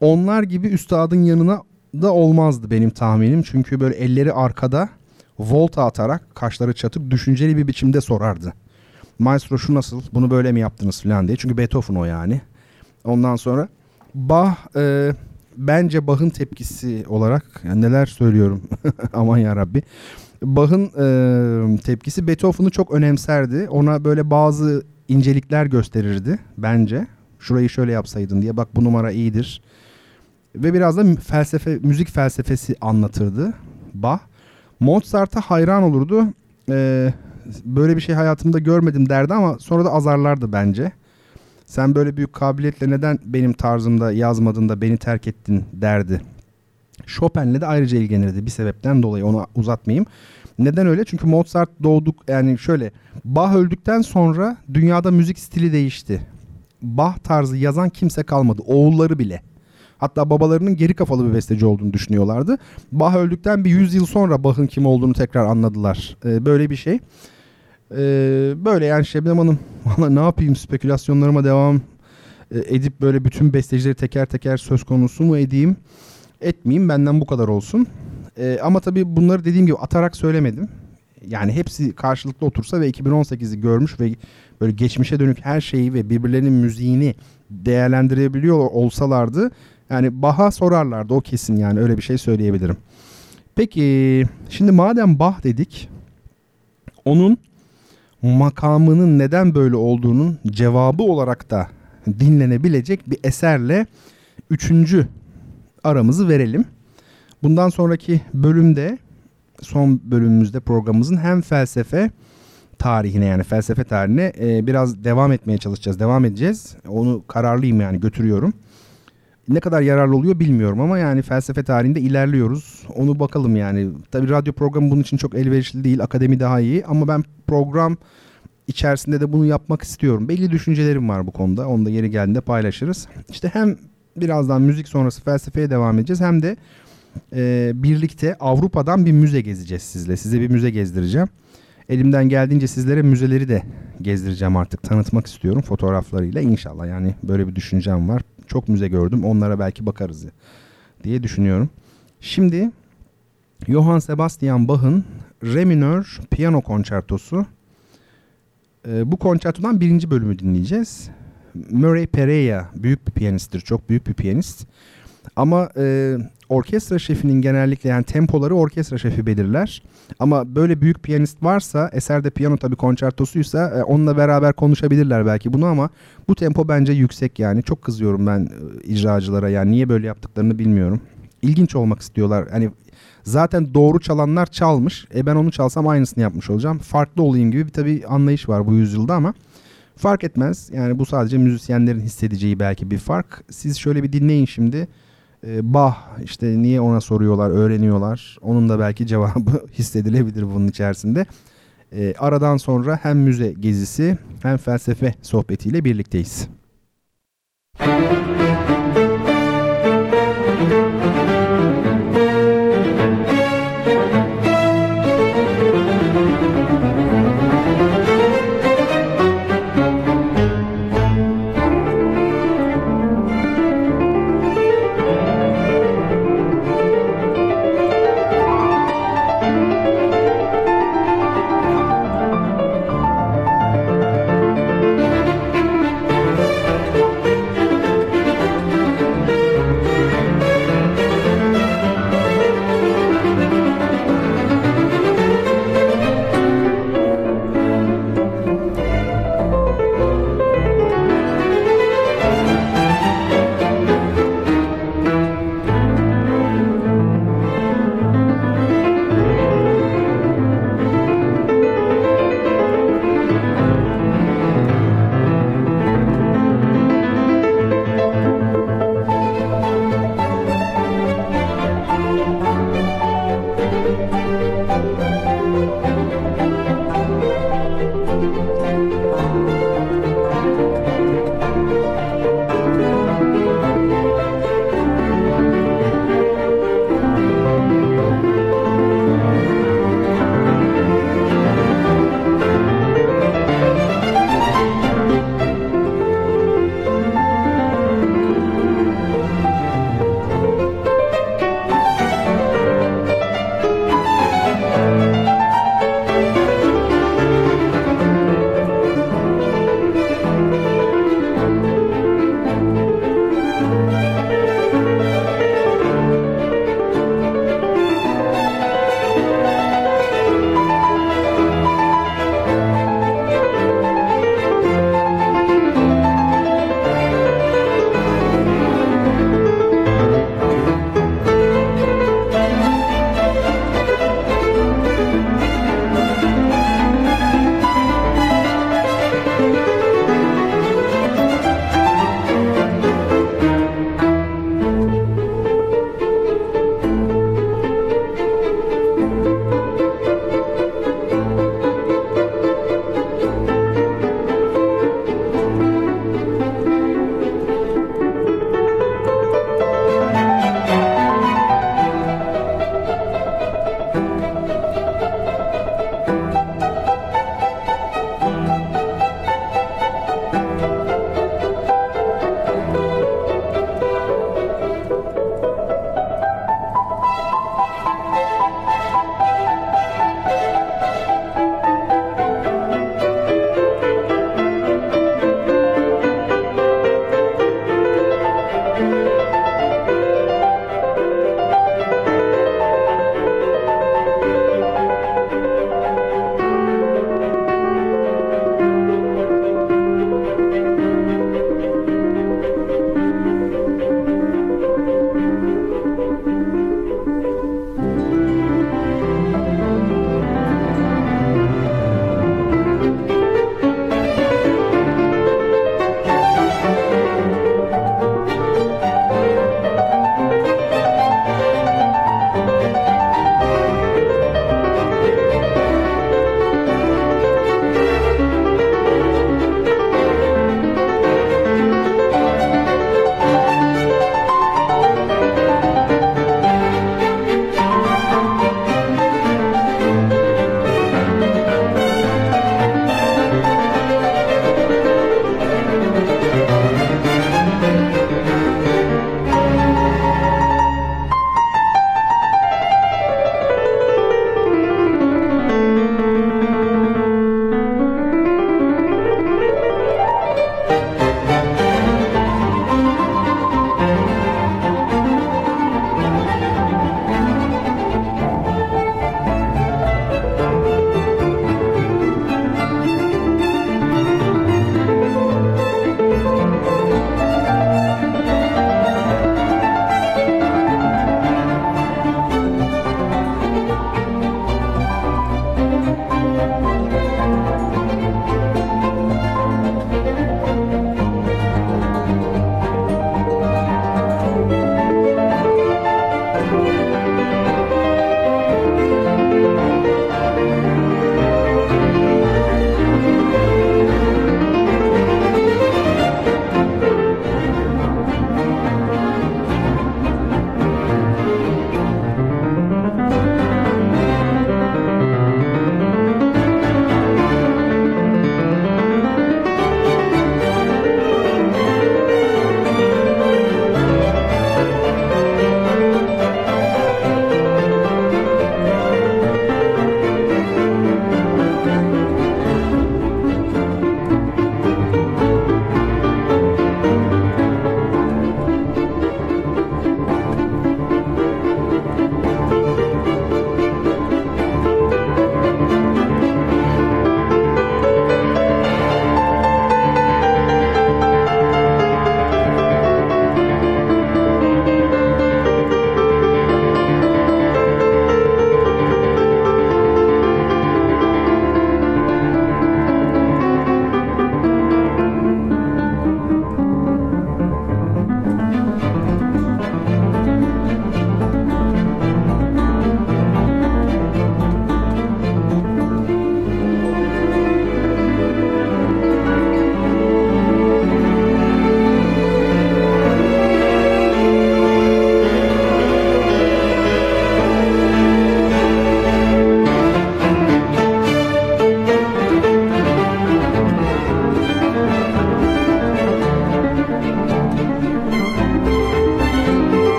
Onlar gibi üstadın yanına da olmazdı benim tahminim. Çünkü böyle elleri arkada volta atarak kaşları çatıp düşünceli bir biçimde sorardı. Maestro şu nasıl bunu böyle mi yaptınız falan diye. Çünkü Beethoven o yani. Ondan sonra Bach bence Bach'ın tepkisi olarak yani neler söylüyorum aman yarabbi. Bach'ın tepkisi Beethoven'ı çok önemserdi. Ona böyle bazı incelikler gösterirdi bence. Şurayı şöyle yapsaydın diye bak bu numara iyidir. Ve biraz da felsefe, müzik felsefesi anlatırdı Bach. Mozart'a hayran olurdu. böyle bir şey hayatımda görmedim derdi ama sonra da azarlardı bence. Sen böyle büyük kabiliyetle neden benim tarzımda yazmadın da beni terk ettin derdi. Chopin'le de ayrıca ilgilenirdi bir sebepten dolayı, onu uzatmayayım. Neden öyle? Çünkü Mozart yani şöyle, Bach öldükten sonra dünyada müzik stili değişti. Bach tarzı yazan kimse kalmadı. Oğulları bile. Hatta babalarının geri kafalı bir besteci olduğunu düşünüyorlardı. Bach öldükten bir 100 yıl sonra Bach'ın kim olduğunu tekrar anladılar. Böyle bir şey. Böyle yani Şebnem Hanım, valla ne yapayım, spekülasyonlarıma devam edip böyle bütün bestecileri teker teker söz konusu mu edeyim? Etmeyeyim, benden bu kadar olsun. Ama tabii bunları dediğim gibi atarak söylemedim. Yani hepsi karşılıklı otursa ve 2018'i görmüş ve böyle geçmişe dönük her şeyi ve birbirlerinin müziğini değerlendirebiliyor olsalardı, yani Bach'a sorarlardı, o kesin, yani öyle bir şey söyleyebilirim. Peki şimdi madem Bach dedik, onun makamının neden böyle olduğunun cevabı olarak da dinlenebilecek bir eserle üçüncü aramızı verelim. Bundan sonraki bölümde, son bölümümüzde programımızın hem felsefe tarihine, yani felsefe tarihine biraz devam etmeye çalışacağız. Devam edeceğiz. Onu kararlıyım, yani götürüyorum. Ne kadar yararlı oluyor bilmiyorum ama yani felsefe tarihinde ilerliyoruz. Onu bakalım yani. Tabii radyo programı bunun için çok elverişli değil. Akademi daha iyi ama ben program içerisinde de bunu yapmak istiyorum. Belli düşüncelerim var bu konuda. Onu da yeri geldiğinde paylaşırız. İşte hem birazdan müzik sonrası felsefeye devam edeceğiz. Hem de birlikte Avrupa'dan bir müze gezeceğiz sizle. Size bir müze gezdireceğim. Elimden geldiğince sizlere müzeleri de gezdireceğim artık. Tanıtmak istiyorum fotoğraflarıyla inşallah. Yani böyle bir düşüncem var. Çok müze gördüm. Onlara belki bakarız diye düşünüyorum. Şimdi Johann Sebastian Bach'ın Re minör piyano konçertosu. Bu konçertodan birinci bölümü dinleyeceğiz. Murray Pereira büyük bir piyanisttir. Çok büyük bir piyanist. Ama orkestra şefinin genellikle, yani tempoları orkestra şefi belirler. Ama böyle büyük piyanist varsa, eserde piyano tabii konçertosuysa onunla beraber konuşabilirler belki bunu, ama bu tempo bence yüksek yani. Çok kızıyorum ben icracılara, yani niye böyle yaptıklarını bilmiyorum. İlginç olmak istiyorlar. Hani zaten doğru çalanlar çalmış. Ben onu çalsam aynısını yapmış olacağım. Farklı olayım gibi bir tabii anlayış var bu yüzyılda ama fark etmez. Yani bu sadece müzisyenlerin hissedeceği belki bir fark. Siz şöyle bir dinleyin şimdi. Bach, işte niye ona soruyorlar, öğreniyorlar. Onun da belki cevabı hissedilebilir bunun içerisinde. Aradan sonra hem müze gezisi hem felsefe sohbetiyle birlikteyiz.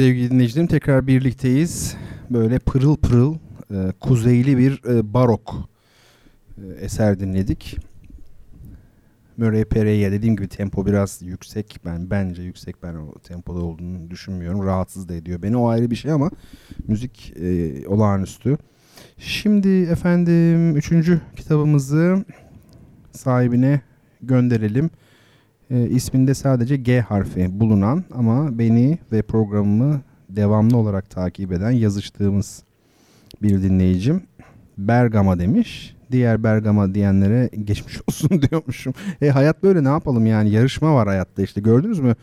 Sevgili dinleyicilerim, tekrar birlikteyiz. Böyle pırıl pırıl kuzeyli bir barok eser dinledik. Murray Perey'e dediğim gibi tempo biraz yüksek. Bence yüksek. Ben o tempoda olduğunu düşünmüyorum. Rahatsız da ediyor beni. O ayrı bir şey ama müzik olağanüstü. Şimdi efendim 3. kitabımızı sahibine gönderelim. İsminde sadece G harfi bulunan ama beni ve programımı devamlı olarak takip eden yazıştığımız bir dinleyicim Bergama demiş. Diğer Bergama diyenlere geçmiş olsun diyormuşum. Hayat böyle, ne yapalım yani, yarışma var hayatta işte, gördünüz mü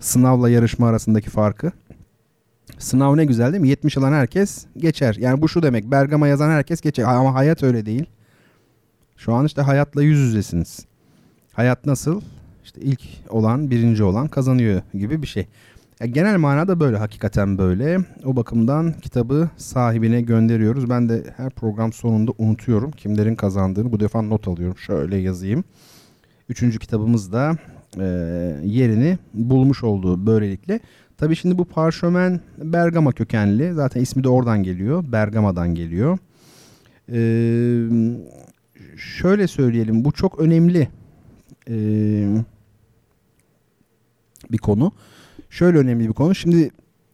sınavla yarışma arasındaki farkı? Sınav ne güzel değil mi? 70 alan herkes geçer. Yani bu şu demek, Bergama yazan herkes geçer ama hayat öyle değil. Şu an işte hayatla yüz yüzesiniz. Hayat nasıl? İşte ilk olan, birinci olan kazanıyor gibi bir şey. Yani genel manada böyle, hakikaten böyle. O bakımdan kitabı sahibine gönderiyoruz. Ben de her program sonunda unutuyorum kimlerin kazandığını. Bu defa not alıyorum. Şöyle yazayım. 3. kitabımız da yerini bulmuş oldu böylelikle. Tabii şimdi bu parşömen Bergama kökenli. Zaten ismi de oradan geliyor. Bergama'dan geliyor. Şöyle söyleyelim. Bu çok önemli bir konu. Şöyle önemli bir konu. Şimdi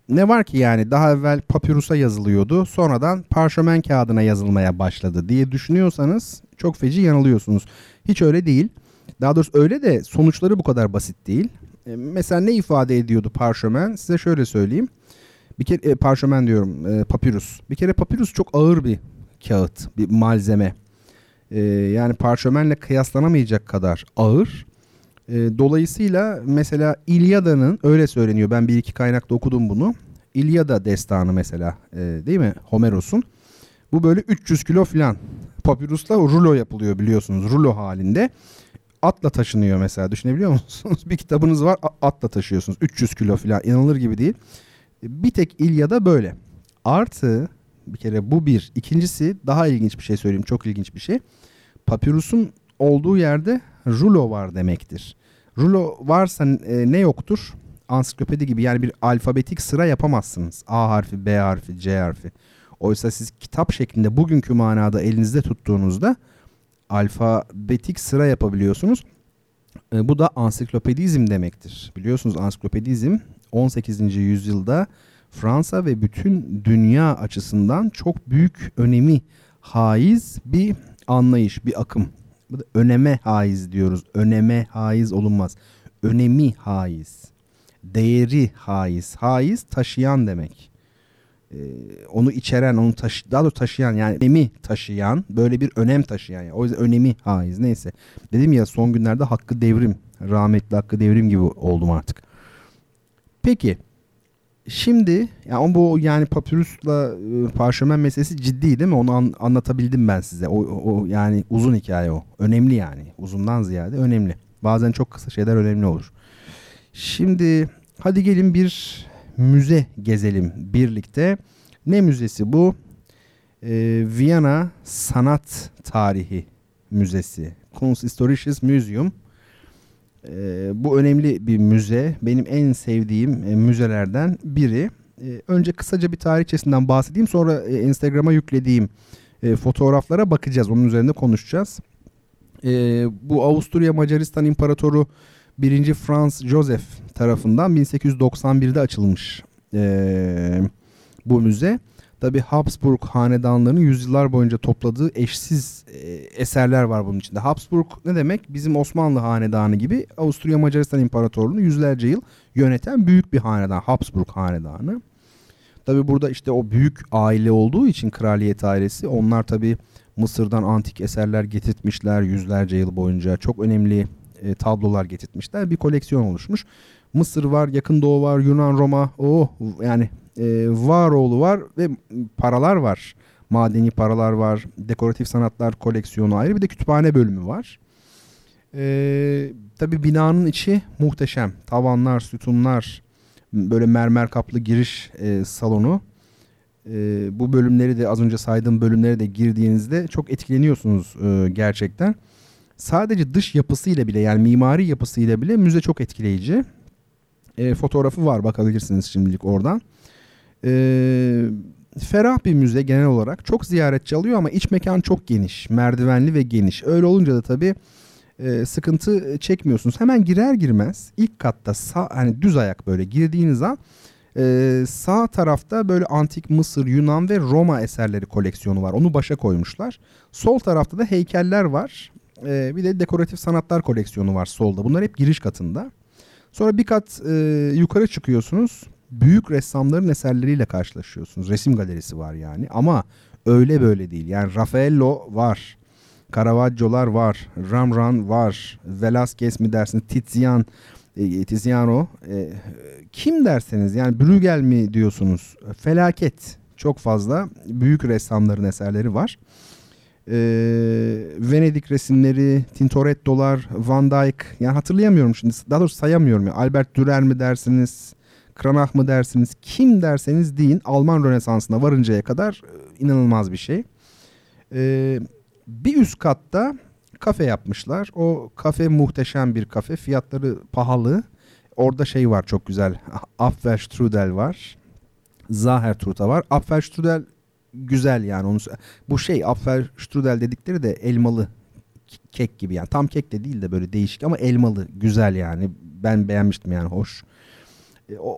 ne var ki yani, daha evvel papirusa yazılıyordu. Sonradan parşömen kağıdına yazılmaya başladı diye düşünüyorsanız çok feci yanılıyorsunuz. Hiç öyle değil. Daha doğrusu öyle de sonuçları bu kadar basit değil. Mesela ne ifade ediyordu parşömen? Size şöyle söyleyeyim. Bir kere parşömen diyorum, papirus. Bir kere papirus çok ağır bir kağıt, bir malzeme. Yani parşömenle kıyaslanamayacak kadar ağır. Dolayısıyla mesela İlyada'nın, öyle söyleniyor. Ben bir iki kaynakta okudum bunu. İlyada destanı mesela, değil mi? Homeros'un. Bu böyle 300 kilo falan. Papirusla rulo yapılıyor biliyorsunuz. Rulo halinde. Atla taşınıyor mesela. Düşünebiliyor musunuz? Bir kitabınız var, atla taşıyorsunuz. 300 kilo falan. İnanılır gibi değil. Bir tek İlyada böyle. Artı bir kere bu bir. İkincisi daha ilginç bir şey söyleyeyim. Çok ilginç bir şey. Papirusun olduğu yerde rulo var demektir. Rulo varsa ne yoktur? Ansiklopedi gibi yani bir alfabetik sıra yapamazsınız. A harfi, B harfi, C harfi. Oysa siz kitap şeklinde bugünkü manada elinizde tuttuğunuzda alfabetik sıra yapabiliyorsunuz. Bu da ansiklopedizm demektir. Biliyorsunuz ansiklopedizm 18. yüzyılda Fransa ve bütün dünya açısından çok büyük önemi haiz bir anlayış, bir akım. Bu da öneme haiz diyoruz. Öneme haiz olunmaz. Önemi haiz. Değeri haiz. Haiz taşıyan demek. Onu içeren, onu taşıyan yani önemi taşıyan, böyle bir önem taşıyan. Yani. O yüzden önemi haiz. Neyse. Dedim ya son günlerde Hakkı Devrim, rahmetli Hakkı Devrim gibi oldum artık. Peki. Şimdi yani bu yani papirusla parşömen meselesi ciddi değil mi? Onu anlatabildim ben size. O yani uzun hikaye o. Önemli yani. Uzundan ziyade önemli. Bazen çok kısa şeyler önemli olur. Şimdi hadi gelin bir müze gezelim birlikte. Ne müzesi bu? Viyana Sanat Tarihi Müzesi. Kunsthistorisches Museum. Bu önemli bir müze. Benim en sevdiğim müzelerden biri. Önce kısaca bir tarihçesinden bahsedeyim. Sonra Instagram'a yüklediğim fotoğraflara bakacağız. Onun üzerinde konuşacağız. Bu Avusturya Macaristan İmparatoru 1. Franz Josef tarafından 1891'de açılmış bu müze. Tabii Habsburg hanedanlarının yüzyıllar boyunca topladığı eşsiz eserler var bunun içinde. Habsburg ne demek? Bizim Osmanlı hanedanı gibi Avusturya Macaristan İmparatorluğu'nu yüzlerce yıl yöneten büyük bir hanedan. Habsburg hanedanı. Tabii burada işte o büyük aile olduğu için, kraliyet ailesi. Onlar tabii Mısır'dan antik eserler getirtmişler yüzlerce yıl boyunca. Çok önemli tablolar getirtmişler. Bir koleksiyon oluşmuş. Mısır var, Yakın Doğu var, Yunan, Roma. Yani... Varoğlu var ve paralar var. Madeni paralar var. Dekoratif sanatlar koleksiyonu ayrı. Bir de kütüphane bölümü var. Tabii binanın içi muhteşem. Tavanlar, sütunlar, böyle mermer kaplı giriş salonu. Bu bölümleri de, az önce saydığım bölümlere de girdiğinizde çok etkileniyorsunuz gerçekten. Sadece dış yapısıyla bile, yani mimari yapısıyla bile müze çok etkileyici. fotoğrafı var, bakabilirsiniz şimdilik oradan. Ferah bir müze genel olarak, çok ziyaretçi alıyor ama iç mekan çok geniş, merdivenli ve geniş. Öyle olunca da tabii sıkıntı çekmiyorsunuz. Hemen girer girmez ilk katta sağ, hani düz ayak böyle girdiğiniz an sağ tarafta böyle antik Mısır, Yunan ve Roma eserleri koleksiyonu var. Onu başa koymuşlar. Sol tarafta da heykeller var. Bir de dekoratif sanatlar koleksiyonu var solda. Bunlar hep giriş katında. Sonra bir kat yukarı çıkıyorsunuz. Büyük ressamların eserleriyle karşılaşıyorsunuz. Resim galerisi var yani. Ama öyle böyle değil. Yani Raffaello var. Caravaggio'lar var. Rembrandt var. Velázquez mi dersiniz? Tiziano. Kim derseniz yani, Bruegel mi diyorsunuz? Felaket. Çok fazla büyük ressamların eserleri var. Venedik resimleri, Tintoretto'lar, Van Dyck. Yani hatırlayamıyorum şimdi. Daha doğrusu sayamıyorum. Yani Albert Dürer mi dersiniz? Cranach mı dersiniz? Kim derseniz deyin. Alman Rönesansı'na varıncaya kadar inanılmaz bir şey. Bir üst katta kafe yapmışlar. O kafe muhteşem bir kafe. Fiyatları pahalı. Orada şey var çok güzel. Apfelstrudel var. Zaherturta var. Apfelstrudel güzel yani. Onu, bu şey Apfelstrudel dedikleri de elmalı kek gibi yani. Tam kek de değil de böyle değişik ama elmalı. Güzel yani. Ben beğenmiştim yani, hoş.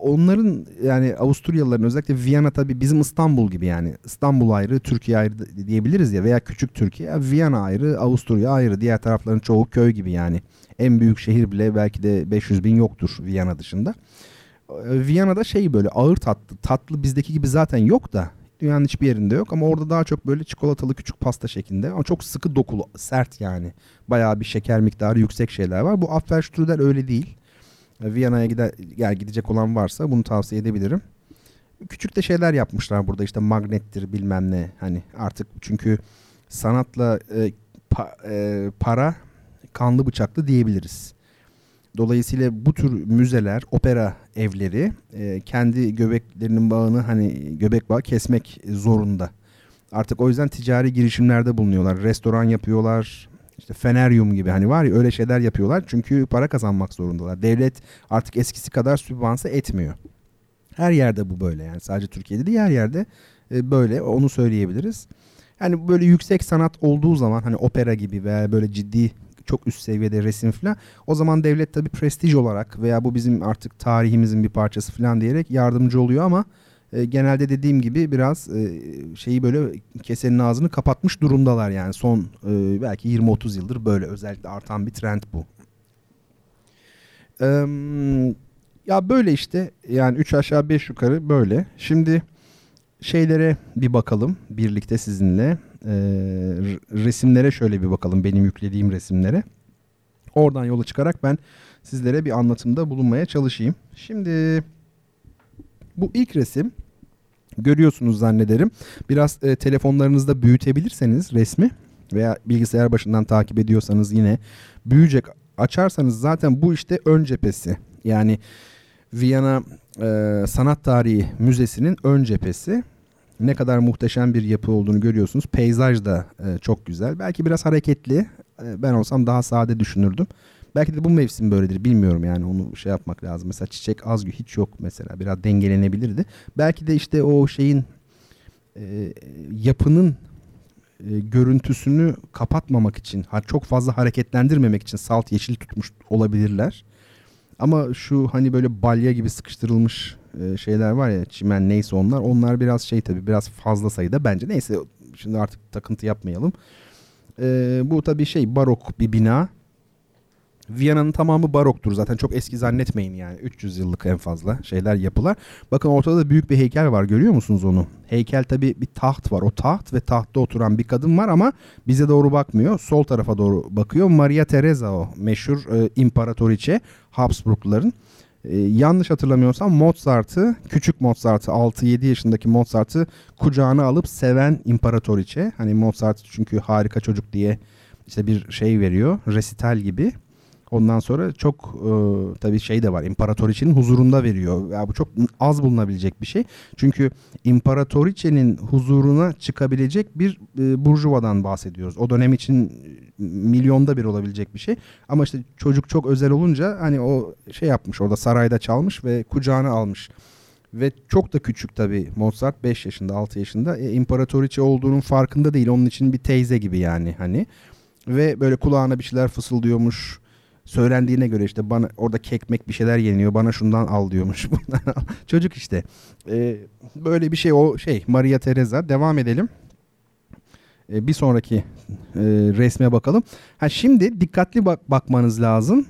Onların yani Avusturyalıların özellikle Viyana, tabii bizim İstanbul gibi yani, İstanbul ayrı, Türkiye ayrı diyebiliriz ya, veya küçük Türkiye, Viyana ayrı, Avusturya ayrı, diğer tarafların çoğu köy gibi yani, en büyük şehir bile belki de 500 bin yoktur Viyana dışında. Viyana'da şey böyle ağır tatlı bizdeki gibi zaten yok da, dünyanın hiçbir yerinde yok ama orada daha çok böyle çikolatalı küçük pasta şeklinde ama çok sıkı dokulu, sert yani, bayağı bir şeker miktarı yüksek şeyler var. Bu Apfelstrudel öyle değil. Viyana'ya gidecek olan varsa bunu tavsiye edebilirim. Küçük de şeyler yapmışlar burada, işte magnettir bilmem ne, hani artık çünkü sanatla para kanlı bıçaklı diyebiliriz. Dolayısıyla bu tür müzeler, opera evleri kendi göbeklerinin bağını, hani göbek bağı kesmek zorunda. Artık o yüzden ticari girişimlerde bulunuyorlar. Restoran yapıyorlar. İşte Feneryum gibi hani var ya, öyle şeyler yapıyorlar. Çünkü para kazanmak zorundalar. Devlet artık eskisi kadar sübvanse etmiyor. Her yerde bu böyle yani. Sadece Türkiye'de değil, her yerde böyle, onu söyleyebiliriz. Yani böyle yüksek sanat olduğu zaman, hani opera gibi veya böyle ciddi çok üst seviyede resim falan, o zaman devlet tabii prestij olarak veya bu bizim artık tarihimizin bir parçası falan diyerek yardımcı oluyor ama genelde dediğim gibi biraz şeyi böyle, kesenin ağzını kapatmış durumdalar yani, son belki 20-30 yıldır böyle, özellikle artan bir trend bu. Ya böyle işte yani 3 aşağı 5 yukarı böyle. Şimdi şeylere bir bakalım birlikte sizinle, resimlere şöyle bir bakalım, benim yüklediğim resimlere. Oradan yola çıkarak ben sizlere bir anlatımda bulunmaya çalışayım. Şimdi bu ilk resim, görüyorsunuz zannederim. Biraz telefonlarınızda büyütebilirseniz resmi veya bilgisayar başından takip ediyorsanız yine büyüyecek. Açarsanız zaten bu işte ön cephesi. Yani Viyana Sanat Tarihi Müzesi'nin ön cephesi. Ne kadar muhteşem bir yapı olduğunu görüyorsunuz. Peyzaj da çok güzel. Belki biraz hareketli. Ben olsam daha sade düşünürdüm. Belki de bu mevsim böyledir, bilmiyorum yani, onu şey yapmak lazım. Mesela çiçek az, hiç yok mesela, biraz dengelenebilirdi. Belki de işte o şeyin yapının görüntüsünü kapatmamak için, çok fazla hareketlendirmemek için salt yeşil tutmuş olabilirler. Ama şu hani böyle balya gibi sıkıştırılmış şeyler var ya, çimen neyse onlar biraz şey tabii, biraz fazla sayıda bence. Neyse, şimdi artık takıntı yapmayalım. Bu tabii şey, barok bir bina. Viyana'nın tamamı baroktur zaten, çok eski zannetmeyin yani, 300 yıllık en fazla şeyler, yapılar. Bakın ortada da büyük bir heykel var, görüyor musunuz onu? Heykel tabii, bir taht var, o taht ve tahtta oturan bir kadın var ama bize doğru bakmıyor, sol tarafa doğru bakıyor. Maria Teresa, o meşhur imparatoriçe Habsburgluların. Yanlış hatırlamıyorsam Mozart'ı, küçük Mozart'ı, 6-7 yaşındaki Mozart'ı kucağına alıp seven imparatoriçe. Hani Mozart çünkü harika çocuk diye işte bir şey veriyor, resital gibi. Ondan sonra çok tabii şey de var. İmparatoriçe'nin huzurunda veriyor. Ya bu çok az bulunabilecek bir şey. Çünkü İmparatoriçe'nin huzuruna çıkabilecek bir burjuvadan bahsediyoruz. O dönem için milyonda bir olabilecek bir şey. Ama işte çocuk çok özel olunca hani o şey yapmış, orada sarayda çalmış ve kucağına almış. Ve çok da küçük tabii Mozart, 5 yaşında, 6 yaşında. İmparatoriçe olduğunun farkında değil. Onun için bir teyze gibi yani hani. Ve böyle kulağına bir şeyler fısıldıyormuş. Söylendiğine göre işte bana orada kekmek bir şeyler yeniliyor. Bana şundan al diyormuş. Çocuk işte. Böyle bir şey o şey Maria Teresa. Devam edelim. Bir sonraki resme bakalım. Ha, şimdi dikkatli bakmanız lazım.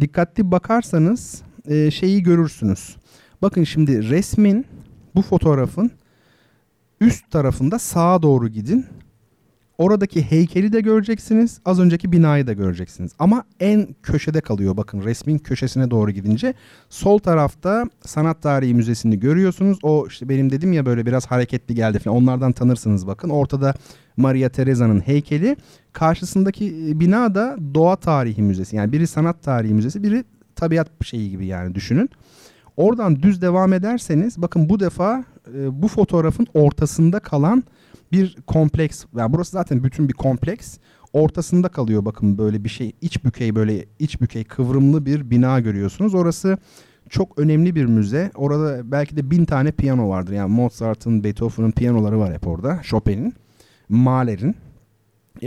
Dikkatli bakarsanız şeyi görürsünüz. Bakın şimdi resmin, bu fotoğrafın üst tarafında sağa doğru gidin. Oradaki heykeli de göreceksiniz. Az önceki binayı da göreceksiniz. Ama en köşede kalıyor. Bakın resmin köşesine doğru gidince. Sol tarafta Sanat Tarihi Müzesi'ni görüyorsunuz. O işte benim dedim ya böyle biraz hareketli geldi falan. Onlardan tanırsınız bakın. Ortada Maria Teresa'nın heykeli. Karşısındaki bina da Doğa Tarihi Müzesi. Yani biri Sanat Tarihi Müzesi, biri tabiat şeyi gibi yani düşünün. Oradan düz devam ederseniz bakın bu defa bu fotoğrafın ortasında kalan bir kompleks. Yani burası zaten bütün bir kompleks. Ortasında kalıyor bakın böyle bir şey. İç bükey kıvrımlı bir bina görüyorsunuz. Orası çok önemli bir müze. Orada belki de 1000 tane piyano vardır. Yani Mozart'ın, Beethoven'ın piyanoları var hep orada. Chopin'in, Mahler'in.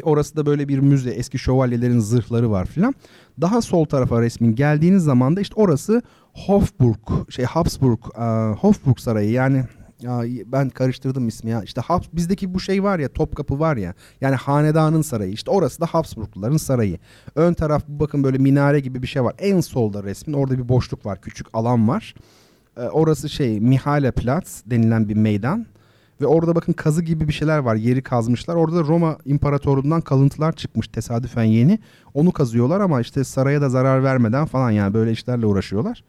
Orası da böyle bir müze. Eski şövalyelerin zırhları var filan. Daha sol tarafa resmin geldiğiniz zaman da işte orası Hofburg Sarayı yani. Ya ben karıştırdım ismi ya. İşte bizdeki bu şey var ya, Topkapı var ya. Yani hanedanın sarayı. İşte orası da Habsburgluların sarayı. Ön taraf bakın böyle minare gibi bir şey var. En solda resmin orada bir boşluk var. Küçük alan var. Orası Mihaleplatz denilen bir meydan. Ve orada bakın kazı gibi bir şeyler var. Yeri kazmışlar. Orada Roma İmparatorluğundan kalıntılar çıkmış tesadüfen yeni. Onu kazıyorlar ama işte saraya da zarar vermeden falan yani böyle işlerle uğraşıyorlar.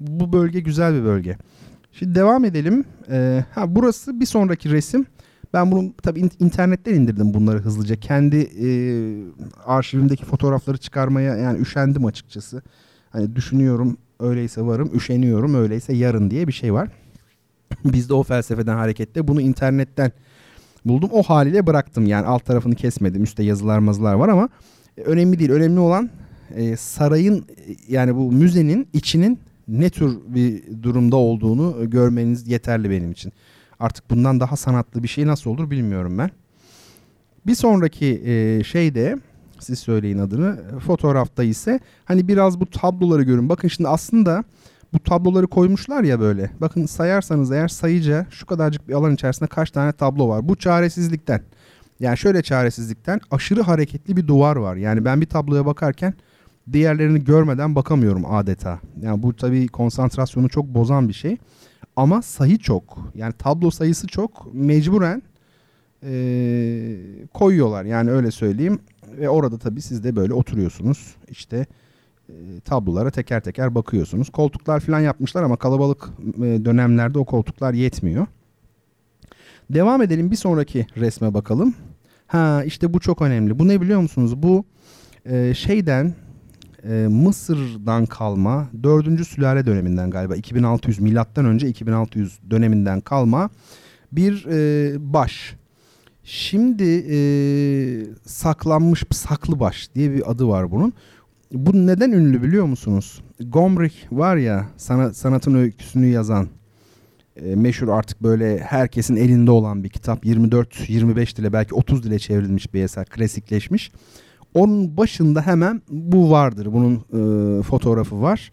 Bu bölge güzel bir bölge. Şimdi devam edelim. Burası bir sonraki resim. Ben bunu tabii internetten indirdim bunları hızlıca. Kendi arşivimdeki fotoğrafları çıkarmaya yani üşendim açıkçası. Hani düşünüyorum öyleyse varım, üşeniyorum öyleyse yarın diye bir şey var. Biz de o felsefeden hareketle bunu internetten buldum. O haliyle bıraktım yani alt tarafını kesmedim. Üstte yazılar mazılar var ama önemli değil. Önemli olan sarayın yani bu müzenin içinin ne tür bir durumda olduğunu görmeniz yeterli benim için. Artık bundan daha sanatlı bir şey nasıl olur bilmiyorum ben. Bir sonraki şeyde siz söyleyin adını. Fotoğrafta ise hani biraz bu tabloları görün. Bakın şimdi aslında bu tabloları koymuşlar ya böyle. Bakın sayarsanız eğer sayıca şu kadarcık bir alan içerisinde kaç tane tablo var. Bu çaresizlikten. Yani şöyle çaresizlikten aşırı hareketli bir duvar var. Yani ben bir tabloya bakarken diğerlerini görmeden bakamıyorum adeta. Yani bu tabii konsantrasyonu çok bozan bir şey. Ama sayı çok. Yani tablo sayısı çok. Mecburen koyuyorlar. Yani öyle söyleyeyim. Ve orada tabii siz de böyle oturuyorsunuz. İşte tablolara teker teker bakıyorsunuz. Koltuklar falan yapmışlar ama kalabalık dönemlerde o koltuklar yetmiyor. Devam edelim. Bir sonraki resme bakalım. Ha işte bu çok önemli. Bu ne biliyor musunuz? Bu Mısır'dan kalma 4. sülale döneminden galiba 2600 milattan önce 2600 döneminden kalma bir baş. Şimdi saklanmış saklı baş diye bir adı var bunun. Bu neden ünlü biliyor musunuz? Gombrich var ya sanatın öyküsünü yazan meşhur artık böyle herkesin elinde olan bir kitap. 24-25 dile belki 30 dile çevrilmiş bir eser, klasikleşmiş. Onun başında hemen bu vardır. Bunun fotoğrafı var.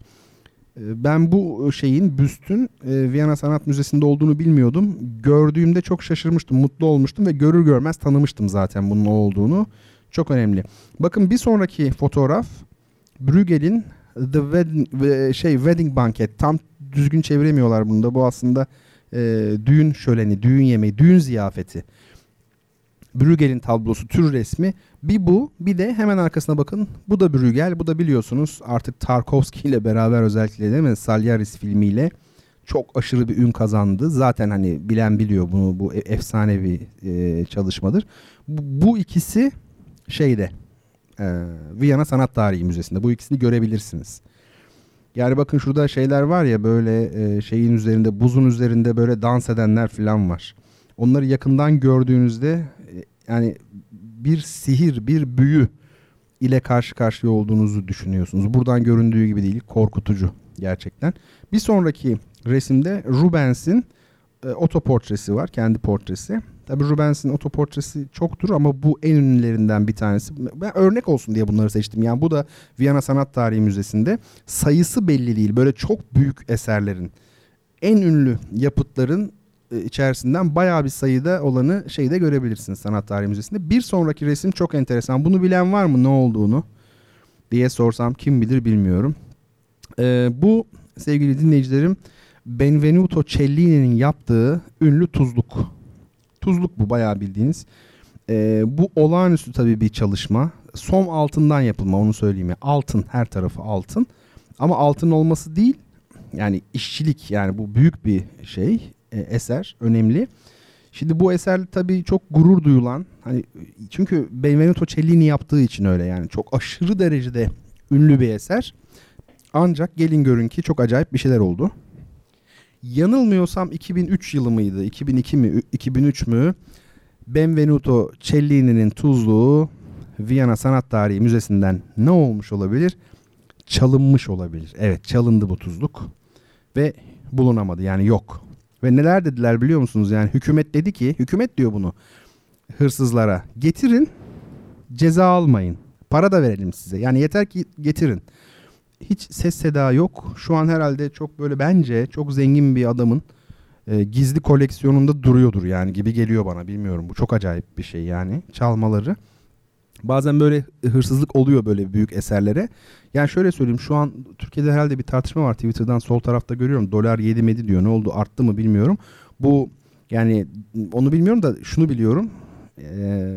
Ben bu büstün Viyana Sanat Müzesi'nde olduğunu bilmiyordum. Gördüğümde çok şaşırmıştım, mutlu olmuştum ve görür görmez tanımıştım zaten bunun olduğunu. Çok önemli. Bakın bir sonraki fotoğraf Bruegel'in The Wedding Banquet. Tam düzgün çeviremiyorlar bunu da. Bu aslında düğün şöleni, düğün yemeği, düğün ziyafeti. Bruegel'in tablosu, tür resmi. Bir bu, bir de hemen arkasına bakın. Bu da Bruegel, bu da biliyorsunuz artık Tarkovski ile beraber özellikle değil mi? Saliaris filmiyle çok aşırı bir ün kazandı. Zaten hani bilen biliyor bunu, bu efsanevi çalışmadır. Bu ikisi Viyana Sanat Tarihi Müzesi'nde. Bu ikisini görebilirsiniz. Yani bakın şurada şeyler var ya böyle şeyin üzerinde, buzun üzerinde böyle dans edenler falan var. Onları yakından gördüğünüzde yani bir sihir, bir büyü ile karşı karşıya olduğunuzu düşünüyorsunuz. Buradan göründüğü gibi değil, korkutucu gerçekten. Bir sonraki resimde Rubens'in otoportresi var, kendi portresi. Tabii Rubens'in otoportresi çoktur ama bu en ünlülerinden bir tanesi. Ben örnek olsun diye bunları seçtim. Yani bu da Viyana Sanat Tarihi Müzesi'nde sayısı belli değil. Böyle çok büyük eserlerin, en ünlü yapıtların içerisinden bayağı bir sayıda olanı şeyde görebilirsiniz Sanat Tarihi Müzesi'nde. Bir sonraki resim çok enteresan. Bunu bilen var mı ne olduğunu diye sorsam kim bilir bilmiyorum. Bu sevgili dinleyicilerim Benvenuto Cellini'nin yaptığı ünlü tuzluk. Tuzluk bu bayağı bildiğiniz. Bu olağanüstü tabii bir çalışma. Som altından yapılma, onu söyleyeyim ya. Altın, her tarafı altın. Ama altın olması değil. Yani işçilik, yani bu büyük bir şey. Eser önemli. Şimdi bu eser tabii çok gurur duyulan. Hani çünkü Benvenuto Cellini yaptığı için öyle yani. Çok aşırı derecede ünlü bir eser. Ancak gelin görün ki çok acayip bir şeyler oldu. Yanılmıyorsam 2003 yılı mıydı? 2002 mi? 2003 mü? Benvenuto Cellini'nin tuzluğu Viyana Sanat Tarihi Müzesi'nden ne olmuş olabilir? Çalınmış olabilir. Evet, çalındı bu tuzluk. Ve bulunamadı. Yani yok. Ve neler dediler biliyor musunuz? Yani hükümet dedi ki, hükümet diyor bunu hırsızlara. Getirin, ceza almayın. Para da verelim size. Yani yeter ki getirin. Hiç ses seda yok. Şu an herhalde çok böyle bence çok zengin bir adamın gizli koleksiyonunda duruyordur yani gibi geliyor bana. Bilmiyorum, bu çok acayip bir şey yani çalmaları. Bazen böyle hırsızlık oluyor böyle büyük eserlere. Yani şöyle söyleyeyim, şu an Türkiye'de herhalde bir tartışma var. Twitter'dan sol tarafta görüyorum. Dolar yedi diyor. Ne oldu, arttı mı bilmiyorum. Bu yani onu bilmiyorum da şunu biliyorum.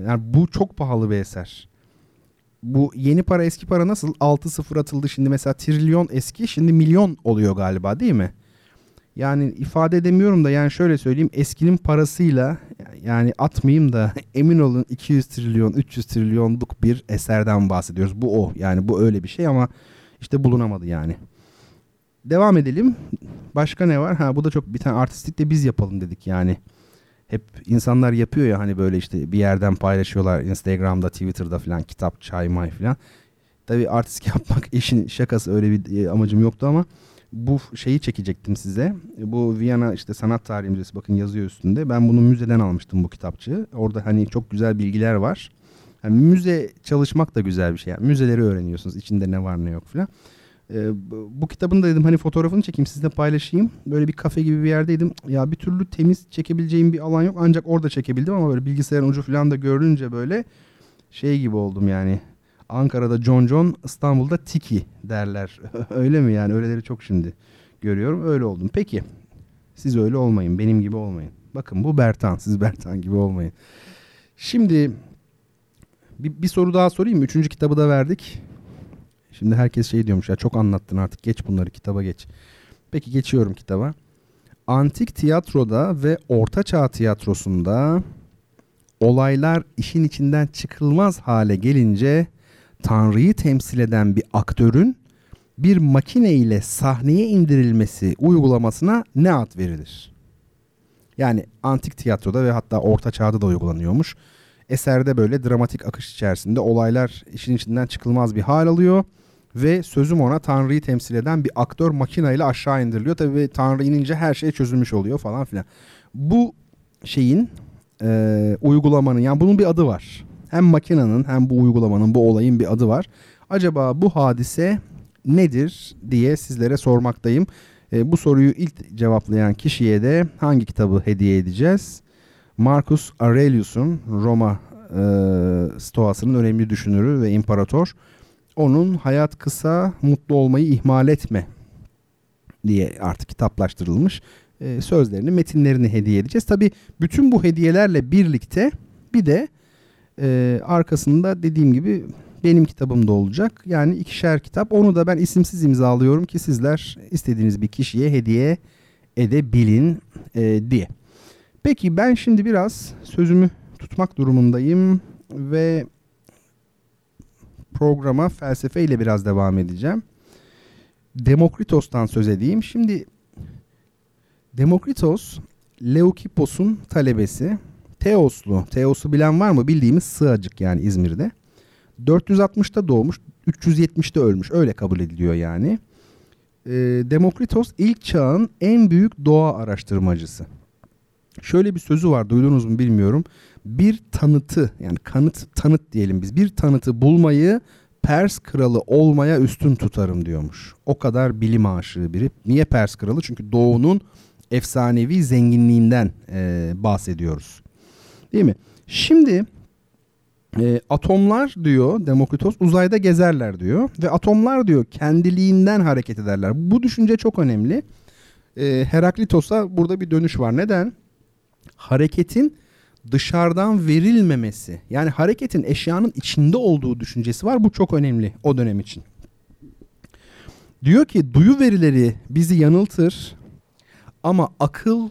Yani bu çok pahalı bir eser. Bu yeni para eski para nasıl 6-0 atıldı, şimdi mesela trilyon eski, şimdi milyon oluyor galiba değil mi? Yani ifade edemiyorum da yani şöyle söyleyeyim, eskinin parasıyla yani atmayayım da emin olun 200 trilyon 300 trilyonluk bir eserden bahsediyoruz. Bu o yani, bu öyle bir şey ama işte bulunamadı yani. Devam edelim. Başka ne var? Bu da çok bir tane artistik de biz yapalım dedik yani. Hep insanlar yapıyor ya hani böyle işte bir yerden paylaşıyorlar Instagram'da, Twitter'da falan, kitap, çay, may falan. Tabii artistlik yapmak işin şakası, öyle bir amacım yoktu ama bu şeyi çekecektim size. Bu Viyana işte Sanat Tarihi Müzesi, bakın yazıyor üstünde. Ben bunu müzeden almıştım, bu kitapçığı. Orada hani çok güzel bilgiler var. Yani müze çalışmak da güzel bir şey. Yani müzeleri öğreniyorsunuz, içinde ne var ne yok falan. Bu kitabın da dedim hani fotoğrafını çekeyim sizinle paylaşayım. Böyle bir kafe gibi bir yerdeydim. Ya bir türlü temiz çekebileceğim bir alan yok. Ancak orada çekebildim ama böyle bilgisayarın ucu falan da görünce böyle şey gibi oldum yani. Ankara'da John John, İstanbul'da Tiki derler. Öyle mi yani? Öyleleri çok şimdi görüyorum. Öyle oldum. Peki siz öyle olmayın. Benim gibi olmayın. Bakın bu Bertan. Siz Bertan gibi olmayın. Şimdi bir soru daha sorayım. Üçüncü kitabı da verdik. Şimdi herkes şey diyormuş ya, çok anlattın artık, geç bunları, kitaba geç. Peki geçiyorum kitaba. Antik tiyatroda ve ortaçağ tiyatrosunda olaylar işin içinden çıkılmaz hale gelince Tanrı'yı temsil eden bir aktörün bir makine ile sahneye indirilmesi uygulamasına ne ad verilir? Yani antik tiyatroda ve hatta ortaçağda da uygulanıyormuş. Eserde böyle dramatik akış içerisinde olaylar işin içinden çıkılmaz bir hal alıyor. Ve sözüm ona Tanrı'yı temsil eden bir aktör makineyle aşağı indiriliyor. Tabii Tanrı inince her şey çözülmüş oluyor falan filan. Bu şeyin uygulamanın, yani bunun bir adı var. Hem makinenin hem bu uygulamanın, bu olayın bir adı var. Acaba bu hadise nedir diye sizlere sormaktayım. Bu soruyu ilk cevaplayan kişiye de hangi kitabı hediye edeceğiz? Marcus Aurelius'un, Roma stoasının önemli düşünürü ve imparator. Onun Hayat Kısa, Mutlu Olmayı İhmal Etme diye artık kitaplaştırılmış sözlerini, metinlerini hediye edeceğiz. Tabii bütün bu hediyelerle birlikte bir de arkasında dediğim gibi benim kitabım da olacak. Yani ikişer kitap. Onu da ben isimsiz imzalıyorum ki sizler istediğiniz bir kişiye hediye edebilin diye. Peki ben şimdi biraz sözümü tutmak durumundayım ve programa felsefe ile biraz devam edeceğim. Demokritos'tan söz edeyim. Şimdi Demokritos, Leukipos'un talebesi, Teoslu. Teos'u bilen var mı? Bildiğimiz Sığacık yani İzmir'de. 460'ta doğmuş, 370'te ölmüş. Öyle kabul ediliyor yani. Demokritos ilk çağın en büyük doğa araştırmacısı. Şöyle bir sözü var, duydunuz mu bilmiyorum. Bir tanıtı, yani tanıt diyelim biz. Bir tanıtı bulmayı Pers kralı olmaya üstün tutarım diyormuş. O kadar bilim aşığı biri. Niye Pers kralı? Çünkü doğunun efsanevi zenginliğinden bahsediyoruz. Değil mi? Şimdi atomlar diyor Demokritos, uzayda gezerler diyor. Ve atomlar diyor kendiliğinden hareket ederler. Bu düşünce çok önemli. Heraklitos'a burada bir dönüş var. Neden? Hareketin dışarıdan verilmemesi, yani hareketin eşyanın içinde olduğu düşüncesi var. Bu çok önemli o dönem için. Diyor ki duyu verileri bizi yanıltır ama akıl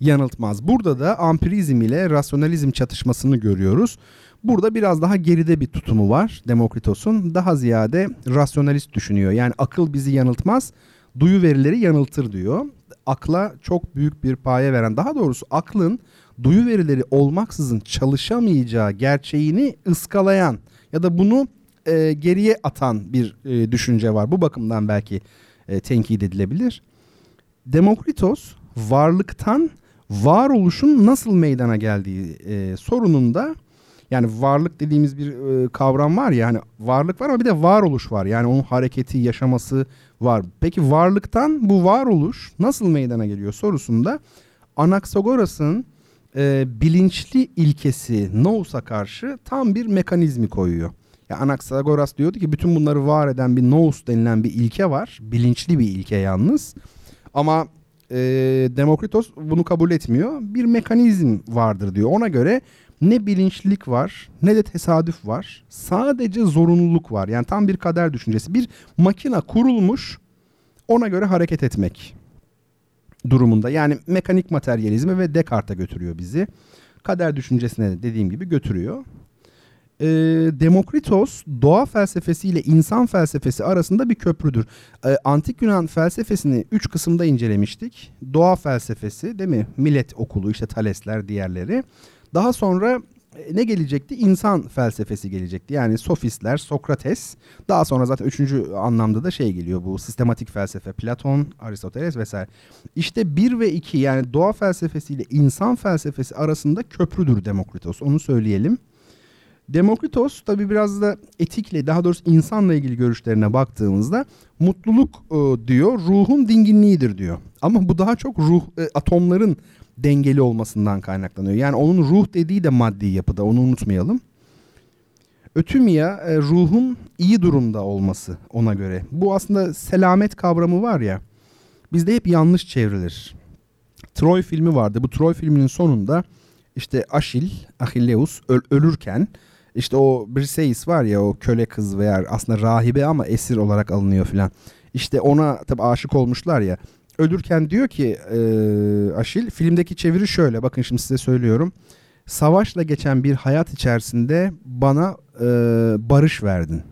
yanıltmaz. Burada da ampirizm ile rasyonalizm çatışmasını görüyoruz. Burada biraz daha geride bir tutumu var Demokritos'un. Daha ziyade rasyonalist düşünüyor. Yani akıl bizi yanıltmaz, duyu verileri yanıltır diyor. Akla çok büyük bir paye veren, daha doğrusu aklın duyu verileri olmaksızın çalışamayacağı gerçeğini ıskalayan ya da bunu geriye atan bir düşünce var. Bu bakımdan belki tenkit edilebilir. Demokritos varlıktan varoluşun nasıl meydana geldiği sorununda, yani varlık dediğimiz bir kavram var ya, hani varlık var ama bir de varoluş var. Yani onun hareketi, yaşaması var. Peki varlıktan bu varoluş nasıl meydana geliyor sorusunda Anaksagoras'ın bilinçli ilkesi Noos'a karşı tam bir mekanizmi koyuyor. Ya Anaksagoras diyordu ki bütün bunları var eden bir Nous denilen bir ilke var. Bilinçli bir ilke yalnız. Ama Demokritos bunu kabul etmiyor. Bir mekanizm vardır diyor. Ona göre ne bilinçlilik var ne de tesadüf var. Sadece zorunluluk var. Yani tam bir kader düşüncesi. Bir makina kurulmuş, ona göre hareket etmek durumunda. Yani mekanik materyalizme ve Descartes'e götürüyor bizi. Kader düşüncesine dediğim gibi götürüyor. Demokritos doğa felsefesi ile insan felsefesi arasında bir köprüdür. Antik Yunan felsefesini 3 kısımda incelemiştik. Doğa felsefesi, değil mi? Millet okulu, işte Thalesler, diğerleri. Daha sonra ne gelecekti? İnsan felsefesi gelecekti. Yani sofistler, Sokrates. Daha sonra zaten 3. anlamda da şey geliyor, bu sistematik felsefe. Platon, Aristoteles vesaire. İşte 1 ve 2, yani doğa felsefesi ile insan felsefesi arasında köprüdür Demokritos. Onu söyleyelim. Demokritos tabii biraz da etikle, daha doğrusu insanla ilgili görüşlerine baktığımızda mutluluk diyor, ruhun dinginliğidir diyor. Ama bu daha çok ruh, atomların dengeli olmasından kaynaklanıyor. Yani onun ruh dediği de maddi yapıda, onu unutmayalım. Ötümia, ruhun iyi durumda olması ona göre. Bu aslında selamet kavramı var ya, bizde hep yanlış çevrilir. Troy filmi vardı. Bu Troy filminin sonunda işte Achilleus ölürken işte o Briseis var ya, o köle kız veya aslında rahibe ama esir olarak alınıyor filan. İşte ona tabii aşık olmuşlar ya. Ölürken diyor ki Aşil, filmdeki çeviri şöyle, bakın şimdi size söylüyorum. Savaşla geçen bir hayat içerisinde bana barış verdin.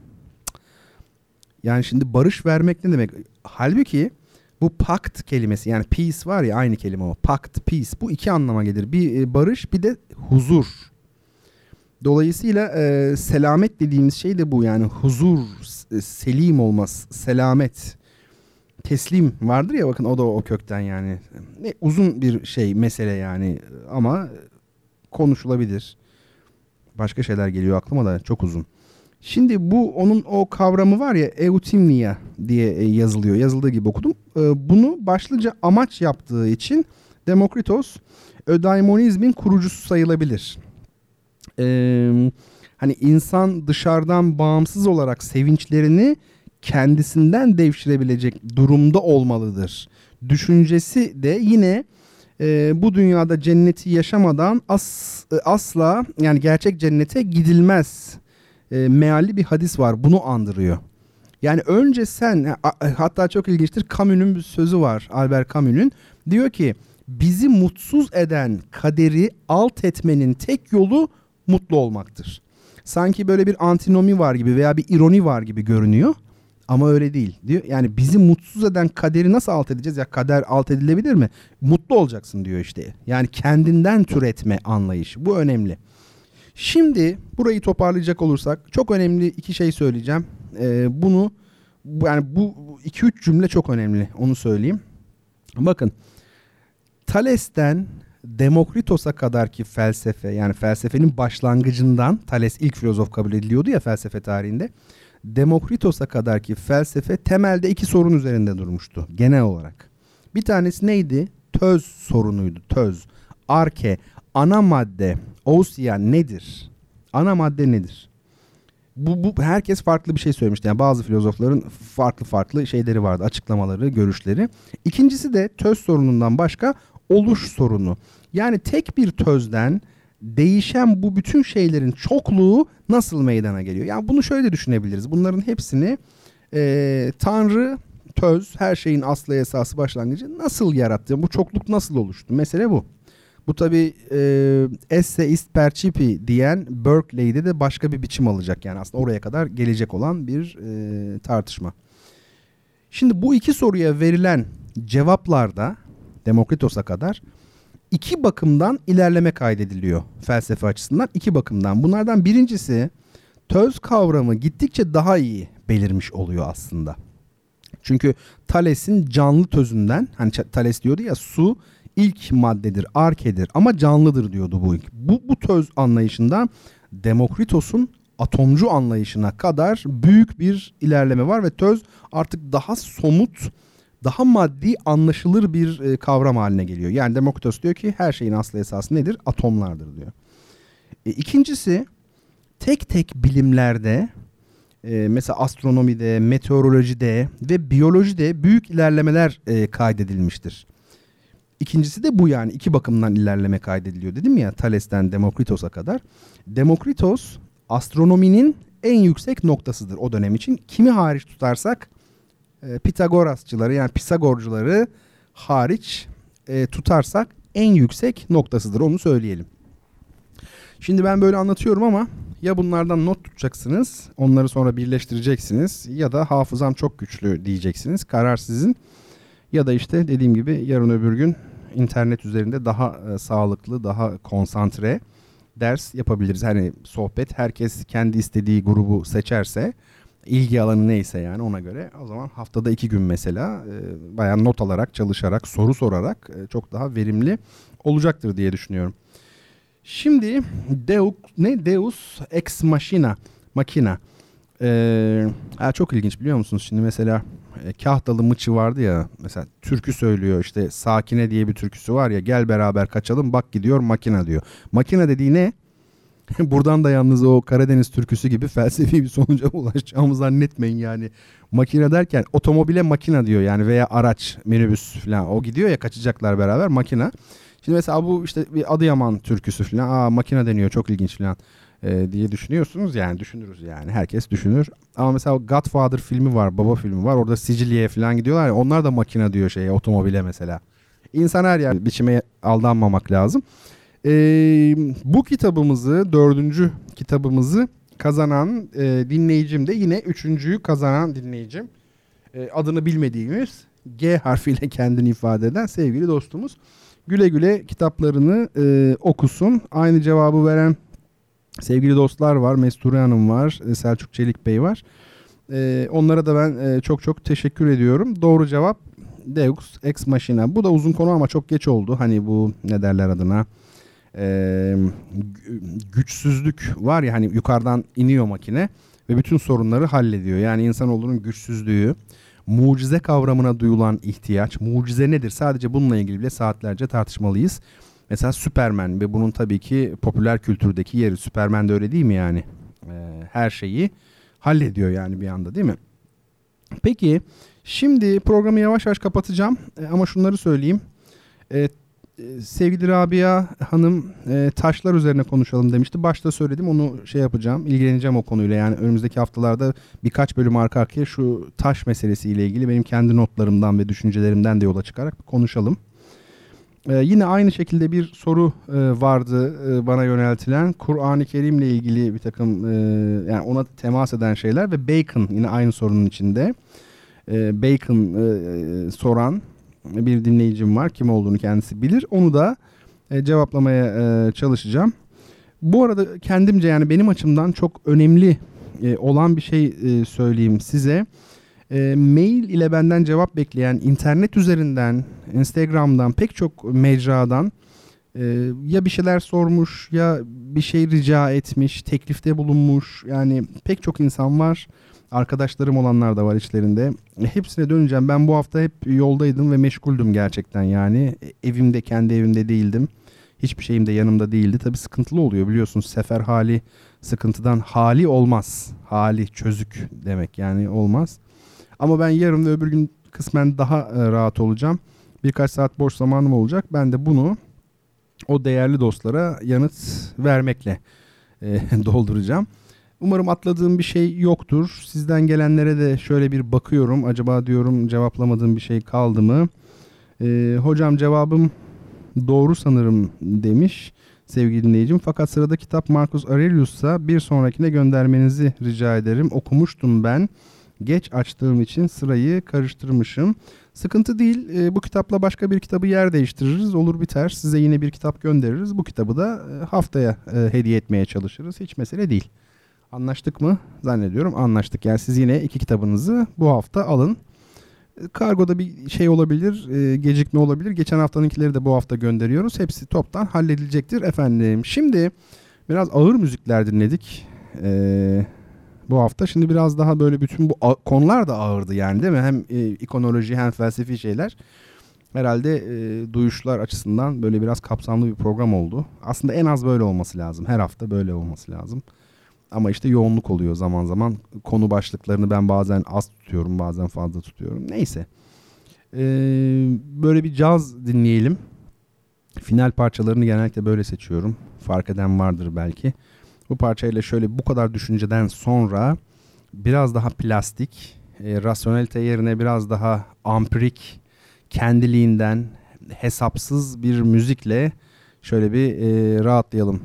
Yani şimdi barış vermek ne demek? Halbuki bu pact kelimesi, yani peace var ya, aynı kelime o. Pact, peace, bu iki anlama gelir. Bir barış, bir de huzur. Dolayısıyla selamet dediğimiz şey de bu, yani huzur, selim olmaz, selamet. Teslim vardır ya, bakın o da o kökten yani. Uzun bir şey, mesele yani, ama konuşulabilir. Başka şeyler geliyor aklıma da, çok uzun. Şimdi bu onun o kavramı var ya, eutimia diye yazılıyor. Yazıldığı gibi okudum. Bunu başlıca amaç yaptığı için Demokritos ödaimonizmin kurucusu sayılabilir. Hani insan dışarıdan bağımsız olarak sevinçlerini kendisinden devşirebilecek durumda olmalıdır. Düşüncesi de yine bu dünyada cenneti yaşamadan asla yani gerçek cennete gidilmez mealli bir hadis var. Bunu andırıyor. Yani önce sen, hatta çok ilginçtir, Camus'un bir sözü var, Albert Camus'un. Diyor ki bizi mutsuz eden kaderi alt etmenin tek yolu mutlu olmaktır. sanki böyle bir antinomi var gibi veya bir ironi var gibi görünüyor. Ama öyle değil diyor. Yani bizi mutsuz eden kaderi nasıl alt edeceğiz? Ya kader alt edilebilir mi? Mutlu olacaksın diyor işte. Yani kendinden türetme anlayışı. Bu önemli. Şimdi burayı toparlayacak olursak çok önemli iki şey söyleyeceğim. Bunu yani bu 2-3 cümle çok önemli. Onu söyleyeyim. Bakın Thales'ten Demokritos'a kadarki felsefe, yani felsefenin başlangıcından, Thales ilk filozof kabul ediliyordu ya felsefe tarihinde. Demokritos'a kadarki felsefe temelde iki sorun üzerinde durmuştu genel olarak. Bir tanesi neydi? Töz sorunuydu. Töz, arke, ana madde, ousia nedir? Ana madde nedir? Bu herkes farklı bir şey söylemişti. Yani bazı filozofların farklı şeyleri vardı, açıklamaları, görüşleri. İkincisi de töz sorunundan başka oluş sorunu. Yani tek bir tözden değişen bu bütün şeylerin çokluğu nasıl meydana geliyor? Yani bunu şöyle de düşünebiliriz. Bunların hepsini Tanrı, töz, her şeyin aslı esası başlangıcı nasıl yarattı? Bu çokluk nasıl oluştu? Mesele bu. Bu tabii esse ist percipi diyen Berkeley'de de başka bir biçim alacak. Yani aslında oraya kadar gelecek olan bir tartışma. Şimdi bu iki soruya verilen cevaplarda Demokritos'a kadar iki bakımdan ilerleme kaydediliyor felsefe açısından. İki bakımdan. Bunlardan birincisi töz kavramı gittikçe daha iyi belirmiş oluyor aslında. Çünkü Thales'in canlı tözünden, hani Thales diyordu ya su ilk maddedir, arkedir ama canlıdır diyordu bu. Bu töz anlayışından Demokritos'un atomcu anlayışına kadar büyük bir ilerleme var ve töz artık daha somut, daha maddi, anlaşılır bir kavram haline geliyor. Yani Demokritos diyor ki her şeyin aslı esası nedir? Atomlardır diyor. İkincisi tek bilimlerde mesela astronomide, meteorolojide ve biyolojide büyük ilerlemeler kaydedilmiştir. İkincisi de bu, yani iki bakımdan ilerleme kaydediliyor dedim ya Thales'ten Demokritos'a kadar. Demokritos astronominin en yüksek noktasıdır o dönem için. Kimi hariç tutarsak Pitagorasçıları, yani Pisagorcuları hariç tutarsak en yüksek noktasıdır, onu söyleyelim. Şimdi ben böyle anlatıyorum ama ya bunlardan not tutacaksınız, onları sonra birleştireceksiniz ya da hafızam çok güçlü diyeceksiniz, karar sizin. Ya da işte dediğim gibi yarın öbür gün internet üzerinde daha sağlıklı, daha konsantre ders yapabiliriz. Hani sohbet, herkes kendi istediği grubu seçerse, ilgi alanı neyse yani ona göre, o zaman haftada 2 gün mesela bayağı not alarak, çalışarak, soru sorarak çok daha verimli olacaktır diye düşünüyorum. Şimdi Deus ex machina. Çok ilginç, biliyor musunuz? Şimdi mesela Kahtalı Mıçı vardı ya, mesela türkü söylüyor, işte Sakine diye bir türküsü var ya, gel beraber kaçalım bak gidiyor makina diyor. Makina dediği ne? Buradan da yalnız o Karadeniz türküsü gibi felsefi bir sonuca ulaşacağımı zannetmeyin yani. Makine derken otomobile makina diyor yani, veya araç, minibüs falan, o gidiyor ya, kaçacaklar beraber, makina. Şimdi mesela bu işte bir Adıyaman türküsü falan, makina deniyor çok ilginç falan diye düşünüyorsunuz yani, düşünürüz yani, herkes düşünür. Ama mesela Godfather filmi var, baba filmi var, orada Sicilya'ya falan gidiyorlar ya, onlar da makina diyor şeye, otomobile mesela. İnsan her yer, biçime aldanmamak lazım. Bu kitabımızı, 4. kitabımızı kazanan dinleyicim de yine 3.'yü kazanan dinleyicim, adını bilmediğimiz, G harfiyle kendini ifade eden sevgili dostumuz. Güle güle kitaplarını okusun. Aynı cevabı veren sevgili dostlar var, Mesture Hanım var, Selçuk Çelik Bey var. Onlara da ben çok çok teşekkür ediyorum. Doğru cevap Deus Ex Machina. Bu da uzun konu ama çok geç oldu. Hani bu ne derler adına? Güçsüzlük var ya, hani yukarıdan iniyor makine ve bütün sorunları hallediyor. Yani insanoğlunun güçsüzlüğü, mucize kavramına duyulan ihtiyaç. Mucize nedir? Sadece bununla ilgili bile saatlerce tartışmalıyız. Mesela Superman ve bunun tabii ki popüler kültürdeki yeri. Superman de öyle değil mi yani? Her şeyi hallediyor yani bir anda, değil mi? Peki şimdi programı yavaş yavaş kapatacağım ama şunları söyleyeyim. Sevgili Rabia Hanım taşlar üzerine konuşalım demişti. Başta söyledim, onu şey yapacağım, ilgileneceğim o konuyla. Yani önümüzdeki haftalarda birkaç bölüm arka arkaya şu taş meselesiyle ilgili benim kendi notlarımdan ve düşüncelerimden de yola çıkarak konuşalım. Yine aynı şekilde bir soru vardı bana yöneltilen. Kur'an-ı Kerim'le ilgili bir takım yani ona temas eden şeyler ve Bacon yine aynı sorunun içinde. Bacon soran bir dinleyicim var. Kim olduğunu kendisi bilir. Onu da cevaplamaya çalışacağım. Bu arada kendimce yani benim açımdan çok önemli olan bir şey söyleyeyim size. Mail ile benden cevap bekleyen internet üzerinden, Instagram'dan, pek çok mecradan ya bir şeyler sormuş ya bir şey rica etmiş, teklifte bulunmuş. Yani pek çok insan var. Arkadaşlarım olanlar da var içlerinde. Hepsine döneceğim. Ben bu hafta hep yoldaydım ve meşguldüm gerçekten yani. Evimde, kendi evimde değildim. Hiçbir şeyim de yanımda değildi. Tabii sıkıntılı oluyor biliyorsunuz. Sefer hali sıkıntıdan hali olmaz. Hali çözük demek yani olmaz. Ama ben yarın ve öbür gün kısmen daha rahat olacağım. Birkaç saat boş zamanım olacak. Ben de bunu o değerli dostlara yanıt vermekle dolduracağım. Umarım atladığım bir şey yoktur. Sizden gelenlere de şöyle bir bakıyorum. Acaba diyorum cevaplamadığım bir şey kaldı mı? Hocam cevabım doğru sanırım demiş sevgili dinleyicim. Fakat sırada kitap Marcus Aurelius'a bir sonrakine göndermenizi rica ederim. Okumuştum ben. Geç açtığım için sırayı karıştırmışım. Sıkıntı değil. Bu kitapla başka bir kitabı yer değiştiririz. Olur biter. Size yine bir kitap göndeririz. Bu kitabı da haftaya hediye etmeye çalışırız. Hiç mesele değil. Anlaştık mı? Zannediyorum anlaştık. Yani siz yine iki kitabınızı bu hafta alın. Kargoda bir şey olabilir, gecikme olabilir. Geçen haftanınkileri de bu hafta gönderiyoruz. Hepsi toptan halledilecektir efendim. Şimdi biraz ağır müzikler dinledik bu hafta. Şimdi biraz daha böyle bütün bu konular da ağırdı yani değil mi? Hem ikonoloji hem felsefi şeyler. Herhalde duyuşlar açısından böyle biraz kapsamlı bir program oldu. Aslında en az böyle olması lazım. Her hafta böyle olması lazım. Ama işte yoğunluk oluyor zaman zaman. Konu başlıklarını ben bazen az tutuyorum, bazen fazla tutuyorum. Neyse. Böyle bir caz dinleyelim. Final parçalarını genellikle böyle seçiyorum. Fark eden vardır belki. Bu parçayla şöyle bu kadar düşünceden sonra biraz daha plastik, rasyonelite yerine biraz daha ampirik, kendiliğinden hesapsız bir müzikle şöyle bir rahatlayalım.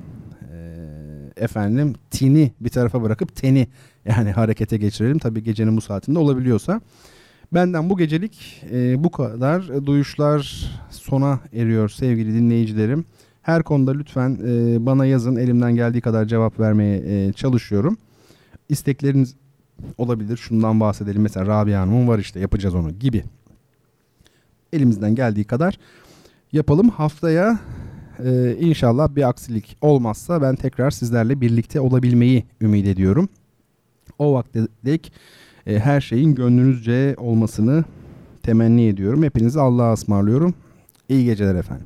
Efendim tini bir tarafa bırakıp teni yani harekete geçirelim. Tabii gecenin bu saatinde olabiliyorsa. Benden bu gecelik bu kadar. Duyuşlar sona eriyor sevgili dinleyicilerim. Her konuda lütfen bana yazın. Elimden geldiği kadar cevap vermeye çalışıyorum. İstekleriniz olabilir. Şundan bahsedelim. Mesela Rabia Hanım'ın var işte yapacağız onu gibi. Elimizden geldiği kadar yapalım. Haftaya inşallah bir aksilik olmazsa ben tekrar sizlerle birlikte olabilmeyi ümit ediyorum. O vakte dek her şeyin gönlünüzce olmasını temenni ediyorum. Hepinizi Allah'a ısmarlıyorum. İyi geceler efendim.